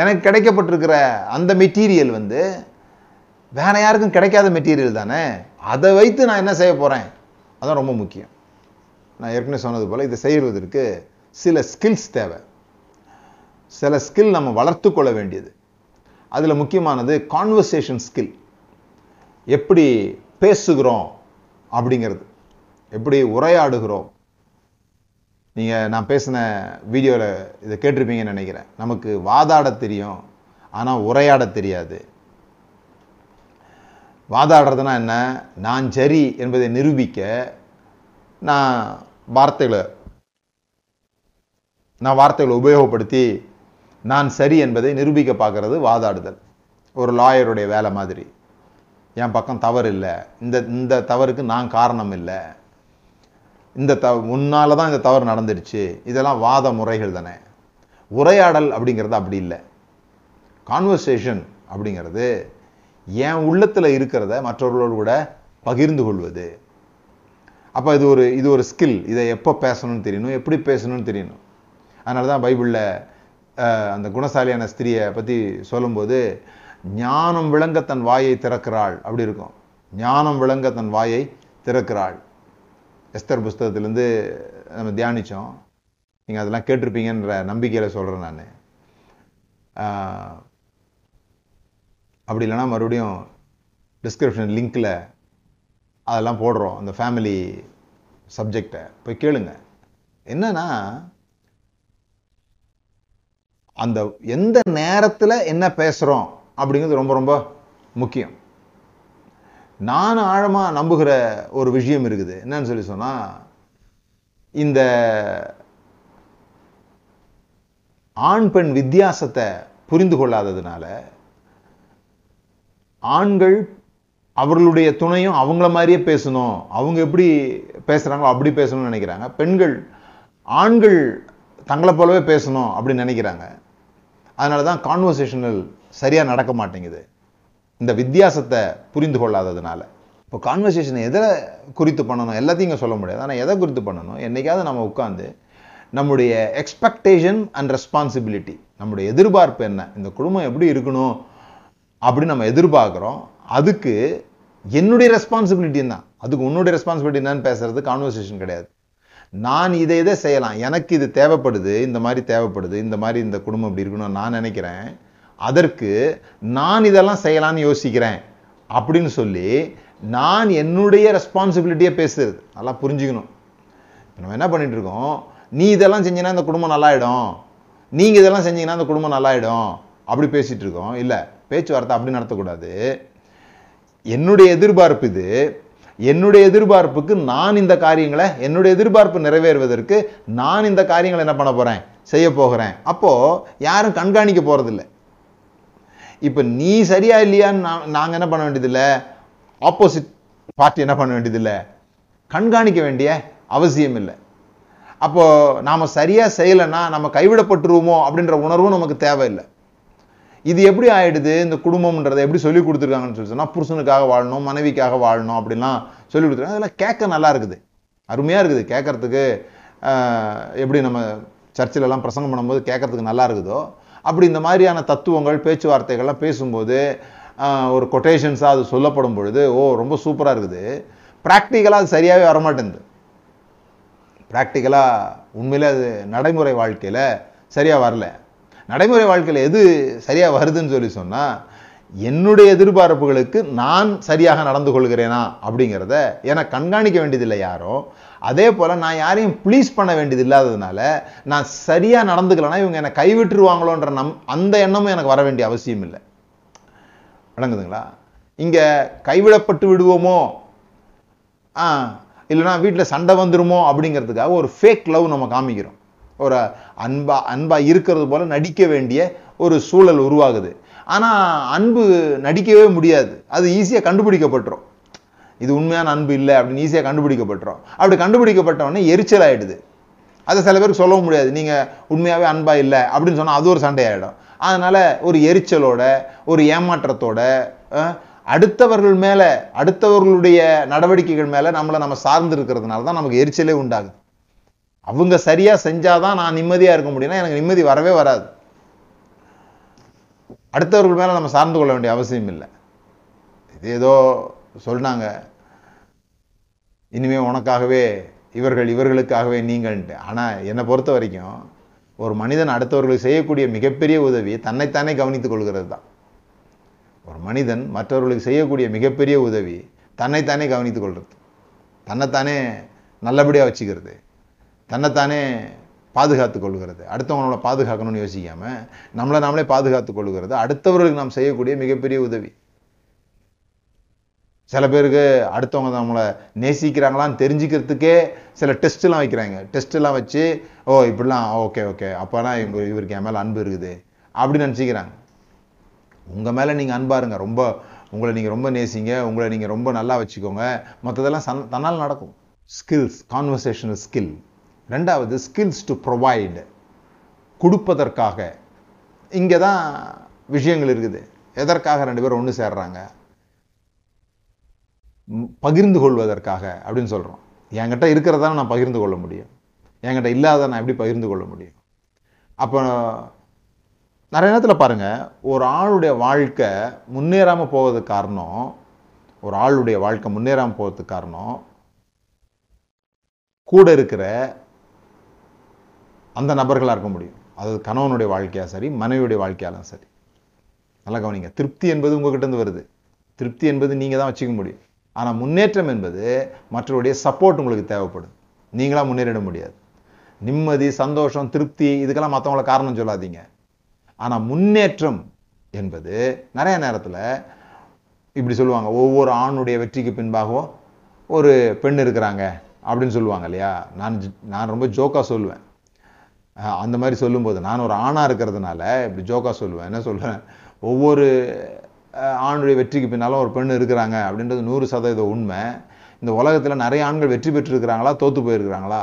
எனக்கு கிடைக்கப்பட்டிருக்கிற அந்த மெட்டீரியல் வந்து வேற யாருக்கும் கிடைக்காத மெட்டீரியல் தானே. அதை வைத்து நான் என்ன செய்ய போகிறேன், அதான் ரொம்ப முக்கியம். நான் ஏற்கனவே சொன்னது போல் இதை செய்வதற்கு சில ஸ்கில்ஸ் தேவை. சில ஸ்கில் நம்ம வளர்த்துக்கொள்ள வேண்டியது. அதில் முக்கியமானது கான்வர்சேஷன் ஸ்கில். எப்படி பேசுகிறோம் அப்படிங்கிறது, எப்படி உரையாடுகிறோம். நீங்கள் நான் பேசின வீடியோவில் இதை கேட்டிருப்பீங்கன்னு நினைக்கிறேன். நமக்கு வாதாட தெரியும், ஆனால் உரையாட தெரியாது. வாதாடுறதுனா என்ன? நான் சரி என்பதை நிரூபிக்க நான் வார்த்தைகளை உபயோகப்படுத்தி நான் சரி என்பதை நிரூபிக்க பார்க்கறது வாதாடுதல். ஒரு லாயருடைய வேலை மாதிரி. என் பக்கம் தவறு இல்லை, இந்த தவறுக்கு நான் காரணம் இல்லை, இந்த முன்னால் தான் இந்த தவறு நடந்துடுச்சு, இதெல்லாம் வாத முறைகள் தானே. உரையாடல் அப்படிங்கிறது அப்படி இல்லை. கான்வர்சேஷன் அப்படிங்கிறது என் உள்ளத்தில் இருக்கிறத மற்றவர்களோடு கூட பகிர்ந்து கொள்வது. அப்போ இது ஒரு ஸ்கில். இதை எப்போ பேசணும்னு தெரியணும், எப்படி பேசணும்னு தெரியணும். அதனால தான் பைபிளில் அந்த குணசாலியான ஸ்திரியை பற்றி சொல்லும்போது ஞானம் விளங்க தன் வாயை திறக்கிறாள் அப்படி இருக்கும். ஞானம் விளங்க தன் வாயை திறக்கிறாள். எஸ்தர் புஸ்தகத்திலேருந்து நம்ம தியானித்தோம். நீங்கள் அதெல்லாம் கேட்டிருப்பீங்கன்ற நம்பிக்கையில் சொல்கிறேன் நான். அப்படி இல்லைன்னா மறுபடியும் டிஸ்கிரிப்ஷன் லிங்கில் அதெல்லாம் போடுறோம். அந்த ஃபேமிலி சப்ஜெக்டை போய் கேளுங்க. என்னன்னா, அந்த எந்த நேரத்தில் என்ன பேசுகிறோம் அப்படிங்கிறது ரொம்ப ரொம்ப முக்கியம். நான் ஆழமாக நம்புகிற ஒரு விஷயம் இருக்குது. என்னன்னு சொன்னால், இந்த ஆண் பெண் வித்தியாசத்தை புரிந்து கொள்ளாததுனால ஆண்கள் அவர்களுடைய துணையும் அவங்கள மாதிரியே பேசணும், அவங்க எப்படி பேசுகிறாங்களோ அப்படி பேசணும்னு நினைக்கிறாங்க. பெண்கள் ஆண்கள் தங்களை போலவே பேசணும் அப்படின்னு நினைக்கிறாங்க. அதனால தான் கான்வர்சேஷனல் சரியாக நடக்க மாட்டேங்குது, இந்த வித்தியாசத்தை புரிந்து கொள்ளாததுனால. இப்போ கான்வர்சேஷனை எதை குறித்து பண்ணணும், எல்லாத்தையும் இங்கே சொல்ல முடியாது. ஆனால் எதை குறித்து பண்ணணும், என்றைக்காவது நம்ம உட்காந்து நம்முடைய எக்ஸ்பெக்டேஷன் அண்ட் ரெஸ்பான்சிபிலிட்டி, நம்முடைய எதிர்பார்ப்பு என்ன, இந்த குடும்பம் எப்படி இருக்கணும் அப்படின்னு நம்ம எதிர்பார்க்குறோம், அதுக்கு என்னுடைய ரெஸ்பான்சிபிலிட்டி தான். அதுக்கு உன்னுடைய ரெஸ்பான்சிபிலிட்டி என்னன்னு பேசுறது கான்வர்சேஷன் கிடையாது. நான் இதை செய்யலாம், எனக்கு இது தேவைப்படுது, இந்த மாதிரி தேவைப்படுது, இந்த மாதிரி இந்த குடும்பம் இப்படி இருக்கணும்னு நான் நினைக்கிறேன், அதற்கு நான் இதெல்லாம் செய்யலான்னு யோசிக்கிறேன் அப்படின்னு சொல்லி நான் என்னுடைய ரெஸ்பான்சிபிலிட்டியை பேசுறது. நல்லா புரிஞ்சுக்கணும். இப்போ நம்ம என்ன பண்ணிகிட்டு இருக்கோம், நீ இதெல்லாம் செஞ்சினா இந்த குடும்பம் நல்லாயிடும், நீங்கள் இதெல்லாம் செஞ்சிங்கன்னா இந்த குடும்பம் நல்லாயிடும் அப்படி பேசிகிட்டு இருக்கோம். இல்லை, பேச்சுவார்த்தை அப்படி நடத்தக்கூடாது. என்னுடைய எதிர்பார்ப்பு இது, என்னுடைய எதிர்பார்ப்புக்கு நான் இந்த காரியங்களை, என்னுடைய எதிர்பார்ப்பு நிறைவேறுவதற்கு நான் இந்த காரியங்களை என்ன பண்ண போகிறேன், செய்ய போகிறேன். அப்போது யாரும் கண்காணிக்க போகிறதில்ல. இப்போ நீ சரியா இல்லையான்னு நாங்கள் என்ன பண்ண வேண்டியதில்லை, ஆப்போசிட் பார்ட்டி என்ன பண்ண வேண்டியதில்லை, கண்காணிக்க வேண்டிய அவசியம் இல்லை. அப்போது நாம் சரியாக செய்யலைன்னா நம்ம கைவிடப்பட்டுருவோமோ அப்படின்ற உணர்வும் நமக்கு தேவையில்லை. இது எப்படி ஆகிடுது, இந்த குடும்பம்ன்றதை எப்படி சொல்லி கொடுத்துருக்காங்கன்னு சொல்லி சொன்னால், புருஷனுக்காக வாழணும், மனைவிக்காக வாழணும் அப்படின்லாம் சொல்லி கொடுத்துருக்காங்க. அதெல்லாம் கேட்க நல்லா இருக்குது, அருமையாக இருக்குது கேட்குறதுக்கு. எப்படி நம்ம சர்ச்சிலெல்லாம் பிரசங்கம் பண்ணும்போது கேட்குறதுக்கு நல்லா இருக்குதோ அப்படி இந்த மாதிரியான தத்துவங்கள் பேச்சுவார்த்தைகள்லாம் பேசும்போது ஒரு கொட்டேஷன்ஸாக அது சொல்லப்படும் பொழுது ஓ ரொம்ப சூப்பராக இருக்குது. ப்ராக்டிக்கலாக அது சரியாகவே வரமாட்டேங்குது, ப்ராக்டிக்கலாக உண்மையில் அது நடைமுறை வாழ்க்கையில் சரியாக வரல. நடைமுறை வாழ்க்கையில் எது சரியாக வருதுன்னு சொல்லி சொன்னால், என்னுடைய எதிர்பார்ப்புகளுக்கு நான் சரியாக நடந்து கொள்கிறேனா அப்படிங்கிறத. ஏன்னா கண்காணிக்க வேண்டியதில்லை யாரும், அதே போல் நான் யாரையும் ப்ளீஸ் பண்ண வேண்டியது இல்லாததுனால நான் சரியாக நடந்துக்கலைன்னா இவங்க என்னை கைவிட்டுருவாங்களோன்ற அந்த எண்ணமும் எனக்கு வர வேண்டிய அவசியம் இல்லை. விளங்குதுங்களா? இங்கே கைவிடப்பட்டு விடுவோமோ இல்லைனா வீட்டில் சண்டை வந்துடுமோ அப்படிங்கிறதுக்காக ஒரு ஃபேக் லவ் நம்ம காமிக்கிறோம். ஒரு அன்பாக இருக்கிறது போல் நடிக்க வேண்டிய ஒரு சூழல் உருவாகுது. ஆனால் அன்பு நடிக்கவே முடியாது, அது ஈஸியாக கண்டுபிடிக்கப்பட்டுரும். இது உண்மையான அன்பு இல்லை அப்படின்னு ஈஸியாக கண்டுபிடிக்கப்பட்டுரும். அப்படி கண்டுபிடிக்கப்பட்டவொடனே எரிச்சல் ஆகிடுது. அதை சில பேருக்கு சொல்லவும் முடியாது, நீங்கள் உண்மையாகவே அன்பாக இல்லை அப்படின்னு சொன்னால் அது ஒரு சண்டையாகிடும். அதனால் ஒரு எரிச்சலோட, ஒரு ஏமாற்றத்தோட, அடுத்தவர்கள் மேலே, அடுத்தவர்களுடைய நடவடிக்கைகள் மேலே நம்மளை நம்ம சார்ந்து இருக்கிறதுனால தான் நமக்கு எரிச்சலே உண்டாகுது. அவங்க சரியாக செஞ்சாதான் நான் நிம்மதியாக இருக்க முடியும்னா எனக்கு நிம்மதி வரவே வராது. அடுத்தவர்கள் மேலே நம்ம சார்ந்து கொள்ள வேண்டிய அவசியம் இல்லை. இது ஏதோ சொன்னாங்க, இனிமேல் உனக்காகவே இவர்களுக்காகவே நீங்கள்ன்ட்டு. ஆனால் என்னை பொறுத்த வரைக்கும் ஒரு மனிதன் அடுத்தவர்களுக்கு செய்யக்கூடிய மிகப்பெரிய உதவி தன்னைத்தானே கவனித்துக் கொள்கிறது தான். ஒரு மனிதன் மற்றவர்களுக்கு செய்யக்கூடிய மிகப்பெரிய உதவி தன்னைத்தானே கவனித்துக் கொள்கிறது, தன்னைத்தானே நல்லபடியாக வச்சுக்கிறது, தன்னைத்தானே பாதுகாத்து கொள்கிறது. அடுத்தவங்களோட பாதுகாக்கணும்னு யோசிக்காமல் நம்மளை நாமளே பாதுகாத்து கொள்கிறது அடுத்தவர்களுக்கு நாம் செய்யக்கூடிய மிகப்பெரிய உதவி. சில பேருக்கு அடுத்தவங்க நம்மளை நேசிக்கிறாங்களான்னு தெரிஞ்சுக்கிறதுக்கே சில டெஸ்ட்டெலாம் வைக்கிறாங்க. டெஸ்ட்டெல்லாம் வச்சு ஓ இப்படிலாம் ஓகே ஓகே அப்போனா இவருக்கு என் மேலே அன்பு இருக்குது அப்படின்னு நினச்சிக்கிறாங்க. உங்கள் மேலே நீங்கள் அன்பாக இருங்க, ரொம்ப உங்களை நீங்கள் ரொம்ப நேசிங்க, உங்களை நீங்கள் ரொம்ப நல்லா வச்சுக்கோங்க, மற்றதெல்லாம் தன்னால் நடக்கும். Skills, conversational skill. ரெண்டாவது ஸ்கில்ஸ் டு ப்ரொவைடு, கொடுப்பதற்காக. இங்கே தான் விஷயங்கள் இருக்குது. எதற்காக ரெண்டு பேரும் ஒன்று சேர்றாங்க, பகிர்ந்து கொள்வதற்காக அப்படின்னு சொல்கிறோம். என்கிட்ட இருக்கிறதான நான் பகிர்ந்து கொள்ள முடியும், என்கிட்ட இல்லாத நான் எப்படி பகிர்ந்து கொள்ள முடியும்? அப்போ நிறைய நேரத்தில் பாருங்கள், ஒரு ஆளுடைய வாழ்க்கை முன்னேறாமல் போவதுக்கு காரணம், ஒரு ஆளுடைய வாழ்க்கை முன்னேறாமல் போவதுக்கு காரணம் கூட இருக்கிற அந்த நபர்களாக இருக்க முடியும். அது கணவனுடைய வாழ்க்கையாக சரி, மனைவியுடைய வாழ்க்கையாலும் சரி. நல்லா கவனிங்க, திருப்தி என்பது உங்ககிட்டேருந்து வருது, திருப்தி என்பது நீங்கள் தான் வச்சுக்க முடியும். ஆனால் முன்னேற்றம் என்பது மற்றவருடைய சப்போர்ட் உங்களுக்கு தேவைப்படுது, நீங்களாக முன்னேறிட முடியாது. நிம்மதி, சந்தோஷம், திருப்தி இதுக்கெல்லாம் மற்றவங்கள காரணம் சொல்லாதீங்க. ஆனால் முன்னேற்றம் என்பது நிறைய நேரத்தில் இப்படி சொல்லுவாங்க, ஒவ்வொரு ஆணுடைய வெற்றிக்கு பின்பாகவும் ஒரு பெண் இருக்கிறாங்க அப்படின்னு சொல்லுவாங்க இல்லையா. நான் ரொம்ப ஜோக்காக சொல்லுவேன். அந்த மாதிரி சொல்லும்போது நான் ஒரு ஆணாக இருக்கிறதுனால இப்படி ஜோக்காக சொல்லுவேன். என்ன சொல்கிறேன், ஒவ்வொரு ஆணுடைய வெற்றிக்கு பின்னாலும் ஒரு பெண் இருக்கிறாங்க அப்படின்றது 100% உண்மை. இந்த உலகத்தில் நிறைய ஆண்கள் வெற்றி பெற்றிருக்கிறாங்களா, தோற்று போயிருக்கிறாங்களா?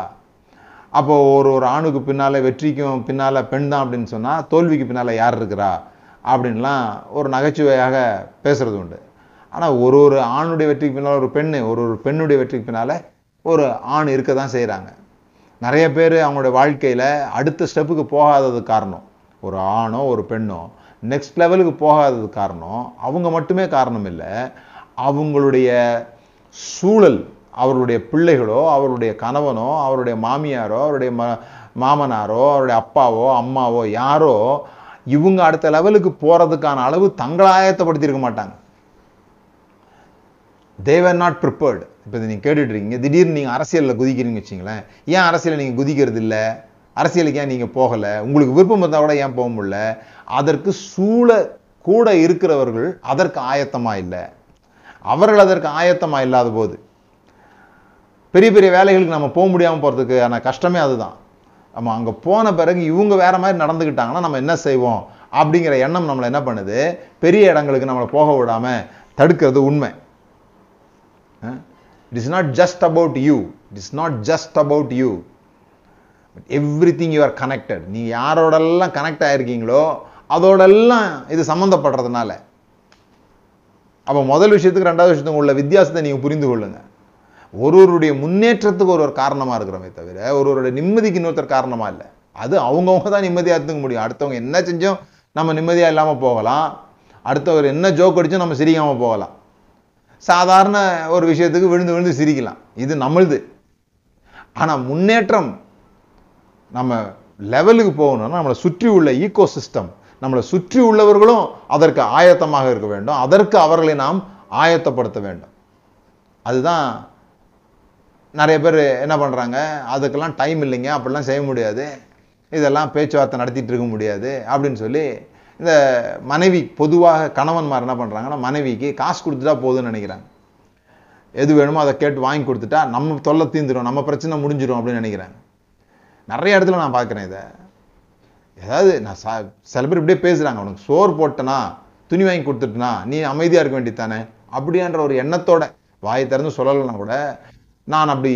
அப்போது ஒரு ஆணுக்கு பின்னால், வெற்றிக்கும் பின்னால் பெண் தான் அப்படின்னு சொன்னால் தோல்விக்கு பின்னால் யார் இருக்கிறா அப்படின்லாம் ஒரு நகைச்சுவையாக பேசுகிறது உண்டு. ஆனால் ஒரு ஆணுடைய வெற்றிக்கு பின்னால் ஒரு பெண், ஒரு பெண்ணுடைய வெற்றிக்கு பின்னால் ஒரு ஆண் இருக்க தான் செய்கிறாங்க. நிறைய பேர் அவங்களுடைய வாழ்க்கையில் அடுத்த ஸ்டெப்புக்கு போகாதது காரணம் ஒரு ஆணோ ஒரு பெண்ணோ நெக்ஸ்ட் லெவலுக்கு போகாதது காரணம் அவங்க மட்டுமே காரணம் இல்லை, அவங்களுடைய சூழல், அவருடைய பிள்ளைகளோ, அவருடைய கணவனோ, அவருடைய மாமியாரோ, அவருடைய மாமனாரோ, அவருடைய அப்பாவோ அம்மாவோ யாரோ இவங்க அடுத்த லெவலுக்கு போகிறதுக்கான அளவு தங்களை ஆயத்தப்படுத்தியிருக்க மாட்டாங்க. They're not prepared. இப்போ நீங்கள் கேட்டுட்ருக்கீங்க, திடீர்னு நீங்கள் அரசியலில் குதிக்கிறீங்கன்னு வச்சிங்களேன், ஏன் அரசியலில் நீங்கள் குதிக்கிறது இல்லை, அரசியலுக்கு ஏன் நீங்கள் போகலை, உங்களுக்கு விருப்பம் இருந்தால் கூட ஏன் போக முடியல, அதற்கு சூழ கூட இருக்கிறவர்கள் அதற்கு ஆயத்தமாக இல்லை, அவர்கள் அதற்கு ஆயத்தமாக இல்லாத போது பெரிய பெரிய வேலைகளுக்கு நம்ம போக முடியாமல் போகிறதுக்கு ஆனால் கஷ்டமே அதுதான். நம்ம அங்கே போன பிறகு இவங்க வேறு மாதிரி நடந்துக்கிட்டாங்கன்னா நம்ம என்ன செய்வோம் அப்படிங்கிற எண்ணம் நம்மளை என்ன பண்ணுது, பெரிய இடங்களுக்கு நம்மளை போக விடாமல் தடுக்கிறது உண்மை. It is not just about you. It is not just about you. But everything you are connected. நீங்க யாரோடெல்லாம் கனெக்ட் ஆயிருக்கீங்களோ அதோடெல்லாம் இது சம்மந்தப்படுறதுனால. அப்போ முதல் விஷயத்துக்கு ரெண்டாவது விஷயத்துக்கு உள்ள வித்தியாசத்தை நீங்கள் புரிந்து கொள்ளுங்க. ஒருவருடைய முன்னேற்றத்துக்கு ஒரு ஒரு காரணமாக இருக்கிறோமே தவிர ஒருவருடைய நிம்மதிக்கு இன்னொருத்தர் காரணமாக இல்லை. அது அவங்கவுங்க தான் நிம்மதியாக இருந்துக்க முடியும். அடுத்தவங்க என்ன செஞ்சோம் நம்ம நிம்மதியாக இல்லாமல் போகலாம், அடுத்தவர் என்ன ஜோக் அடித்தோம் நம்ம சிரிக்காமல் போகலாம், சாதாரண ஒரு விஷயத்துக்கு விழுந்து விழுந்து சிரிக்கலாம், இது நம்மளுது. ஆனால் முன்னேற்றம் நம்ம லெவலுக்கு போகணும்னா நம்மளை சுற்றி உள்ள ஈக்கோ சிஸ்டம், நம்மளை சுற்றி உள்ளவர்களும் அதற்கு ஆயத்தமாக இருக்க வேண்டும், அதற்கு அவர்களை நாம் ஆயத்தப்படுத்த வேண்டும். அதுதான் நிறைய பேர் என்ன பண்ணுறாங்க, அதுக்கெல்லாம் டைம் இல்லைங்க, அப்படிலாம் செய்ய முடியாது, இதெல்லாம் பேச்சுவார்த்தை நடத்திட்டு இருக்க முடியாது அப்படின்னு சொல்லி இந்த மனைவி, பொதுவாக கணவன்மார் என்ன பண்ணுறாங்கன்னா மனைவிக்கு காசு கொடுத்துட்டா போதும்னு நினைக்கிறாங்க. எது வேணுமோ அதை கேட்டு வாங்கி கொடுத்துட்டா நம்ம தொல்லை தீர்ந்துடும், நம்ம பிரச்சனை முடிஞ்சிடும் அப்படின்னு நினைக்கிறாங்க. நிறைய இடத்துல நான் பார்க்குறேன் இதை. ஏதாவது நான் சில பேர் இப்படியே பேசுகிறாங்க, உனக்கு சோறு போட்டனா துணி வாங்கி கொடுத்துட்டனா நீ அமைதியாக இருக்க வேண்டியதானே அப்படின்ற ஒரு எண்ணத்தோட வாயை திறந்து சொல்லலைன்னா கூட, நான் அப்படி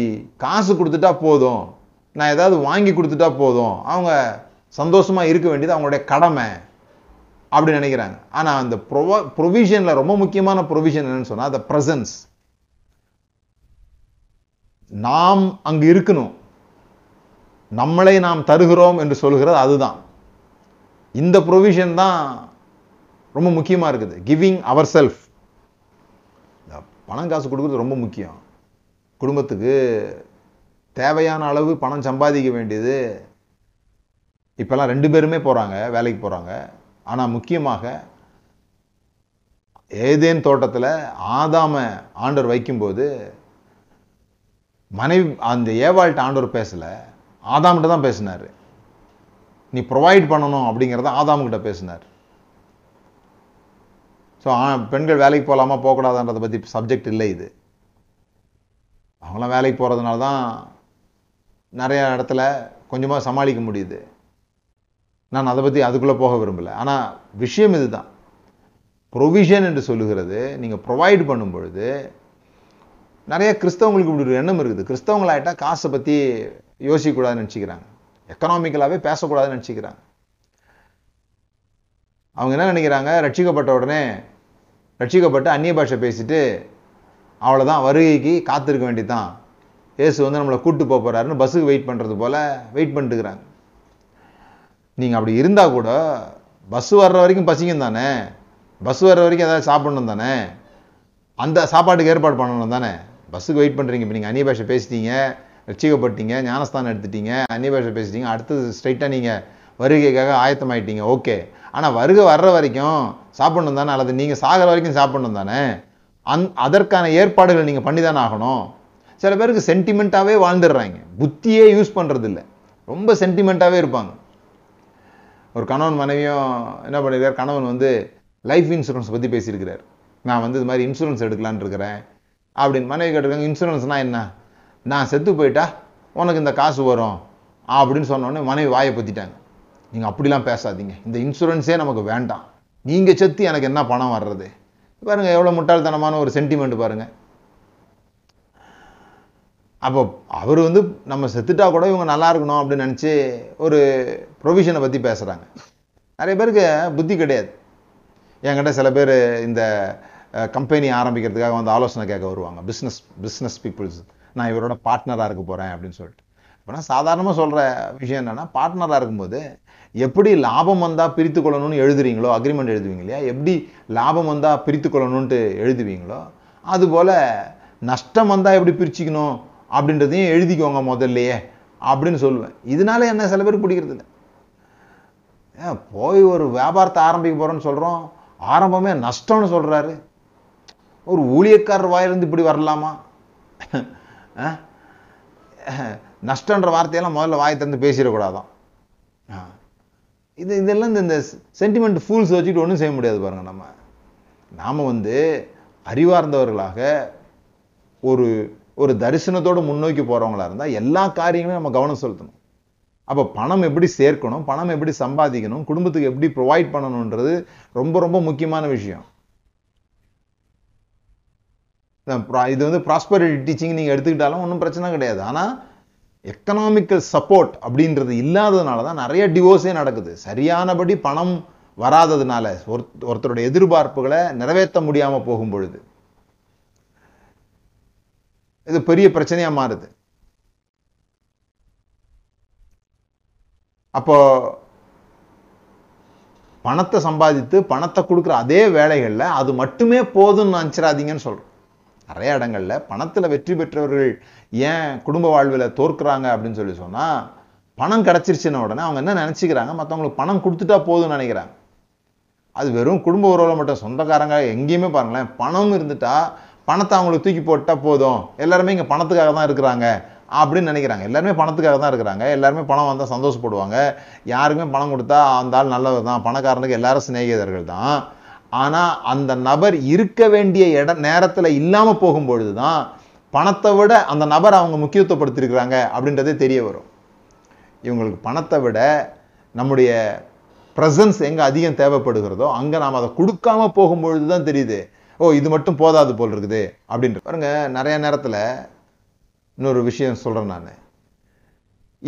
காசு கொடுத்துட்டா போதும், நான் ஏதாவது வாங்கி கொடுத்துட்டா போதும், அவங்க சந்தோஷமாக இருக்க வேண்டியது அவங்களுடைய கடமை அப்படின்னு நினைக்கிறாங்க. ஆனால் அந்த ப்ரொவிஷனில் ரொம்ப முக்கியமான ப்ரொவிஷன் என்னன்னு சொன்னால் அந்த ப்ரெசன்ஸ். நாம் அங்கு இருக்கணும், நம்மளை நாம் தருகிறோம் என்று சொல்கிறது அதுதான். இந்த ப்ரொவிஷன் தான் ரொம்ப முக்கியமாக இருக்குது, கிவிங் அவர் செல்ஃப். பணம் காசு கொடுக்குறது ரொம்ப முக்கியம். குடும்பத்துக்கு தேவையான அளவு பணம் சம்பாதிக்க வேண்டியது, இப்போல்லாம் 2 பேருமே போகிறாங்க, வேலைக்கு போகிறாங்க. ஆனால் முக்கியமாக ஏதேன் தோட்டத்தில் ஆதாமை ஆண்டவர் வைக்கும்போது மனைவி அந்த ஏவாள்கிட்ட ஆண்டவர் பேசலை, ஆதாம்கிட்ட தான் பேசினார். நீ ப்ரொவைட் பண்ணணும் அப்படிங்கிறத ஆதாம்கிட்ட பேசினார். ஸோ பெண்கள் வேலைக்கு போகலாமா போகக்கூடாதான்றதை பற்றி சப்ஜெக்ட் இல்லை இது. அவங்களாம் வேலைக்கு போகிறதுனால தான் நிறையா இடத்துல கொஞ்சமாக சமாளிக்க முடியுது. நான் அதை பற்றி அதுக்குள்ளே போக விரும்பலை. ஆனால் விஷயம் இதுதான், ப்ரொவிஷன் என்று சொல்லுகிறது நீங்கள் ப்ரொவைட் பண்ணும் பொழுது நிறைய கிறிஸ்தவங்களுக்கு இப்படி ஒரு எண்ணம் இருக்குது, கிறிஸ்தவங்களாகிட்டால் காசை பற்றி யோசிக்கக்கூடாதுன்னு நினச்சிக்கிறாங்க, எக்கனாமிக்கலாகவே பேசக்கூடாதுன்னு நினச்சிக்கிறாங்க. அவங்க என்ன நினைக்கிறாங்க, ரட்சிக்கப்பட்ட உடனே ரட்சிக்கப்பட்டு அந்நிய பாஷை பேசிட்டு அவ்வளோதான், வருகைக்கு காத்திருக்க வேண்டியதான், இயேசு வந்து நம்மளை கூப்பிட்டு போக போகிறாருன்னு பஸ்ஸுக்கு வெயிட் பண்ணுறது போல் வெயிட் பண்ணிட்டுக்கிறாங்க. நீங்கள் அப்படி இருந்தால் கூட பஸ் வர்ற வரைக்கும் பசிக்கும் தானே, பஸ் வர்ற வரைக்கும் ஏதாவது சாப்பிடணும் தானே, அந்த சாப்பாட்டுக்கு ஏற்பாடு பண்ணணும் தானே. பஸ்ஸுக்கு வெயிட் பண்ணுறீங்க, இப்போ நீங்கள் அந்நிய பாஷை பேசிட்டீங்க, ரட்சிக்கப்பட்டீங்க, ஞானஸ்தானம் எடுத்துட்டீங்க, அந்நிய பாஷை பேசிட்டீங்க, அடுத்தது ஸ்ட்ரைட்டாக நீங்கள் வருகைக்காக ஆயத்தமாயிட்டீங்க, ஓகே. ஆனால் வருகை வர்ற வரைக்கும் சாப்பிடணும் தானே, அல்லது நீங்கள் சாகிற வரைக்கும் சாப்பிடணும் தானே, அதற்கான ஏற்பாடுகளை நீங்கள் பண்ணி தானே ஆகணும். சில பேருக்கு சென்டிமெண்ட்டாகவே வாழ்ந்துடுறாங்க, புத்தியே யூஸ் பண்ணுறது இல்லை, ரொம்ப சென்டிமெண்ட்டாகவே இருப்பாங்க. ஒரு கணவன் மனைவியும் என்ன பண்ணியிருக்கார், கணவன் வந்து லைஃப் இன்சூரன்ஸ் பற்றி பேசியிருக்கிறார். நான் வந்து இது மாதிரி இன்சூரன்ஸ் எடுக்கலான்னு இருக்கிறேன் அப்படின்னு மனைவி கேட்டிருக்காங்க. இன்சூரன்ஸ்னால் என்ன, நான் செத்து போயிட்டா உனக்கு இந்த காசு வரும் அப்படின்னு சொன்னோடனே மனைவி வாயை பற்றிட்டாங்க. நீங்கள் அப்படிலாம் பேசாதீங்க, இந்த இன்சூரன்ஸே நமக்கு வேண்டாம், நீங்கள் செத்து எனக்கு என்ன பணம் வர்றது பாருங்கள், எவ்வளோ முட்டாள்தனமான ஒரு சென்டிமெண்ட் பாருங்கள். அப்போ அவர் வந்து நம்ம செத்துட்டா கூட இவங்க நல்லா இருக்கணும் அப்படின்னு நினச்சி ஒரு ப்ரொவிஷனை பற்றி பேசுகிறாங்க. நிறைய பேருக்கு புத்தி கிடையாது. என்கிட்ட சில பேர் இந்த கம்பெனி ஆரம்பிக்கிறதுக்காக வந்து ஆலோசனை கேட்க வருவாங்க, பிஸ்னஸ் பீப்புள்ஸ். நான் இவரோட பார்ட்னராக இருக்க போகிறேன் அப்படின்னு சொல்லிட்டு. இப்போனா சாதாரணமாக சொல்கிற விஷயம் என்னென்னா, பார்ட்னராக இருக்கும்போது எப்படி லாபம் வந்தால் பிரித்து கொள்ளணும்னு எழுதுறீங்களோ, அக்ரிமெண்ட் எழுதுவீங்க இல்லையா, எப்படி லாபம் வந்தால் பிரித்து கொள்ளணுன்ட்டு எழுதுவீங்களோ அதுபோல் நஷ்டம் வந்தால் எப்படி பிரிச்சுக்கணும் அப்படின்றதையும் எழுதிக்கோங்க முதல்லையே அப்படின்னு சொல்லுவேன். இதனால என்ன சில பேருக்கு பிடிக்கிறது இல்லை. ஏன் போய் ஒரு வியாபாரத்தை ஆரம்பிக்க போகிறோன்னு சொல்கிறோம், ஆரம்பமே நஷ்டம்னு சொல்கிறாரு, ஒரு ஊழியக்காரர் வாயிலிருந்து இப்படி வரலாமா? நஷ்டன்ற வார்த்தையெல்லாம் முதல்ல வாயை திறந்து பேசிடக்கூடாதான். இதெல்லாம் இந்த சென்டிமெண்ட் ஃபூல்ஸ் வச்சுக்கிட்டு ஒன்றும் செய்ய முடியாது பாருங்கள். நாம் அறிவார்ந்தவர்களாக ஒரு ஒரு தரிசனத்தோடு முன்னோக்கி போகிறவங்களா இருந்தால் எல்லா காரியங்களும் நம்ம கவனம் செலுத்தணும். அப்போ பணம் எப்படி சேர்க்கணும், பணம் எப்படி சம்பாதிக்கணும், குடும்பத்துக்கு எப்படி ப்ரொவைட் பண்ணணுன்றது ரொம்ப ரொம்ப முக்கியமான விஷயம். இது ப்ராஸ்பரிட்டி டீச்சிங் நீங்கள் எடுத்துக்கிட்டாலும் ஒன்றும் பிரச்சனை கிடையாது. ஆனால் எக்கனாமிக்கல் சப்போர்ட் அப்படின்றது இல்லாததுனால தான் நிறைய டிவோர்ஸே நடக்குது. சரியானபடி பணம் வராததுனால ஒருத்தருடைய எதிர்பார்ப்புகளை நிறைவேற்ற முடியாமல் போகும் பொழுது இது பெரிய பிரச்சனையாக மாறுது. அப்போ பணத்தை சம்பாதித்து பணத்தை கொடுக்குற அதே வேலைகளில் அது மட்டுமே போதும்னு நினச்சிடாதீங்கன்னு சொல்கிறேன். நிறைய இடங்களில் பணத்தில் வெற்றி பெற்றவர்கள் ஏன் குடும்ப வாழ்வில் தோற்கிறாங்க அப்படின்னு சொன்னால், பணம் கிடச்சிருச்சுன்ன உடனே அவங்க என்ன நினச்சிக்கிறாங்க, மற்றவங்களுக்கு பணம் கொடுத்துட்டா போதும்னு நினைக்கிறாங்க. அது வெறும் குடும்ப உறவில் மட்டும், சொந்தக்காரங்க எங்கேயுமே பாருங்களேன், பணம் இருந்துட்டா பணத்தை அவங்களுக்கு தூக்கி போட்டால் போதும், எல்லாருமே இங்கே பணத்துக்காக தான் இருக்கிறாங்க அப்படின்னு நினைக்கிறாங்க. எல்லாருமே பணத்துக்காக தான் இருக்கிறாங்க, எல்லாருமே பணம் வந்தால் சந்தோஷப்படுவாங்க, யாருக்குமே பணம் கொடுத்தா அந்த ஆள் நல்லது தான், பணக்காரனுக்கு எல்லாரும் சிநேகிதர்கள் தான். ஆனால் அந்த நபர் இருக்க வேண்டிய நேரத்தில் இல்லாமல் போகும்பொழுது தான் பணத்தை விட அந்த நபர் அவங்க முக்கியத்துவப்படுத்திருக்கிறாங்க அப்படின்றதே தெரிய வரும். இவங்களுக்கு பணத்தை விட நம்முடைய ப்ரெசன்ஸ் எங்கே அதிகம் தேவைப்படுகிறதோ அங்கே நாம் அதை கொடுக்காமல் போகும்பொழுது தான் தெரியுது, ஓ இது மட்டும் போதாது போல் இருக்குது அப்படின்ட்டு பாருங்க. நிறைய நேரத்தில் இன்னொரு விஷயம் சொல்கிறேன் நான்,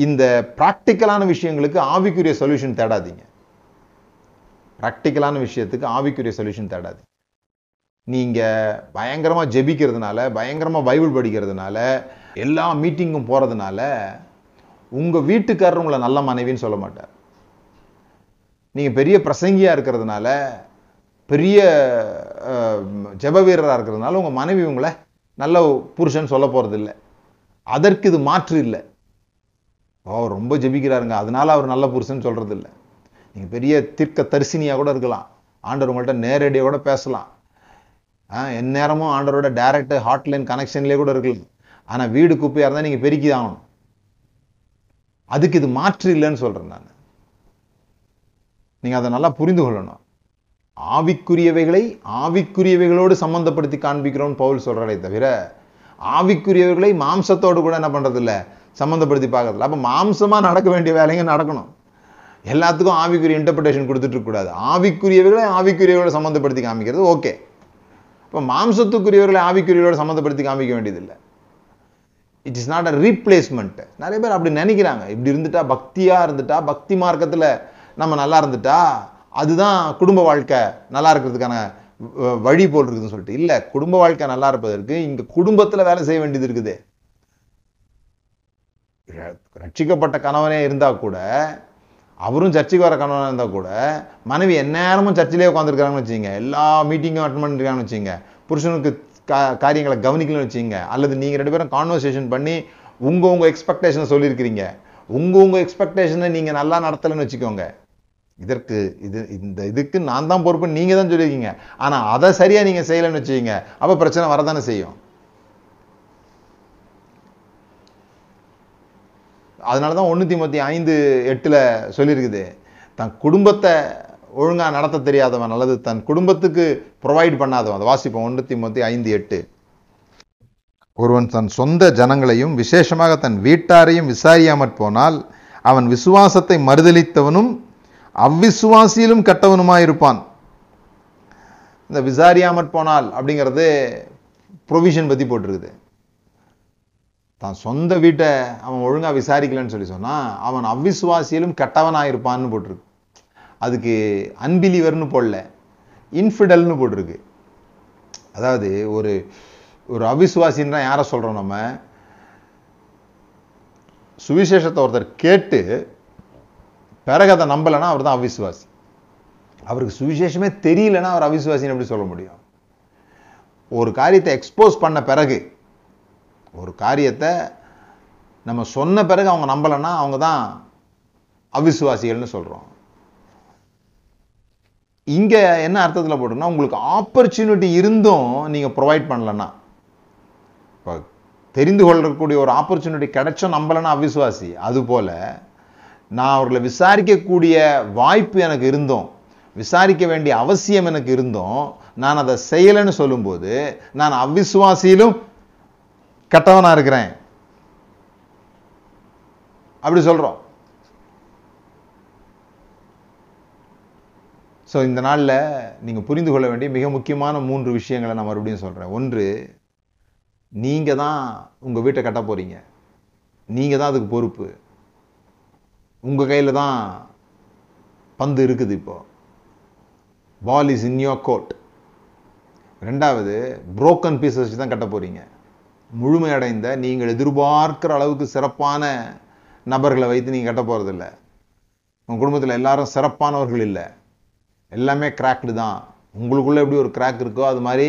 இந்த ப்ராக்டிக்கலான விஷயங்களுக்கு ஆவிக்குரிய சொல்யூஷன் தேடாதீங்க. ப்ராக்டிக்கலான விஷயத்துக்கு ஆவிக்குரிய சொல்யூஷன் தேடாது. நீங்கள் பயங்கரமாக ஜெபிக்கிறதுனால, பயங்கரமாக பைபிள் படிக்கிறதுனால, எல்லா மீட்டிங்கும் போகிறதுனால உங்கள் வீட்டுக்காரர் உங்களை நல்ல மனைவின்னு சொல்ல மாட்டார். நீங்கள் பெரிய பிரசங்கியாக இருக்கிறதுனால, பெரிய ஜெப வீரராக இருக்கிறதுனால உங்கள் மனைவி உங்களை நல்ல புருஷன் சொல்ல போகிறது இல்லை. அதற்கு இது மாற்று இல்லை. அவர் ரொம்ப ஜெபிக்கிறாருங்க அதனால அவர் நல்ல புருஷன் சொல்கிறது இல்லை. நீங்கள் பெரிய தீர்க்க தரிசனியாக கூட இருக்கலாம், ஆண்டவர் உங்கள்கிட்ட நேரடியோட பேசலாம், என் நேரமும் ஆண்டவரோட டைரக்ட் ஹாட்லைன் கனெக்ஷன்லேயே கூட இருக்கலாம். ஆனால் வீடு குப்பையாக இருந்தால் நீங்கள் பெருக்கி ஆகணும். அதுக்கு இது மாற்று இல்லைன்னு சொல்கிறேன் நான். நீங்கள் அதை நல்லா புரிந்து கொள்ளணும். ஆவிக்குரியவைகளை ஆவிக்குரியவைகளோடு சம்மந்தப்படுத்தி காண்பிக்கிறோன்னு பவுல் சொல்கிறதை தவிர, ஆவிக்குரியவைகளை மாம்சத்தோடு கூட என்ன பண்ணுறதில்ல, சம்மந்தப்படுத்தி பார்க்கறதில்ல. அப்போ மாம்சமாக நடக்க வேண்டிய வேலைங்க நடக்கணும். எல்லாத்துக்கும் ஆவிக்குரிய இன்டர்பிரேஷன் கொடுத்துட்டு இருக்கக்கூடாது. ஆவிக்குரியவைகளை ஆவிக்குரியவையோடு சம்மந்தப்படுத்தி காமிக்கிறது ஓகே. இப்போ மாம்சத்துக்குரியவர்களை ஆவிக்குரியவோடு சம்மந்தப்படுத்தி காமிக்க வேண்டியதில்லை. It is not a replacement. நிறைய பேர் அப்படி நினைக்கிறாங்க, இப்படி இருந்துட்டா, பக்தியாக இருந்துட்டா, பக்தி மார்க்கத்தில் நம்ம நல்லா இருந்துட்டா அதுதான் குடும்ப வாழ்க்கை நல்லா இருக்கிறதுக்கான வழி போல் இருக்குதுன்னு சொல்லிட்டு. இல்லை, குடும்ப வாழ்க்கை நல்லா இருப்பதற்கு இங்கே குடும்பத்தில் வேலை செய்ய வேண்டியது இருக்குது. ரட்சிக்கப்பட்ட கணவனே இருந்தால் கூட, அவரும் சர்ச்சைக்கு வர கணவனாக இருந்தால் கூட, மனைவி எந்நேரமும் சர்ச்சிலே உட்காந்துருக்காங்கன்னு வச்சுங்க, எல்லா மீட்டிங்கும் அட்டன் பண்ணிருக்காங்கன்னு வச்சுங்க, புருஷனுக்கு காரியங்களை கவனிக்கணும்னு வச்சுங்க, அல்லது நீங்கள் ரெண்டு பேரும் கான்வர்சேஷன் பண்ணி உங்கள் எக்ஸ்பெக்டேஷனை சொல்லியிருக்கிறீங்க, உங்கள் எக்ஸ்பெக்டேஷனை நீங்கள் நல்லா நடத்தலைன்னு வச்சுக்கோங்க, இதற்கு இதுக்கு நான் தான் பொறுப்புன்னு நீங்கள் தான் சொல்லியிருக்கீங்க, ஆனால் அதை சரியாக நீங்கள் செய்யலைன்னு வச்சுக்கிங்க, அப்போ பிரச்சனை வரதானே செய்யும். அதனால தான் 1 தீமோத்தேயு 5:8 சொல்லியிருக்குது, தன் குடும்பத்தை ஒழுங்காக நடத்த தெரியாதவன் அல்லது தன் குடும்பத்துக்கு ப்ரொவைட் பண்ணாதவன். அதை வாசிப்போம், 1 தீமோத்தேயு 5:8. ஒருவன் தன் சொந்த ஜனங்களையும் விசேஷமாக தன் வீட்டாரையும் விசாரியாமற் போனால் அவன் விசுவாசத்தை மறுதலித்தவனும் அவ்விசுவாசியிலும் கெட்டவனுமாயிருப்பான். இந்த விசாரியாமற் போனால் அப்படிங்கிறது ப்ரொவிஷன் பற்றி போட்டிருக்குது. தான் சொந்த வீட்டை அவன் ஒழுங்காக விசாரிக்கலன்னு சொன்னால் அவன் அவ்விசுவாசியிலும் கெட்டவனாயிருப்பான்னு போட்டிருக்கு. அதுக்கு அன்பிலீவர்னு போடல, இன்ஃபிடல்னு போட்டிருக்கு. அதாவது ஒரு ஒரு அவிசுவாசின்னா யாரை சொல்கிறோம்? நம்ம சுவிசேஷத்தை ஒருத்தர் கேட்டு பிறகு அதை நம்பலைன்னா அவர் தான் அவிசுவாசி. அவருக்கு சுவிசேஷமே தெரியலன்னா அவர் அவிசுவாசின்னு எப்படி சொல்ல முடியும்? ஒரு காரியத்தை எக்ஸ்போஸ் பண்ண பிறகு, ஒரு காரியத்தை நம்ம சொன்ன பிறகு அவங்க நம்பலைன்னா அவங்க தான் அவிசுவாசிகள்னு சொல்கிறோம். இங்கே என்ன அர்த்தத்தில் போட்டோம்னா, உங்களுக்கு ஆப்பர்ச்சுனிட்டி இருந்தும் நீங்கள் ப்ரொவைட் பண்ணலன்னா, இப்போ தெரிந்து கொள்ளக்கூடிய ஒரு ஆப்பர்ச்சுனிட்டி கிடைச்சோம் நம்பலைன்னா அவிசுவாசி. அதுபோல் நான் அவர்களை விசாரிக்கக்கூடிய வாய்ப்பு எனக்கு இருந்தும், விசாரிக்க வேண்டிய அவசியம் எனக்கு இருந்தும், நான் அதை செய்யலைன்னு சொல்லும்போது நான் அவிசுவாசியிலும் கெட்டவனாக இருக்கிறேன் அப்படி சொல்கிறோம். ஸோ இந்த நாளில் நீங்கள் புரிந்து கொள்ள வேண்டிய மிக முக்கியமான 3 விஷயங்களை நான் மறுபடியும் சொல்கிறேன். 1, நீங்கள் தான் உங்கள் வீட்டை கட்ட போகிறீங்க, நீங்கள் தான் அதுக்கு பொறுப்பு, உங்கள் கையில் தான் பந்து இருக்குது, இப்போது ball is in your court. 2, broken pieces வச்சு தான் கட்ட போகிறீங்க, முழுமையடைந்த நீங்கள் எதிர்பார்க்கிற அளவுக்கு சிறப்பான நபர்களை வைத்து நீங்கள் கட்ட போகிறதில்ல. உங்கள் குடும்பத்தில் எல்லாரும் சிறப்பானவர்கள் இல்லை, எல்லாமே கிராக்டு தான். உங்களுக்குள்ளே எப்படி ஒரு கிராக் இருக்கோ அது மாதிரி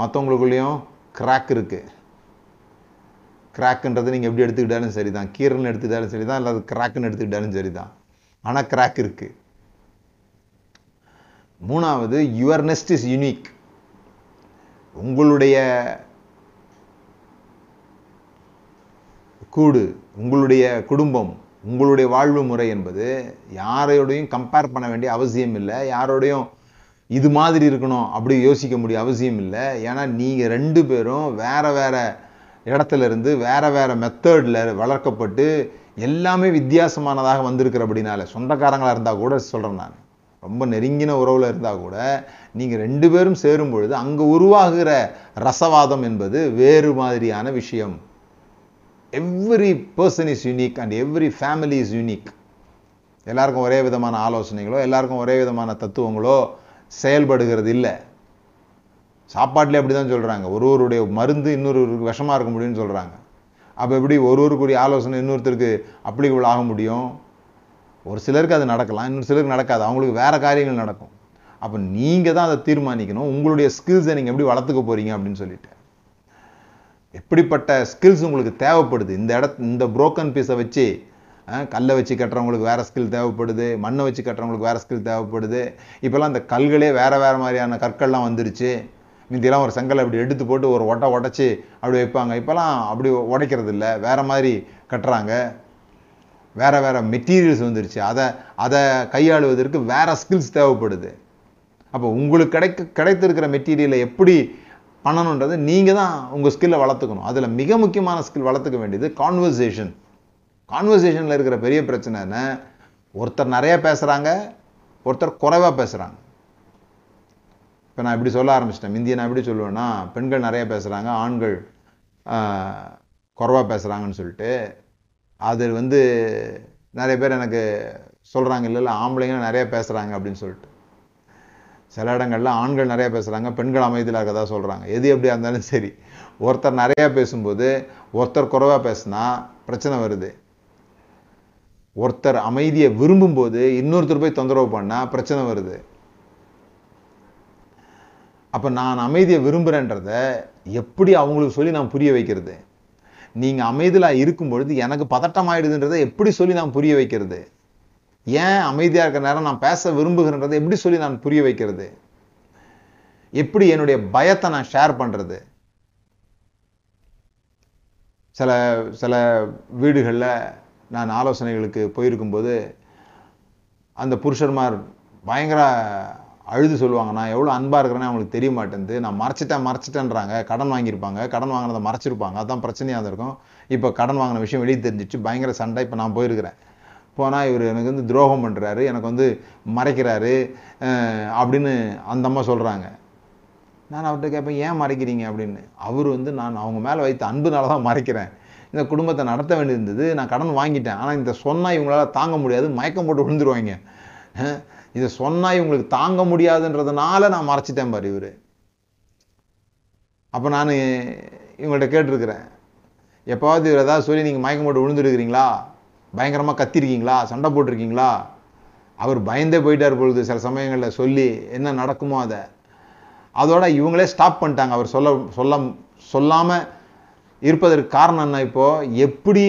மற்றவங்களுக்குள்ளேயும் கிராக் இருக்குது. கிராக்குன்றது நீங்கள் எப்படி எடுத்துக்கிட்டாலும் சரி தான், கீரல்னு எடுத்துக்கிட்டாலும் சரி தான், இல்லை அது கிராக்குன்னு எடுத்துக்கிட்டாலும் சரி தான், ஆனால் கிராக் இருக்குது. 3, யுவர் நெஸ்ட் இஸ் யூனிக். உங்களுடைய கூடு, உங்களுடைய குடும்பம், உங்களுடைய வாழ்வு முறை என்பது யாரோடையும் கம்பேர் பண்ண வேண்டிய அவசியம் இல்லை, யாரோடையும் இது மாதிரி இருக்கணும் அப்படி யோசிக்க முடிய அவசியம் இல்லை. ஏன்னா நீங்கள் 2 பேரும் வேறு வேறு இடத்துல இருந்து வேறு வேறு மெத்தடில் வளர்க்கப்பட்டு எல்லாமே வித்தியாசமானதாக வந்திருக்கிற அப்படின்னால, சொந்தக்காரங்களாக இருந்தால் கூட சொல்கிறேன், நான் ரொம்ப நெருங்கின உறவில் இருந்தால் கூட நீங்கள் 2 பேரும் சேரும் பொழுது அங்கே உருவாகிற ரசவாதம் என்பது வேறு மாதிரியான விஷயம். Every person is unique and every family is unique. எல்லாருக்கும் ஒரே விதமான ஆலோசனைகளோ எல்லாருக்கும் ஒரே விதமான தத்துவங்களோ செயல்படுகிறது இல்லை. சாப்பாட்டிலே அப்படி தான் சொல்கிறாங்க, ஒருவருடைய மருந்து இன்னொருவருக்கு விஷமாக இருக்க முடியும்னு சொல்கிறாங்க. அப்போ எப்படி ஒருவருக்குரிய ஆலோசனை இன்னொருத்தருக்கு அப்ளிகபிள் ஆக முடியும்? ஒரு சிலருக்கு அது நடக்கலாம், இன்னொரு சிலருக்கு நடக்காது, அவங்களுக்கு வேறு காரியங்கள் நடக்கும். அப்போ நீங்கள் தான் அதை தீர்மானிக்கணும், உங்களுடைய ஸ்கில்ஸை நீங்கள் எப்படி வளர்த்துக்க போகிறீங்க அப்படின்னு சொல்லிட்டு, எப்படிப்பட்ட ஸ்கில்ஸ் உங்களுக்கு தேவைப்படுது. இந்த புரோக்கன் பீஸை வச்சு கல்லை வச்சு கட்டுறவங்களுக்கு வேறு ஸ்கில் தேவைப்படுது, மண்ணை வச்சு கட்டுறவங்களுக்கு வேறு ஸ்கில் தேவைப்படுது. இப்போல்லாம் அந்த கல்களே வேறு வேறு மாதிரியான கற்கள்லாம் வந்துருச்சு. முந்தியெல்லாம் ஒரு செங்கலை அப்படி எடுத்து போட்டு ஒரு உடச்சி அப்படி வைப்பாங்க, இப்போல்லாம் அப்படி உடைக்கிறது இல்லை, வேறு மாதிரி கட்டுறாங்க. வேறு வேறு மெட்டீரியல்ஸ் வந்துருச்சு, அதை கையாளுவதற்கு வேறு ஸ்கில்ஸ் தேவைப்படுது. அப்போ உங்களுக்கு கிடைத்திருக்கிற மெட்டீரியலை எப்படி பண்ணணுன்றது நீங்கள் தான் உங்கள் ஸ்கில்லை வளர்த்துக்கணும். அதில் மிக முக்கியமான ஸ்கில் வளர்த்துக்க வேண்டியது கான்வர்சேஷன். கான்வர்சேஷனில் இருக்கிற பெரிய பிரச்சனை என்ன? ஒருத்தர் நிறையா பேசுகிறாங்க, ஒருத்தர் குறைவாக பேசுகிறாங்க. இப்போ நான் இப்படி சொல்ல ஆரம்பிச்சிட்டேன், இந்தியா நான் எப்படி சொல்லுவேன்னா, பெண்கள் நிறையா பேசுகிறாங்க, ஆண்கள் குறைவாக பேசுகிறாங்கன்னு சொல்லிட்டு அது நிறைய பேர் எனக்கு சொல்கிறாங்க, இல்லை ஆம்பளைங்க நிறையா பேசுகிறாங்க அப்படின்னு சொல்லிட்டு. சில இடங்களில் ஆண்கள் நிறையா பேசுகிறாங்க, பெண்கள் அமைதியில் இருக்கதா சொல்கிறாங்க. எது எப்படியா இருந்தாலும் சரி, ஒருத்தர் நிறையா பேசும்போது ஒருத்தர் குறைவாக பேசுனா பிரச்சனை வருது, ஒருத்தர் அமைதியை விரும்பும்போது இன்னொருத்தர் போய் தொந்தரவு பண்ணால் பிரச்சனை வருது. அப்போ நான் அமைதியை விரும்புகிறேன்றத எப்படி அவங்களுக்கு சொல்லி நான் புரிய வைக்கிறது? நீங்கள் அமைதியாக இருக்கும் பொழுது எனக்கு பதட்டம் ஆகிடுதுன்றதை எப்படி சொல்லி நான் புரிய வைக்கிறது? ஏன் அமைதியாக இருக்கிற நேரம் நான் பேச விரும்புகிறேன்றதை எப்படி சொல்லி நான் புரிய வைக்கிறது? எப்படி என்னுடைய பயத்தை நான் ஷேர் பண்ணுறது? சில சில வீடுகளில் நான் ஆலோசனைகளுக்கு போயிருக்கும்போது அந்த புருஷர்மார் பயங்கர அழுது சொல்லுவாங்க, நான் எவ்வளோ அன்பாக இருக்கிறேன்னு அவங்களுக்கு தெரிய மாட்டேங்குது, நான் மறைச்சிட்டேன்றாங்க. கடன் வாங்கியிருப்பாங்க, கடன் வாங்கினதை மறைச்சிருப்பாங்க, அதுதான் பிரச்சனையாக இருக்கும். இப்போ கடன் வாங்கின விஷயம் வெளியே தெரிஞ்சிச்சு, பயங்கர சண்டை. இப்போ நான் போயிருக்கிறேன், போனால் இவர் எனக்கு துரோகம் பண்ணுறாரு, எனக்கு மறைக்கிறாரு அப்படின்னு அந்த அம்மா சொல்கிறாங்க. நான் அவர்கிட்ட கேட்பேன், ஏன் மறைக்கிறீங்க அப்படின்னு. அவர் நான் அவங்க மேலே வைத்த அன்புனால தான் மறைக்கிறேன், இந்த குடும்பத்தை நடத்த வேண்டியிருந்தது, நான் கடன் வாங்கிட்டேன், ஆனால் இந்த சொன்னால் இவங்களால தாங்க முடியாது, மயக்கம் போட்டு விழுந்துருவாங்க, இதை சொன்னால் இவங்களுக்கு தாங்க முடியாதுன்றதுனால நான் மறைச்சிட்டேன் பாரு இவர். அப்போ நான் இவங்கள்ட்ட கேட்டிருக்கிறேன், எப்போவாவது இவர் ஏதாவது சொல்லி நீங்கள் மயக்கம் போட்டு விழுந்துருக்கிறீங்களா, பயங்கரமாக கத்திருக்கீங்களா, சண்டை போட்டிருக்கீங்களா? அவர் பயந்தே போயிட்டார் பொழுது. சில சமயங்களில் சொல்லி என்ன நடக்குமோ அதை அதோட இவங்களே ஸ்டாப் பண்ணிட்டாங்க. அவர் சொல்லாமல் இருப்பதற்கு காரணம் என்ன? இப்போது எப்படி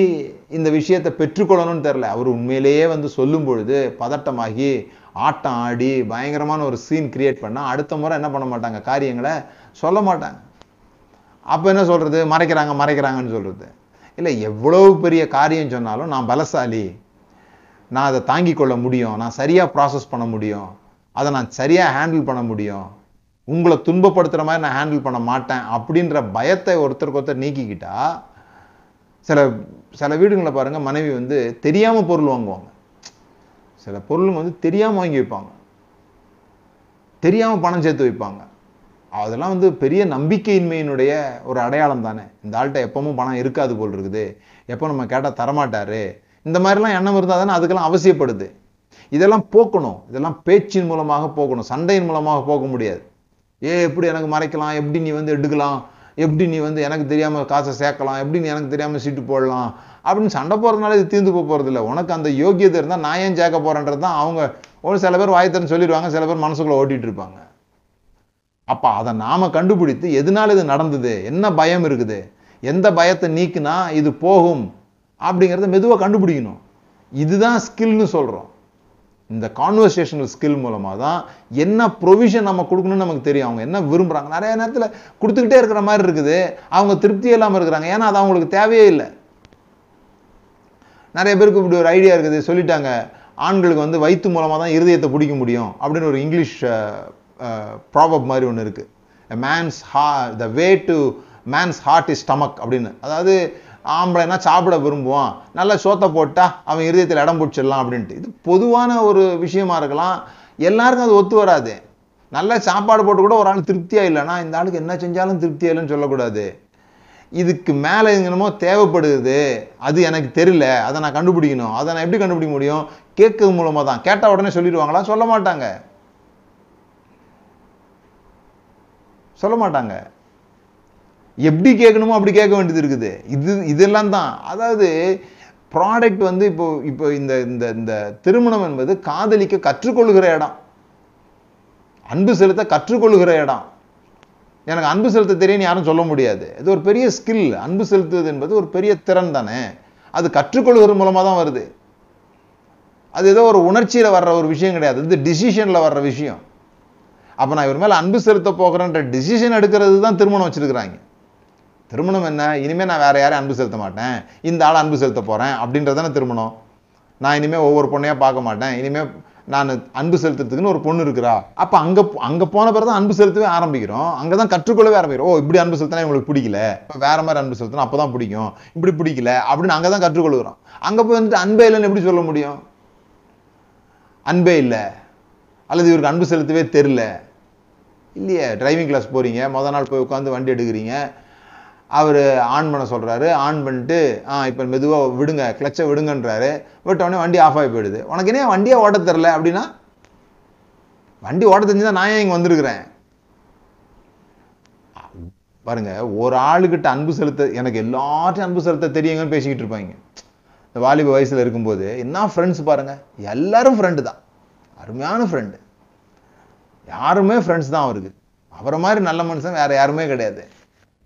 இந்த விஷயத்தை பெற்றுக்கொள்ளணும்னு தெரில. அவர் உண்மையிலேயே சொல்லும் பொழுது பதட்டமாகி ஆட்டம் ஆடி பயங்கரமான ஒரு சீன் கிரியேட் பண்ணால் அடுத்த முறை என்ன பண்ண மாட்டாங்க, காரியங்களை சொல்ல மாட்டாங்க. அப்போ என்ன சொல்கிறது, மறைக்கிறாங்கன்னு சொல்கிறது. இல்லை, எவ்வளவு பெரிய காரியம் சொன்னாலும் நான் பலசாலி, நான் அதை தாங்கி கொள்ள முடியும், நான் சரியாக ப்ராசஸ் பண்ண முடியும், அதை நான் சரியாக ஹேண்டில் பண்ண முடியும், உங்களை துன்பப்படுத்துகிற மாதிரி நான் ஹேண்டில் பண்ண மாட்டேன் அப்படின்ற பயத்தை ஒருத்தருக்கு ஒருத்தர் நீக்கிக்கிட்டா சில வீடுங்களை பாருங்கள், மனைவி வந்து தெரியாமல் பொருள் வாங்குவாங்க, சில பொருளுங்க வந்து தெரியாமல் வாங்கி வைப்பாங்க, தெரியாமல் பணம் சேர்த்து வைப்பாங்க. அதெல்லாம் வந்து பெரிய நம்பிக்கையின்மையினுடைய ஒரு அடையாளம் தானே. இந்த ஆள்கிட்ட எப்பவும் பணம் இருக்காது போல் இருக்குது, எப்போ நம்ம கேட்டால் தரமாட்டாரு, இந்த மாதிரிலாம் எண்ணம் இருந்தால் தானே அதுக்கெல்லாம் அவசியப்படுது. இதெல்லாம் போக்கணும், இதெல்லாம் பேச்சின் மூலமாக போக்கணும், சண்டையின் மூலமாக போக்க முடியாது. எப்படி எனக்கு மறைக்கலாம், எப்படி நீ வந்து எடுக்கலாம், எப்படி நீ வந்து எனக்கு தெரியாமல் காசை சேர்க்கலாம், எப்படி நீ எனக்கு தெரியாமல் சீட்டு போடலாம் அப்படின்னு சண்டை போடுறதுனால இது தீர்ந்து போகிறது இல்லை. உனக்கு அந்த யோகியத்தை இருந்தால் நான் ஏன் சேர்க்க போகிறேன்றது தான் அவங்க ஒரு சில பேர் வாய்த்தன்னு சொல்லிடுவாங்க, சில பேர் மனசுக்குள்ளே ஓட்டிகிட்டு இருப்பாங்க. அப்போ அதை நாம் கண்டுபிடித்து எதனால இது நடந்தது, என்ன பயம் இருக்குது, எந்த பயத்தை நீக்குனா இது போகும் அப்படிங்கிறத மெதுவாக கண்டுபிடிக்கணும். இதுதான் ஸ்கில்னு சொல்கிறோம். இந்த கான்வர்சேஷனல் ஸ்கில் மூலமாக தான் என்ன ப்ரொவிஷன் நம்ம கொடுக்கணும்னு நமக்கு தெரியும். அவங்க என்ன விரும்புகிறாங்க, நிறைய நேரத்தில் கொடுத்துக்கிட்டே இருக்கிற மாதிரி இருக்குது, அவங்க திருப்தி இல்லாமல் இருக்கிறாங்க, ஏன்னா அது அவங்களுக்கு தேவையே இல்லை. நிறைய பேருக்கு இப்படி ஒரு ஐடியா இருக்குது, சொல்லிட்டாங்க ஆண்களுக்கு வந்து வயிற்று மூலமாக தான் இருதயத்தை பிடிக்க முடியும் அப்படின்னு ஒரு இங்கிலீஷ் ப்ராபப் மாதிரி ஒன்று இருக்குது. The way to man's heart is stomach அப்படின்னு. அதாவது ஆம்பளைனா சாப்பிட விரும்புவான், நல்லா சோத்தை போட்டால் அவன் இருதயத்தில் இடம் பிடிச்சிடலாம் அப்படின்ட்டு. இது பொதுவான ஒரு விஷயமா இருக்கலாம், எல்லாருக்கும் அது ஒத்து வராது. நல்லா சாப்பாடு போட்டு கூட ஒரு ஆள் திருப்தியாக இல்லைன்னா இந்த ஆளுக்கு என்ன செஞ்சாலும் திருப்தியாக இல்லைன்னு சொல்லக்கூடாது. இதுக்கு மேலே என்னமோ தேவைப்படுது, அது எனக்கு தெரியல, அதை நான் கண்டுபிடிக்கணும். அதை நான் எப்படி கண்டுபிடிக்க முடியும், கேட்கறது மூலமாக தான். கேட்டால் உடனே சொல்லிடுவாங்களா, சொல்ல மாட்டாங்க. எப்படி கேட்கணுமோ அப்படி கேட்க வேண்டியது இருக்குது. இதெல்லாம் தான். அதாவது ப்ராடக்ட் வந்து இப்போ இந்த திருமணம் என்பது காதலிக்க கற்றுக்கொள்கிற இடம், அன்பு செலுத்த கற்றுக்கொள்கிற இடம். எனக்கு அன்பு செலுத்த தெரியும்னு யாரும் சொல்ல முடியாது. இது ஒரு பெரிய ஸ்கில். அன்பு செலுத்துவது என்பது ஒரு பெரிய திறன் தானே, அது கற்றுக்கொள்கிறது மூலமாக தான் வருது. அது ஏதோ ஒரு உணர்ச்சியில் வர்ற ஒரு விஷயம் கிடையாது, இது டிசிஷனில் வர்ற விஷயம். அப்போ நான் இவர் மேலே அன்பு செலுத்த போகிறேன்ற டிசிஷன் எடுக்கிறது தான் திருமணம் வச்சுருக்கிறாங்க. திருமணம் என்ன, இனிமேல் நான் வேறு யாரையும் அன்பு செலுத்த மாட்டேன், இந்த ஆளை அன்பு செலுத்த போகிறேன் அப்படின்றதான திருமணம். நான் இனிமேல் ஒவ்வொரு பொண்ணையாக பார்க்க மாட்டேன், இனிமேல் நான் அன்பு செலுத்துறதுக்குன்னு ஒரு பொண்ணு இருக்கிறா. அப்போ அங்கே போன பிறகு தான் அன்பு செலுத்தவே ஆரம்பிக்கிறோம், அங்கே தான் கற்றுக்கொள்ளவே ஆரம்பிக்கிறோம். ஓ, இப்படி அன்பு செலுத்தினா இவங்களுக்கு பிடிக்கல, இப்போ வேறு மாதிரி அன்பு செலுத்தினா அப்போ தான் பிடிக்கும், இப்படி பிடிக்கல அப்படின்னு அங்கே தான் கற்றுக்கொள்கிறோம். அங்கே போய் வந்துட்டு அன்பே இல்லைன்னு எப்படி சொல்ல முடியும், அன்பே இல்லை, அல்லது இவருக்கு அன்பு செலுத்தவே தெரில இல்லையே. டிரைவிங் கிளாஸ் போகிறீங்க, மொதல் நாள் போய் உட்காந்து வண்டி எடுக்கிறீங்க, அவர் ஆன் பண்ண சொல்கிறாரு, ஆன் பண்ணிட்டு இப்போ மெதுவாக விடுங்க, கிளச்சை விடுங்கன்றாரு, விட்டோடனே வண்டி ஆஃப் ஆகி போயிடுது. உனக்கு என்ன வண்டியை ஓட்ட தெரில அப்படின்னா, வண்டி ஓட்ட தெரிஞ்சு தான் நான் ஏன் இங்கே வந்திருக்கிறேன். பாருங்க, ஒரு ஆளுக்கிட்ட அன்பு செலுத்த எனக்கு எல்லாத்தையும் அன்பு செலுத்த தெரியுங்கன்னு பேசிக்கிட்டு இருப்பாங்க. இந்த வாலிப வயசில் இருக்கும்போது என்ன ஃப்ரெண்ட்ஸ் பாருங்கள், எல்லோரும் ஃப்ரெண்டு தான், அருமையான ஃப்ரெண்டு, யாருமே ஃப்ரெண்ட்ஸ் தான் அவருக்கு. அவரை மாதிரி நல்ல மனுஷன் வேறு யாருமே கிடையாது,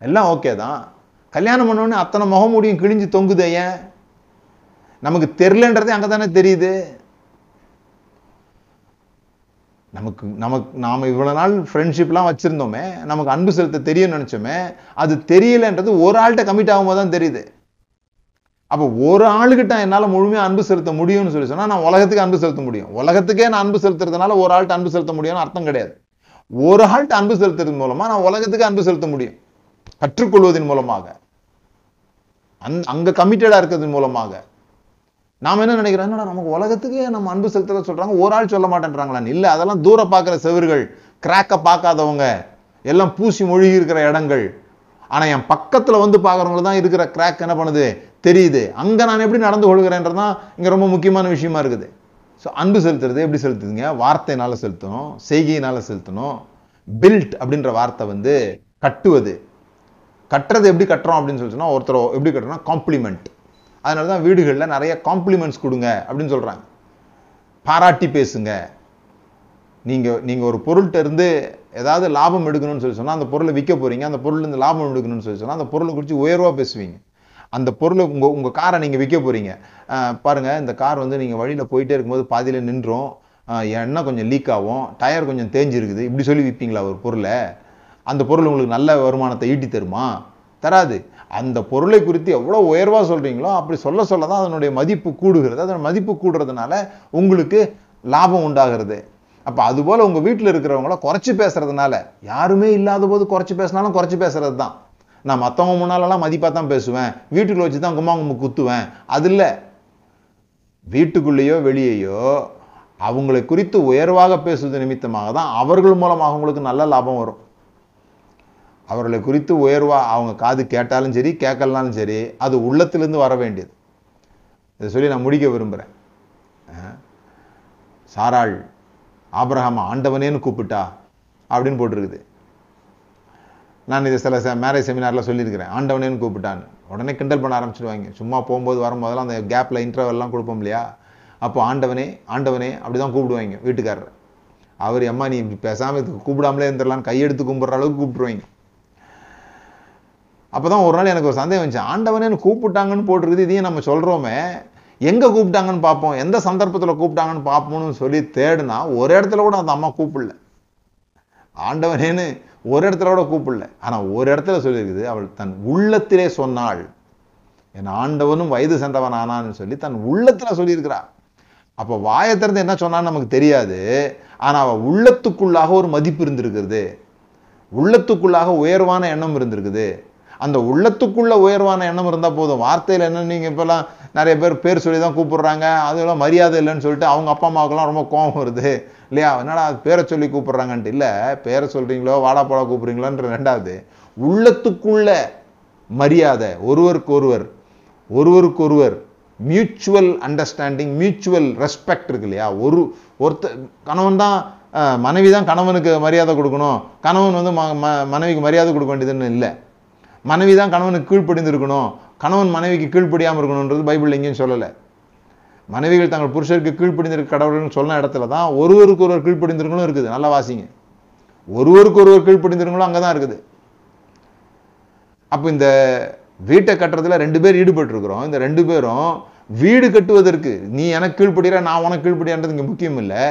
எல்லாம் ஓகே தான். கல்யாணம் பண்ணோடனே அத்தனை முகமூடியும் கிழிஞ்சு தொங்குது. ஏன், நமக்கு தெரிலன்றதே அங்கே தானே தெரியுது. நமக்கு நாம் இவ்வளோ நாள் ஃப்ரெண்ட்ஷிப்லாம் வச்சுருந்தோமே, நமக்கு அன்பு செலுத்த தெரியும்னு நினச்சோமே, அது தெரியலைன்றது ஒரு ஆள்கிட்ட கமிட் ஆகும்போது தான் தெரியுது. அப்போ ஒரு ஆளுக்கிட்ட என்னால் முழுமையாக அன்பு செலுத்த முடியும்னு சொல்லி சொன்னால் நான் உலகத்துக்கு அன்பு செலுத்த முடியும். உலகத்துக்கே நான் அன்பு செலுத்துறதுனால ஒரு ஆள்கிட்ட அன்பு செலுத்த முடியும்னு அர்த்தம் கிடையாது. ஒரு ஆள்கிட்ட அன்பு செலுத்துறது மூலமாக நான் உலகத்துக்கு அன்பு செலுத்த முடியும், கற்றுக்கொள்வதன் மூலமாக, அங்கே கமிட்டடாக இருக்கிறது மூலமாக. நாம் என்ன நினைக்கிறோம், நமக்கு உலகத்துக்கே நம்ம அன்பு செலுத்துறத சொல்கிறாங்க, ஒரு ஆள் சொல்ல மாட்டேன்றாங்களான்னு. இல்லை, அதெல்லாம் தூர பார்க்குற செவர்கள், கிராக்கை பார்க்காதவங்க, எல்லாம் பூசி மொழிகி இருக்கிற இடங்கள். ஆனால் என் பக்கத்தில் வந்து பார்க்குறவங்க தான் இருக்கிற கிராக் என்ன பண்ணுது, தெரியுது. அங்கே நான் எப்படி நடந்து கொள்கிறேன்றதான் இங்கே ரொம்ப முக்கியமான விஷயமா இருக்குது. ஸோ அன்பு செலுத்துறது எப்படி செலுத்துதுங்க, வார்த்தையினால செலுத்தணும், செய்கையினால் செலுத்தணும். பில்ட் அப்படின்ற வார்த்தை வந்து கட்டுவது. கட்டுறது எப்படி கட்டுறோம் அப்படின்னு சொல்லி சொன்னால், ஒருத்தர் எப்படி கட்டுறோம்னா காம்ப்ளிமெண்ட். அதனால தான் வீடுகளில் நிறைய காம்ப்ளிமெண்ட்ஸ் கொடுங்க அப்படின்னு சொல்கிறாங்க, பாராட்டி பேசுங்க. நீங்கள் ஒரு பொருள்கிட்ட இருந்து ஏதாவது லாபம் எடுக்கணும்னு சொல்லி சொன்னால், அந்த பொருளை விற்க போகிறீங்க, அந்த பொருள்லேருந்து லாபம் எடுக்கணும்னு சொல்லி சொன்னால், அந்த பொருளை குறித்து உயர்வாக பேசுவீங்க. அந்த பொருளை உங்கள் காரை நீங்கள் விற்க போகிறீங்க, பாருங்கள் இந்த கார் வந்து நீங்கள் வழியில் போயிட்டே இருக்கும்போது பாதியில் நின்றோம், எண்ணெய் கொஞ்சம் லீக் ஆகும், டயர் கொஞ்சம் தேஞ்சிருக்குது இப்படி சொல்லி விற்பீங்களா ஒரு பொருளை? அந்த பொருள் உங்களுக்கு நல்ல வருமானத்தை ஈட்டி தருமா? தராது. அந்த பொருளை குறித்து எவ்வளோ உயர்வாக சொல்கிறீங்களோ அப்படி சொல்ல சொல்ல தான் அதனுடைய மதிப்பு கூடுகிறது. அதனுடைய மதிப்பு கூடுறதுனால உங்களுக்கு லாபம் உண்டாகிறது. அப்போ அதுபோல் உங்கள் வீட்டில் இருக்கிறவங்கள குறைச்சி பேசுகிறதுனால, யாருமே இல்லாத போது குறைச்சி பேசினாலும் குறைச்சி பேசுகிறது தான். நான் மற்றவங்க முன்னாலெல்லாம் மதிப்பாக தான் பேசுவேன், வீட்டுக்குள்ளே வச்சு தான் கும்மாங்கும்பு குத்துவேன். அது இல்லை, வீட்டுக்குள்ளேயோ வெளியேயோ அவங்களை குறித்து உயர்வாக பேசுவது நிமித்தமாக தான் அவர்கள் மூலமாக அவங்களுக்கு நல்ல லாபம் வரும். அவர்களை குறித்து உயர்வாக அவங்க காது கேட்டாலும் சரி கேட்கலனாலும் சரி, அது உள்ளத்திலேருந்து வர வேண்டியது. இதை சொல்லி நான் முடிக்க விரும்புகிறேன். சாராள் ஆபிரகாம் ஆண்டவனேன்னு கூப்பிட்டா அப்படின்னு போட்டிருக்குது. நான் இதை சில மேரேஜ் செமினாரில் சொல்லியிருக்கிறேன், ஆண்டவனேன்னு கூப்பிட்டான்னு. உடனே கிண்டல் பண்ண ஆரம்பிச்சிடுவாங்க. சும்மா போகும்போது வரும்போதெல்லாம் அந்த கேப்பில் இன்டர்வெல்லாம் கொடுப்போம் இல்லையா? அப்போ ஆண்டவனே ஆண்டவனே அப்படி தான் கூப்பிடுவாங்க வீட்டுக்காரர். அவர் அம்மா நீ இப்படி பேசாமல் கூப்பிடாமலே இருந்துடலான்னு கையெடுத்து கும்பிட்ற அளவுக்கு கூப்பிடுவாங்க. அப்போ தான் ஒரு நாள் எனக்கு ஒரு சந்தேகம் வந்துச்சு, ஆண்டவனேன்னு கூப்பிட்டாங்கன்னு போட்டிருக்குது, இதையும் நம்ம சொல்கிறோமே, எங்கே கூப்பிட்டாங்கன்னு பார்ப்போம், எந்த சந்தர்ப்பத்தில் கூப்பிட்டாங்கன்னு பார்ப்போம்னு சொல்லி தேடுனா ஒரு இடத்துல கூட அந்த அம்மா கூப்பிடல, ஆண்டவனேன்னு ஒரு இடத்துல கூட கூப்பிடல. ஆனால் ஒரு இடத்துல சொல்லியிருக்குது, அவள் தன் உள்ளத்திலே சொன்னாள், என் ஆண்டவனும் வயது சென்றவன் ஆனான்னு சொல்லி தன் உள்ளத்தில் சொல்லியிருக்கிறா. அப்போ வாயை திறந்து என்ன சொன்னான்னு நமக்கு தெரியாது, ஆனால் அவள் உள்ளத்துக்குள்ளாக ஒரு மதிப்பு இருந்திருக்கிறது, உள்ளத்துக்குள்ளாக உயர்வான எண்ணம் இருந்திருக்குது. அந்த உள்ளத்துக்குள்ளே உயர்வான எண்ணம் இருந்தால் போதும். வார்த்தையில் என்ன, நீங்கள் இப்போலாம் நிறைய பேர் பேர் சொல்லி தான் கூப்பிட்றாங்க, அதெல்லாம் மரியாதை இல்லைன்னு சொல்லிட்டு அவங்க அப்பா அம்மாவுக்குலாம் ரொம்ப கோபம் வருது இல்லையா? அதனால் அது பேரை சொல்லி கூப்பிட்றாங்கன்ட்டு இல்லை, பேரை சொல்கிறீங்களோ வாடாப்போடா கூப்பிட்றீங்களான்ற ரெண்டாவது, உள்ளத்துக்குள்ள மரியாதை, ஒருவருக்கொருவர் மியூச்சுவல் அண்டர்ஸ்டாண்டிங், மியூச்சுவல் ரெஸ்பெக்ட் இருக்கு இல்லையா? கணவன் தான் மனைவி தான் கணவனுக்கு மரியாதை கொடுக்கணும், கணவன் வந்து மனைவிக்கு மரியாதை கொடுக்க வேண்டியதுன்னு இல்லை, மனைவி தான் கணவனுக்கு கீழ்ப்படிந்து இருக்கணும், கணவன் மனைவிக்கு கீழ்ப்படியாமல் இருக்கணுன்றது பைபிள் எங்கேயும் சொல்லலை. மனைவிகள் தங்கள் புருஷருக்கு கீழ்ப்படிந்திருக்க கடவுள்னு சொன்ன இடத்துல தான் ஒருவருக்கு ஒருவர் கீழ்ப்படிந்திருக்கணும் இருக்குது. நல்லா வாசிங்க, ஒருவருக்கு ஒருவர் கீழ்ப்படிந்திருக்கணும் அங்கே தான் இருக்குது. அப்போ இந்த வீட்டை கட்டுறதுல ரெண்டு பேர் ஈடுபட்டிருக்கிறோம். இந்த ரெண்டு பேரும் வீடு கட்டுவதற்கு, நீ எனக்கு கீழ்ப்படிற நான் உனக்கு கீழ்ப்படியான்றது இங்கே முக்கியம் இல்லை,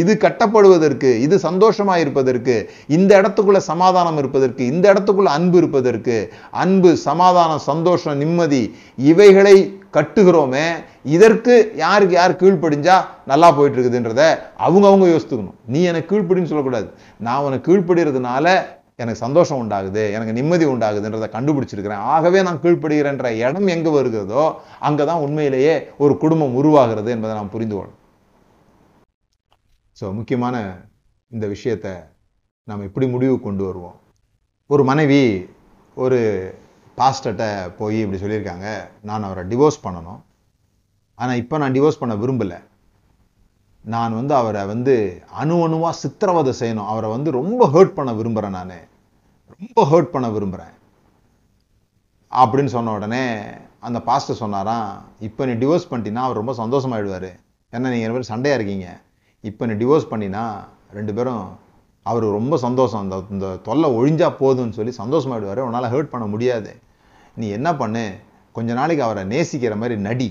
இது கட்டப்படுவதற்கு, இது சந்தோஷமாக இருப்பதற்கு, இந்த இடத்துக்குள்ள சமாதானம் இருப்பதற்கு, இந்த இடத்துக்குள்ள அன்பு இருப்பதற்கு, அன்பு சமாதானம் சந்தோஷம் நிம்மதி இவைகளை கட்டுகிறோமே, இதற்கு யாருக்கு யார் கீழ்ப்படிஞ்சா நல்லா போயிட்டு இருக்குதுன்றத அவங்க அவங்க யோசித்துக்கணும். நீ எனக்கு கீழ்ப்படின்னு சொல்லக்கூடாது, நான் உனக்கு கீழ்ப்படுகிறதுனால எனக்கு சந்தோஷம் உண்டாகுது, எனக்கு நிம்மதி உண்டாகுதுன்றதை கண்டுபிடிச்சிருக்கிறேன், ஆகவே நான் கீழ்ப்படுகிறேன்ற இடம் எங்கே வருகிறதோ அங்கே தான் உண்மையிலேயே ஒரு குடும்பம் உருவாகிறது என்பதை நாம் புரிந்து கொள்ளணும். ஸோ முக்கியமான இந்த விஷயத்தை நாம் இப்படி முடிவு கொண்டு வருவோம். ஒரு மனைவி ஒரு பாஸ்டர்கிட்ட போய் இப்படி சொல்லியிருக்காங்க, நான் அவரை டிவோர்ஸ் பண்ணணும், ஆனால் இப்போ நான் டிவோர்ஸ் பண்ண விரும்பலை, நான் வந்து அவரை வந்து அணு அணுவாக சித்திரவதை செய்யணும், அவரை வந்து ரொம்ப ஹர்ட் பண்ண விரும்புகிறேன், நான் ரொம்ப ஹர்ட் பண்ண விரும்புகிறேன் அப்படின்னு சொன்ன உடனே அந்த பாஸ்டர் சொன்னாராம், இப்போ நீ டிவோர்ஸ் பண்ணிட்டீன்னா அவர் ரொம்ப சந்தோஷமாகிடுவார், ஏன்னா நீங்கள் ரெண்டு பேரும் சண்டையாக இருக்கீங்க, இப்போ நீ டிவோர்ஸ் பண்ணினா ரெண்டு பேரும் அவர் ரொம்ப சந்தோஷம், இந்த தொல்லை ஒழிஞ்சா போதும்னு சொல்லி சந்தோஷமாகிடுவார், உன்னால் ஹர்ட் பண்ண முடியாது, நீ என்ன பண்ணு, கொஞ்ச நாளைக்கு அவரை நேசிக்கிற மாதிரி நடி,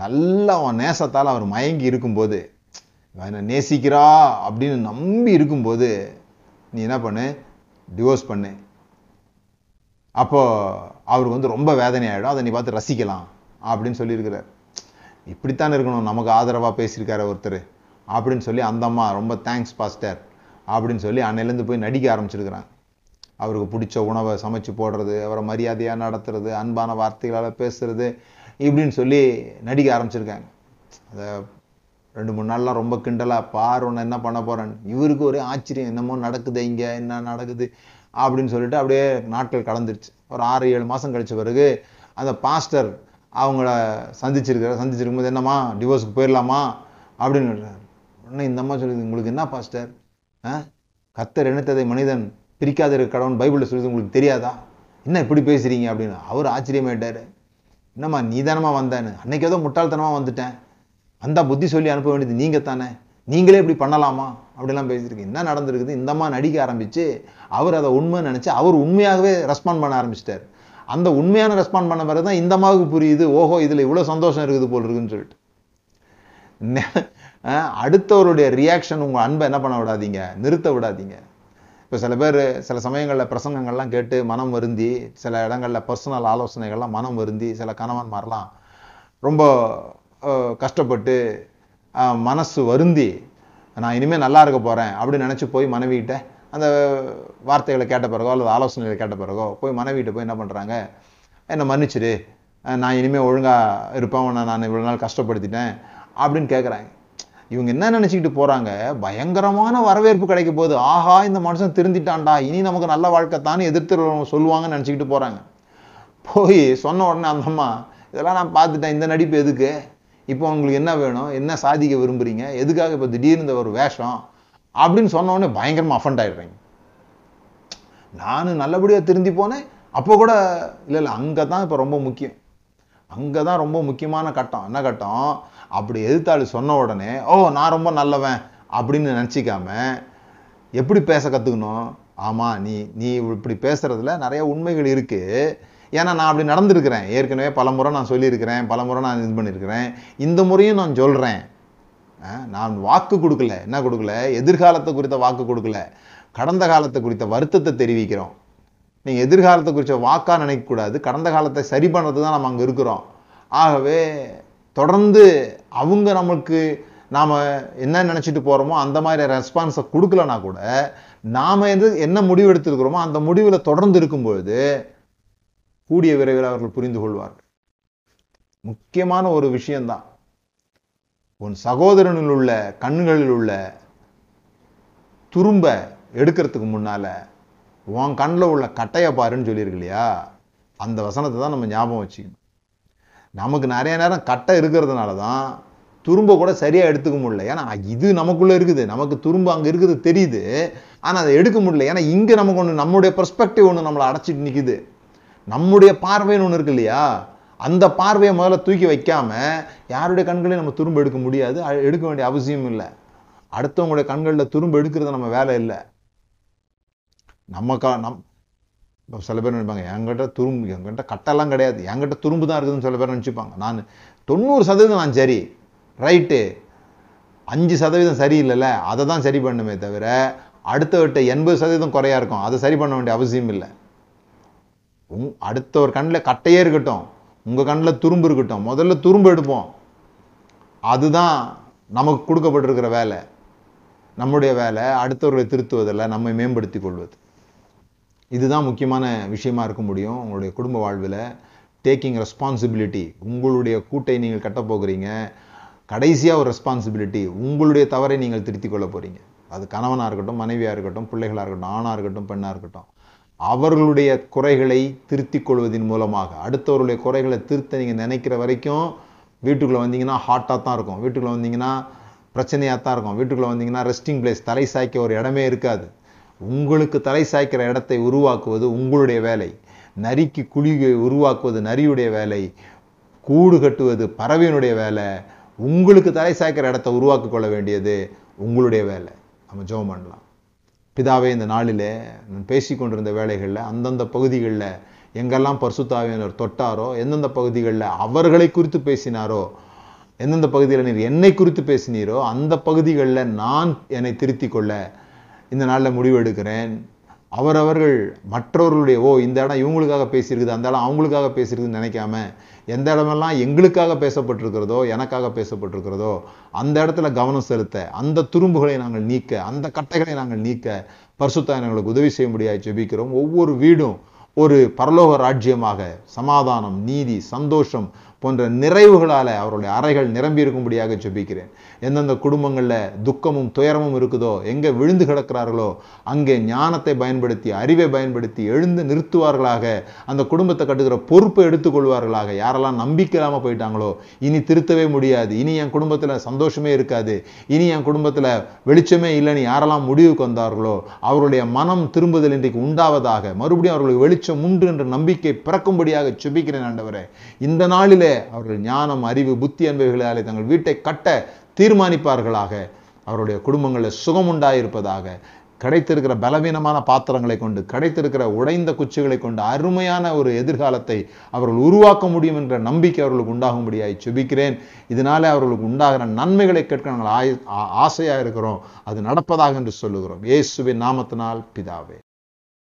நல்லா அவன் நேசத்தால் அவர் மயங்கி இருக்கும்போது, என்னை நேசிக்கிறா அப்படின்னு நம்பி இருக்கும்போது நீ என்ன பண்ணு, டிவோர்ஸ் பண்ணு, அப்போது அவருக்கு வந்து ரொம்ப வேதனையாகிடும், அதை நீ பார்த்து ரசிக்கலாம் அப்படின்னு சொல்லியிருக்கிறார். இப்படித்தான் இருக்கணும், நமக்கு ஆதரவாக பேசியிருக்காரு ஒருத்தர் அப்படின்னு சொல்லி அந்த அம்மா ரொம்ப தேங்க்ஸ் பாஸ்டர் அப்படின்னு சொல்லி அன்னையிலேருந்து போய் நடிக்க ஆரம்பிச்சிருக்கிறாங்க. அவருக்கு பிடிச்ச உணவை சமைச்சு போடுறது, அவரை மரியாதையாக நடத்துறது, அன்பான வார்த்தைகளால் பேசுறது இப்படின்னு சொல்லி நடிக்க ஆரம்பிச்சிருக்காங்க. அதை 2-3 நாள்லாம் ரொம்ப கிண்டலாக பாருன்னு என்ன பண்ண போகிறேன்னு இவருக்கு ஒரே ஆச்சரியம், என்னமோ நடக்குது இங்கே, என்ன நடக்குது அப்படின்னு சொல்லிட்டு அப்படியே நாட்கள் கடந்துருச்சு. ஒரு 6-7 மாதம் கழிச்ச பிறகு அந்த பாஸ்டர் அவங்கள சந்திச்சிருக்கும்போது, என்னம்மா டிவோர்ஸுக்கு போயிடலாமா அப்படின்னு சொல்கிறார். உடனே இந்த அம்மா சொல்லுது, உங்களுக்கு என்ன பாஸ்டர், கர்த்தர் இணைத்ததை மனிதன் பிரிக்காதிருக்க கடவுள்னு பைபிளில் சொல்லுது, உங்களுக்கு தெரியாதா, என்ன இப்படி பேசுகிறீங்க அப்படின்னு. அவர் ஆச்சரியமாயிட்டார், என்னம்மா நீ தானம்மா வந்தேன்னு, அன்றைக்கி ஏதோ முட்டாள்தனமாக வந்துட்டேன், வந்தால் புத்தி சொல்லி அனுப்ப வேண்டியது நீங்கள் தானே, நீங்களே இப்படி பண்ணலாமா அப்படிலாம் பேசியிருக்கீங்க, என்ன நடந்திருக்குது. இந்தம்மா நடிக்க ஆரம்பித்து அவர் அதை உண்மைன்னு நினச்சி அவர் உண்மையாகவே ரெஸ்பாண்ட் பண்ண ஆரம்பிச்சிட்டார். அந்த உண்மையான ரெஸ்பாண்ட் பண்ண பிறகு தான் இந்த அம்மாவுக்கு புரியுது, ஓஹோ இதில் இவ்வளோ சந்தோஷம் இருக்குது போல் இருக்குன்னு சொல்லிட்டு. அடுத்தவருடைய ரியாக்ஷன் உங்கள் அன்பை என்ன பண்ண விடாதீங்க, நிறுத்த விடாதீங்க. இப்போ சில பேர் சில சமயங்களில் பிரசங்கங்கள்லாம் கேட்டு மனம் வருந்தி, சில இடங்களில் பர்சனல் ஆலோசனைகள்லாம் மனம் வருந்தி, சில கணவன்மாரெலாம் ரொம்ப கஷ்டப்பட்டு மனசு வருந்தி நான் இனிமேல் நல்லா இருக்க போகிறேன் அப்படின்னு நினச்சி போய் மனைவிகிட்ட அந்த வார்த்தைகளை கேட்ட பிறகோ அல்லது ஆலோசனைகளை கேட்ட பிறகோ போய் மனைவிகிட்ட போய் என்ன பண்ணுறாங்க, என்னை மன்னிச்சிடு, நான் இனிமேல் ஒழுங்காக இருப்பேன், நான் இவ்வளோ நாள் கஷ்டப்படுத்திட்டேன் அப்படின்னு கேட்குறாங்க. இவங்க என்ன நினச்சிக்கிட்டு போகிறாங்க, பயங்கரமான வரவேற்பு கிடைக்க போகுது, ஆஹா இந்த மனுஷன் திருந்திட்டான்டா, இனி நமக்கு நல்ல வாழ்க்கை தானே எதிர்த்து சொல்லுவாங்கன்னு நினச்சிக்கிட்டு போகிறாங்க. போய் சொன்ன உடனே அந்த அம்மா இதெல்லாம் நான் பார்த்துட்டேன், இந்த நடிப்பு எதுக்கு, இப்போ உங்களுக்கு என்ன வேணும், என்ன சாதிக்க விரும்புகிறீங்க, எதுக்காக இப்போ திடீர்னு ஒரு வேஷம் அப்படின்னு சொன்ன உடனே பயங்கரமாக அஃபண்ட் ஆகிடுறீங்க. நான் நல்லபடியாக திருந்தி போனேன் அப்போ கூட இல்லை இல்லை, அங்கே தான் இப்போ ரொம்ப முக்கியம், அங்கே தான் ரொம்ப முக்கியமான கட்டம். என்ன கட்டம், அப்படி எதிர்த்தாள் சொன்ன உடனே ஓ நான் ரொம்ப நல்லவன் அப்படின்னு நினச்சிக்காம எப்படி பேச கற்றுக்கணும். ஆமாம், நீ இப்படி பேசுகிறதுல நிறைய உண்மைகள் இருக்குது, ஏன்னா நான் அப்படி நடந்திருக்கிறேன், ஏற்கனவே பல முறை நான் சொல்லியிருக்கிறேன், பல முறை நான் இது பண்ணியிருக்கிறேன், இந்த முறையும் நான் சொல்கிறேன். நான் வாக்கு கொடுக்கல, என்ன கொடுக்கல, எதிர்காலத்தை குறித்த வாக்கு கொடுக்கல, கடந்த காலத்தை குறித்த வருத்தத்தை தெரிவிக்கிறோம். நீங்கள் எதிர்காலத்தை குறித்த வாக்காக நினைக்கக்கூடாது, கடந்த காலத்தை சரி பண்ணுறது தான் நம்ம அங்கே இருக்கிறோம். ஆகவே தொடர்ந்து அவங்க நமக்கு நாம் என்ன நினச்சிட்டு போகிறோமோ அந்த மாதிரி ரெஸ்பான்ஸை கொடுக்கலனா கூட நாம் எது என்ன முடிவு எடுத்துருக்கிறோமோ அந்த முடிவில் தொடர்ந்து இருக்கும்பொழுது கூடிய விரைவில் அவர்கள் புரிந்து கொள்வார்கள். முக்கியமான ஒரு விஷயம்தான், உன் சகோதரனில் உள்ள கண்களில் உள்ள துரும்ப எடுக்கிறதுக்கு முன்னால் உன் கண்ணில் உள்ள கட்டையை பாருன்னு சொல்லியிருக்கு இல்லையா, அந்த வசனத்தை தான் நம்ம ஞாபகம் வச்சுக்கணும். நமக்கு நிறைய நேரம் கட்டை இருக்கிறதுனால தான் துரும்ப கூட சரியாக எடுத்துக்க முடியல, ஏன்னா இது நமக்குள்ளே இருக்குது, நமக்கு துரும்ப அங்கே இருக்குது தெரியுது, ஆனால் அதை எடுக்க முடியல, ஏன்னா இங்கே நமக்கு ஒன்று நம்முடைய பெர்ஸ்பெக்டிவ் ஒன்று நம்மளை அடைச்சிட்டு நிற்குது, நம்முடைய பார்வைன்னு ஒன்று இருக்கு இல்லையா, அந்த பார்வையை முதல்ல தூக்கி வைக்காமல் யாருடைய கண்களையும் நம்ம துரும்ப எடுக்க முடியாது, எடுக்க வேண்டிய அவசியம் இல்லை. அடுத்தவங்களுடைய கண்களில் துரும்ப எடுக்கிறது நம்ம வேலை இல்லை. நம்ம சில பேர் நினைப்பாங்க, என்கிட்ட துரும்பு, என்கிட்ட கட்டெல்லாம் கிடையாது, என்கிட்ட துரும்பு தான் இருக்குதுன்னு சில பேர் நினச்சிப்பாங்க. நான் 90% நான் சரி, ரைட்டு, 5% சரியில்லைல்ல, அதை தான் சரி பண்ணுமே தவிர அடுத்தவர்கிட்ட 80% குறையா இருக்கும், அதை சரி பண்ண வேண்டிய அவசியம் இல்லை. அடுத்த ஒரு கண்ணில் கட்டையே இருக்கட்டும், உங்கள் கண்ணில் துரும்பு இருக்கட்டும், முதல்ல துரும்பு எடுப்போம். அதுதான் நமக்கு கொடுக்கப்பட்டிருக்கிற வேலை, நம்முடைய வேலை அடுத்தவர்களை திருத்துவதில்லை, நம்மை மேம்படுத்தி கொள்வது. இதுதான் முக்கியமான விஷயமா இருக்க முடியும் உங்களுடைய குடும்ப வாழ்வில். டேக்கிங் ரெஸ்பான்சிபிலிட்டி, உங்களுடைய கூட்டை நீங்கள் கட்ட போகிறீங்க, கடைசியாக ஒரு ரெஸ்பான்சிபிலிட்டி, உங்களுடைய தவறை நீங்கள் திருத்தி கொள்ள போகிறீங்க. அது கணவனாக இருக்கட்டும், மனைவியாக இருக்கட்டும், பிள்ளைகளாக இருக்கட்டும், ஆணாக இருக்கட்டும், பெண்ணாக இருக்கட்டும், அவர்களுடைய குறைகளை திருத்திக் கொள்வதன் மூலமாக அடுத்தவருடைய குறைகளை திருத்த நீங்கள் நினைக்கிற வரைக்கும் வீட்டுக்குள்ளே வந்தீங்கன்னா ஹாட்டாக தான் இருக்கும், வீட்டுக்குள்ளே வந்தீங்கன்னா பிரச்சனையாக தான் இருக்கும், வீட்டுக்குள்ளே வந்தீங்கன்னா ரெஸ்டிங் பிளேஸ், தலை சாய்க்க ஒரு இடமே இருக்காது. உங்களுக்கு தலை சாய்க்கிற இடத்தை உருவாக்குவது உங்களுடைய வேலை, நரிக்கு குழியை உருவாக்குவது நரியுடைய வேலை, கூடு கட்டுவது பறவையினுடைய வேலை. உங்களுக்கு தலை சாய்க்கிற இடத்தை உருவாக்கி கொள்ள வேண்டியது உங்களுடைய வேலை. நம்ம ஜெபம் பண்ணலாம். பிதாவே, இந்த நாளிலே நான் பேசி கொண்டிருந்த வேலைகளில் அந்தந்த பகுதிகளில் எங்கெல்லாம் பரிசுத்த ஆவியானவர் தொட்டாரோ, எந்தெந்த பகுதிகளில் அவர்களை குறித்து பேசினாரோ, எந்தெந்த பகுதியில் நீர் என்னை குறித்து பேசினீரோ அந்த பகுதிகளில் நான் என்னை திருத்தி கொள்ள இந்த நாளில் முடிவு எடுக்கிறேன். அவரவர்கள் மற்றவர்களுடைய இந்த இடம் இவங்களுக்காக பேசியிருக்குது, அந்த இடம் அவங்களுக்காக பேசியிருக்குதுன்னு நினைக்காம, எந்த இடமெல்லாம் எங்களுக்காக பேசப்பட்டிருக்கிறதோ, எனக்காக பேசப்பட்டிருக்கிறதோ அந்த இடத்துல கவனம் செலுத்த, அந்த துரும்புகளை நாங்கள் நீக்க, அந்த கட்டைகளை நாங்கள் நீக்க பரிசுத்த எங்களுக்கு உதவி செய்ய முடியாது ஜெபிக்கிறோம். ஒவ்வொரு வீடும் ஒரு பரலோக ராஜ்யமாக சமாதானம், நீதி, சந்தோஷம் போன்ற நிறைவுகளால் அவருடைய அறைகள் நிரம்பியிருக்கும்படியாக ஜெபிக்கிறேன். எந்தெந்த குடும்பங்களில் துக்கமும் துயரமும் இருக்குதோ, எங்கே விழுந்து கிடக்கிறார்களோ அங்கே ஞானத்தை பயன்படுத்தி, அறிவை பயன்படுத்தி எழுந்து நிறுத்துவார்களாக, அந்த குடும்பத்தை கட்டுகிற பொறுப்பை எடுத்துக்கொள்வார்களாக. யாரெல்லாம் நம்பிக்கை இல்லாமல் போயிட்டாங்களோ, இனி திருத்தவே முடியாது, இனி என் குடும்பத்தில் சந்தோஷமே இருக்காது, இனி என் குடும்பத்தில் வெளிச்சமே இல்லைன்னு யாரெல்லாம் முடிவுக்கு வந்தார்களோ அவருடைய மனம் திரும்புதல் இன்றைக்கு உண்டாவதாக, மறுபடியும் அவர்களுக்கு வெளிச்சம் உண்டு என்ற நம்பிக்கை பிறக்கும்படியாக ஜெபிக்கிறேன். ஆண்டவரே, இந்த நாளிலே அவர்கள் ஞானம், அறிவு, புத்தி என்பவர்களாலே தங்கள் வீட்டை கட்ட தீர்மானிப்பார்களாக, அவருடைய குடும்பங்களில் சுகம் உண்டாயிருப்பதாக, கிடைத்திருக்கிற பலவீனமான பாத்திரங்களை கொண்டு, கிடைத்திருக்கிற உடைந்த குச்சிகளை கொண்டு அருமையான ஒரு எதிர்காலத்தை அவர்கள் உருவாக்க முடியும் என்ற நம்பிக்கை அவர்களுக்கு உண்டாகும்படியாய் செபிக்கிறேன். இதனாலே அவர்களுக்கு உண்டாகிற நன்மைகளை கேட்க நாங்கள் ஆசையாக இருக்கிறோம். அது நடப்பதாக என்று சொல்லுகிறோம் இயேசுவின் நாமத்தினால் பிதாவே.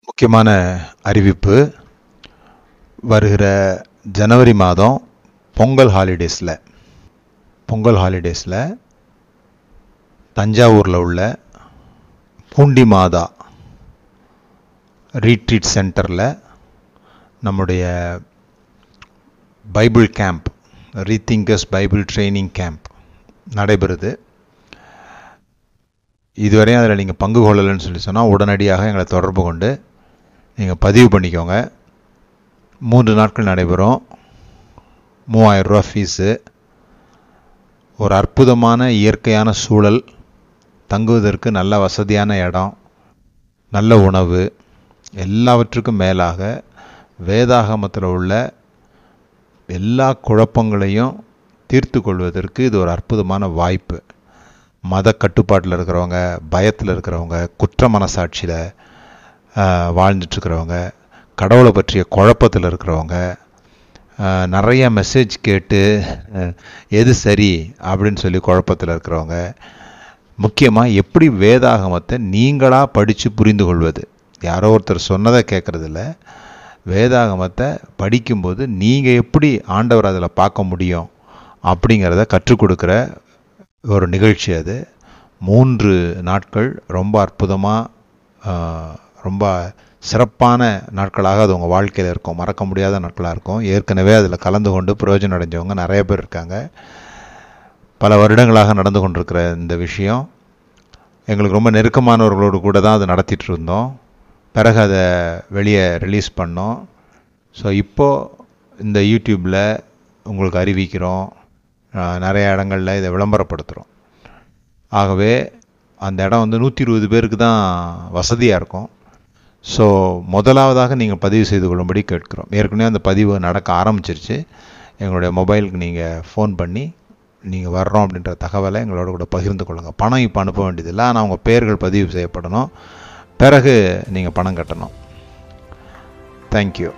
முக்கியமான அறிவிப்பு, வருகிற ஜனவரி மாதம் பொங்கல் ஹாலிடேஸில் தஞ்சாவூரில் உள்ள பூண்டி மாதா ரீட்ரீட் சென்டரில் நம்முடைய Bible camp, rethinkers Bible training camp நடைபெறுது. இதுவரையும் அதில் நீங்கள் பங்கு கொள்ளலைன்னு சொல்லி சொன்னால் உடனடியாக எங்களை தொடர்பு கொண்டு நீங்கள் பதிவு பண்ணிக்கோங்க. 3 நாட்கள் நடைபெறும். 3000 ரூபா ஃபீஸு. ஒரு அற்புதமான இயற்கையான சூழல், தங்குவதற்கு நல்ல வசதியான இடம், நல்ல உணவு, எல்லாவற்றுக்கும் மேலாக வேதாகமத்தில் உள்ள எல்லா குழப்பங்களையும் தீர்த்து கொள்வதற்கு இது ஒரு அற்புதமான வாய்ப்பு. மத கட்டுப்பாட்டில் இருக்கிறவங்க, பயத்தில் இருக்கிறவங்க, குற்ற மனசாட்சியில் வாழ்ந்துட்டுருக்கிறவங்க, கடவுளை பற்றிய குழப்பத்தில் இருக்கிறவங்க, நிறைய மெசேஜ் கேட்டு எது சரி அப்படின்னு சொல்லி குழப்பத்தில் இருக்கிறவங்க, முக்கியமாக எப்படி வேதாகமத்தை நீங்களாக படித்து புரிந்து கொள்வது, யாரோ ஒருத்தர் சொன்னதை கேட்குறதில்ல, வேதாகமத்தை படிக்கும்போது நீங்கள் எப்படி ஆண்டவர் அதில் பார்க்க முடியும் அப்படிங்கிறத கற்றுக் கொடுக்குற ஒரு நிகழ்ச்சி. அது 3 நாட்கள் ரொம்ப அற்புதமாக, ரொம்ப சிறப்பான நாட்களாக அது உங்கள் வாழ்க்கையில் இருக்கும், மறக்க முடியாத நாட்களாக இருக்கும். ஏற்கனவே அதில் கலந்து கொண்டு பிரயோஜனம் அடைஞ்சவங்க நிறைய பேர் இருக்காங்க. பல வருடங்களாக நடந்து கொண்டிருக்கிற இந்த விஷயம் எங்களுக்கு ரொம்ப நெருக்கமானவர்களோடு கூட தான் அதை நடத்திட்டு இருந்தோம். பிறகு அதை வெளியே ரிலீஸ் பண்ணோம். ஸோ இப்போது இந்த யூடியூப்பில் உங்களுக்கு அறிவிக்கிறோம், நிறைய இடங்களில் இதை விளம்பரப்படுத்துகிறோம். ஆகவே அந்த இடம் வந்து 120 பேருக்கு தான் வசதியாக இருக்கும். ஸோ முதலாவதாக நீங்கள் பதிவு செய்து கொள்ளும்படி கேட்குறோம். ஏற்கனவே அந்த பதிவு நடக்க ஆரம்பிச்சிருச்சு. எங்களுடைய மொபைலுக்கு நீங்கள் ஃபோன் பண்ணி நீங்கள் வர்றோம் அப்படின்ற தகவலை எங்களோட கூட பகிர்ந்து கொள்ளுங்கள். பணம் இப்போ அனுப்ப வேண்டியதில்லை, ஆனால் அவங்க பேர்கள் பதிவு செய்யப்படணும், பிறகு நீங்கள் பணம் கட்டணும். தேங்க்யூ.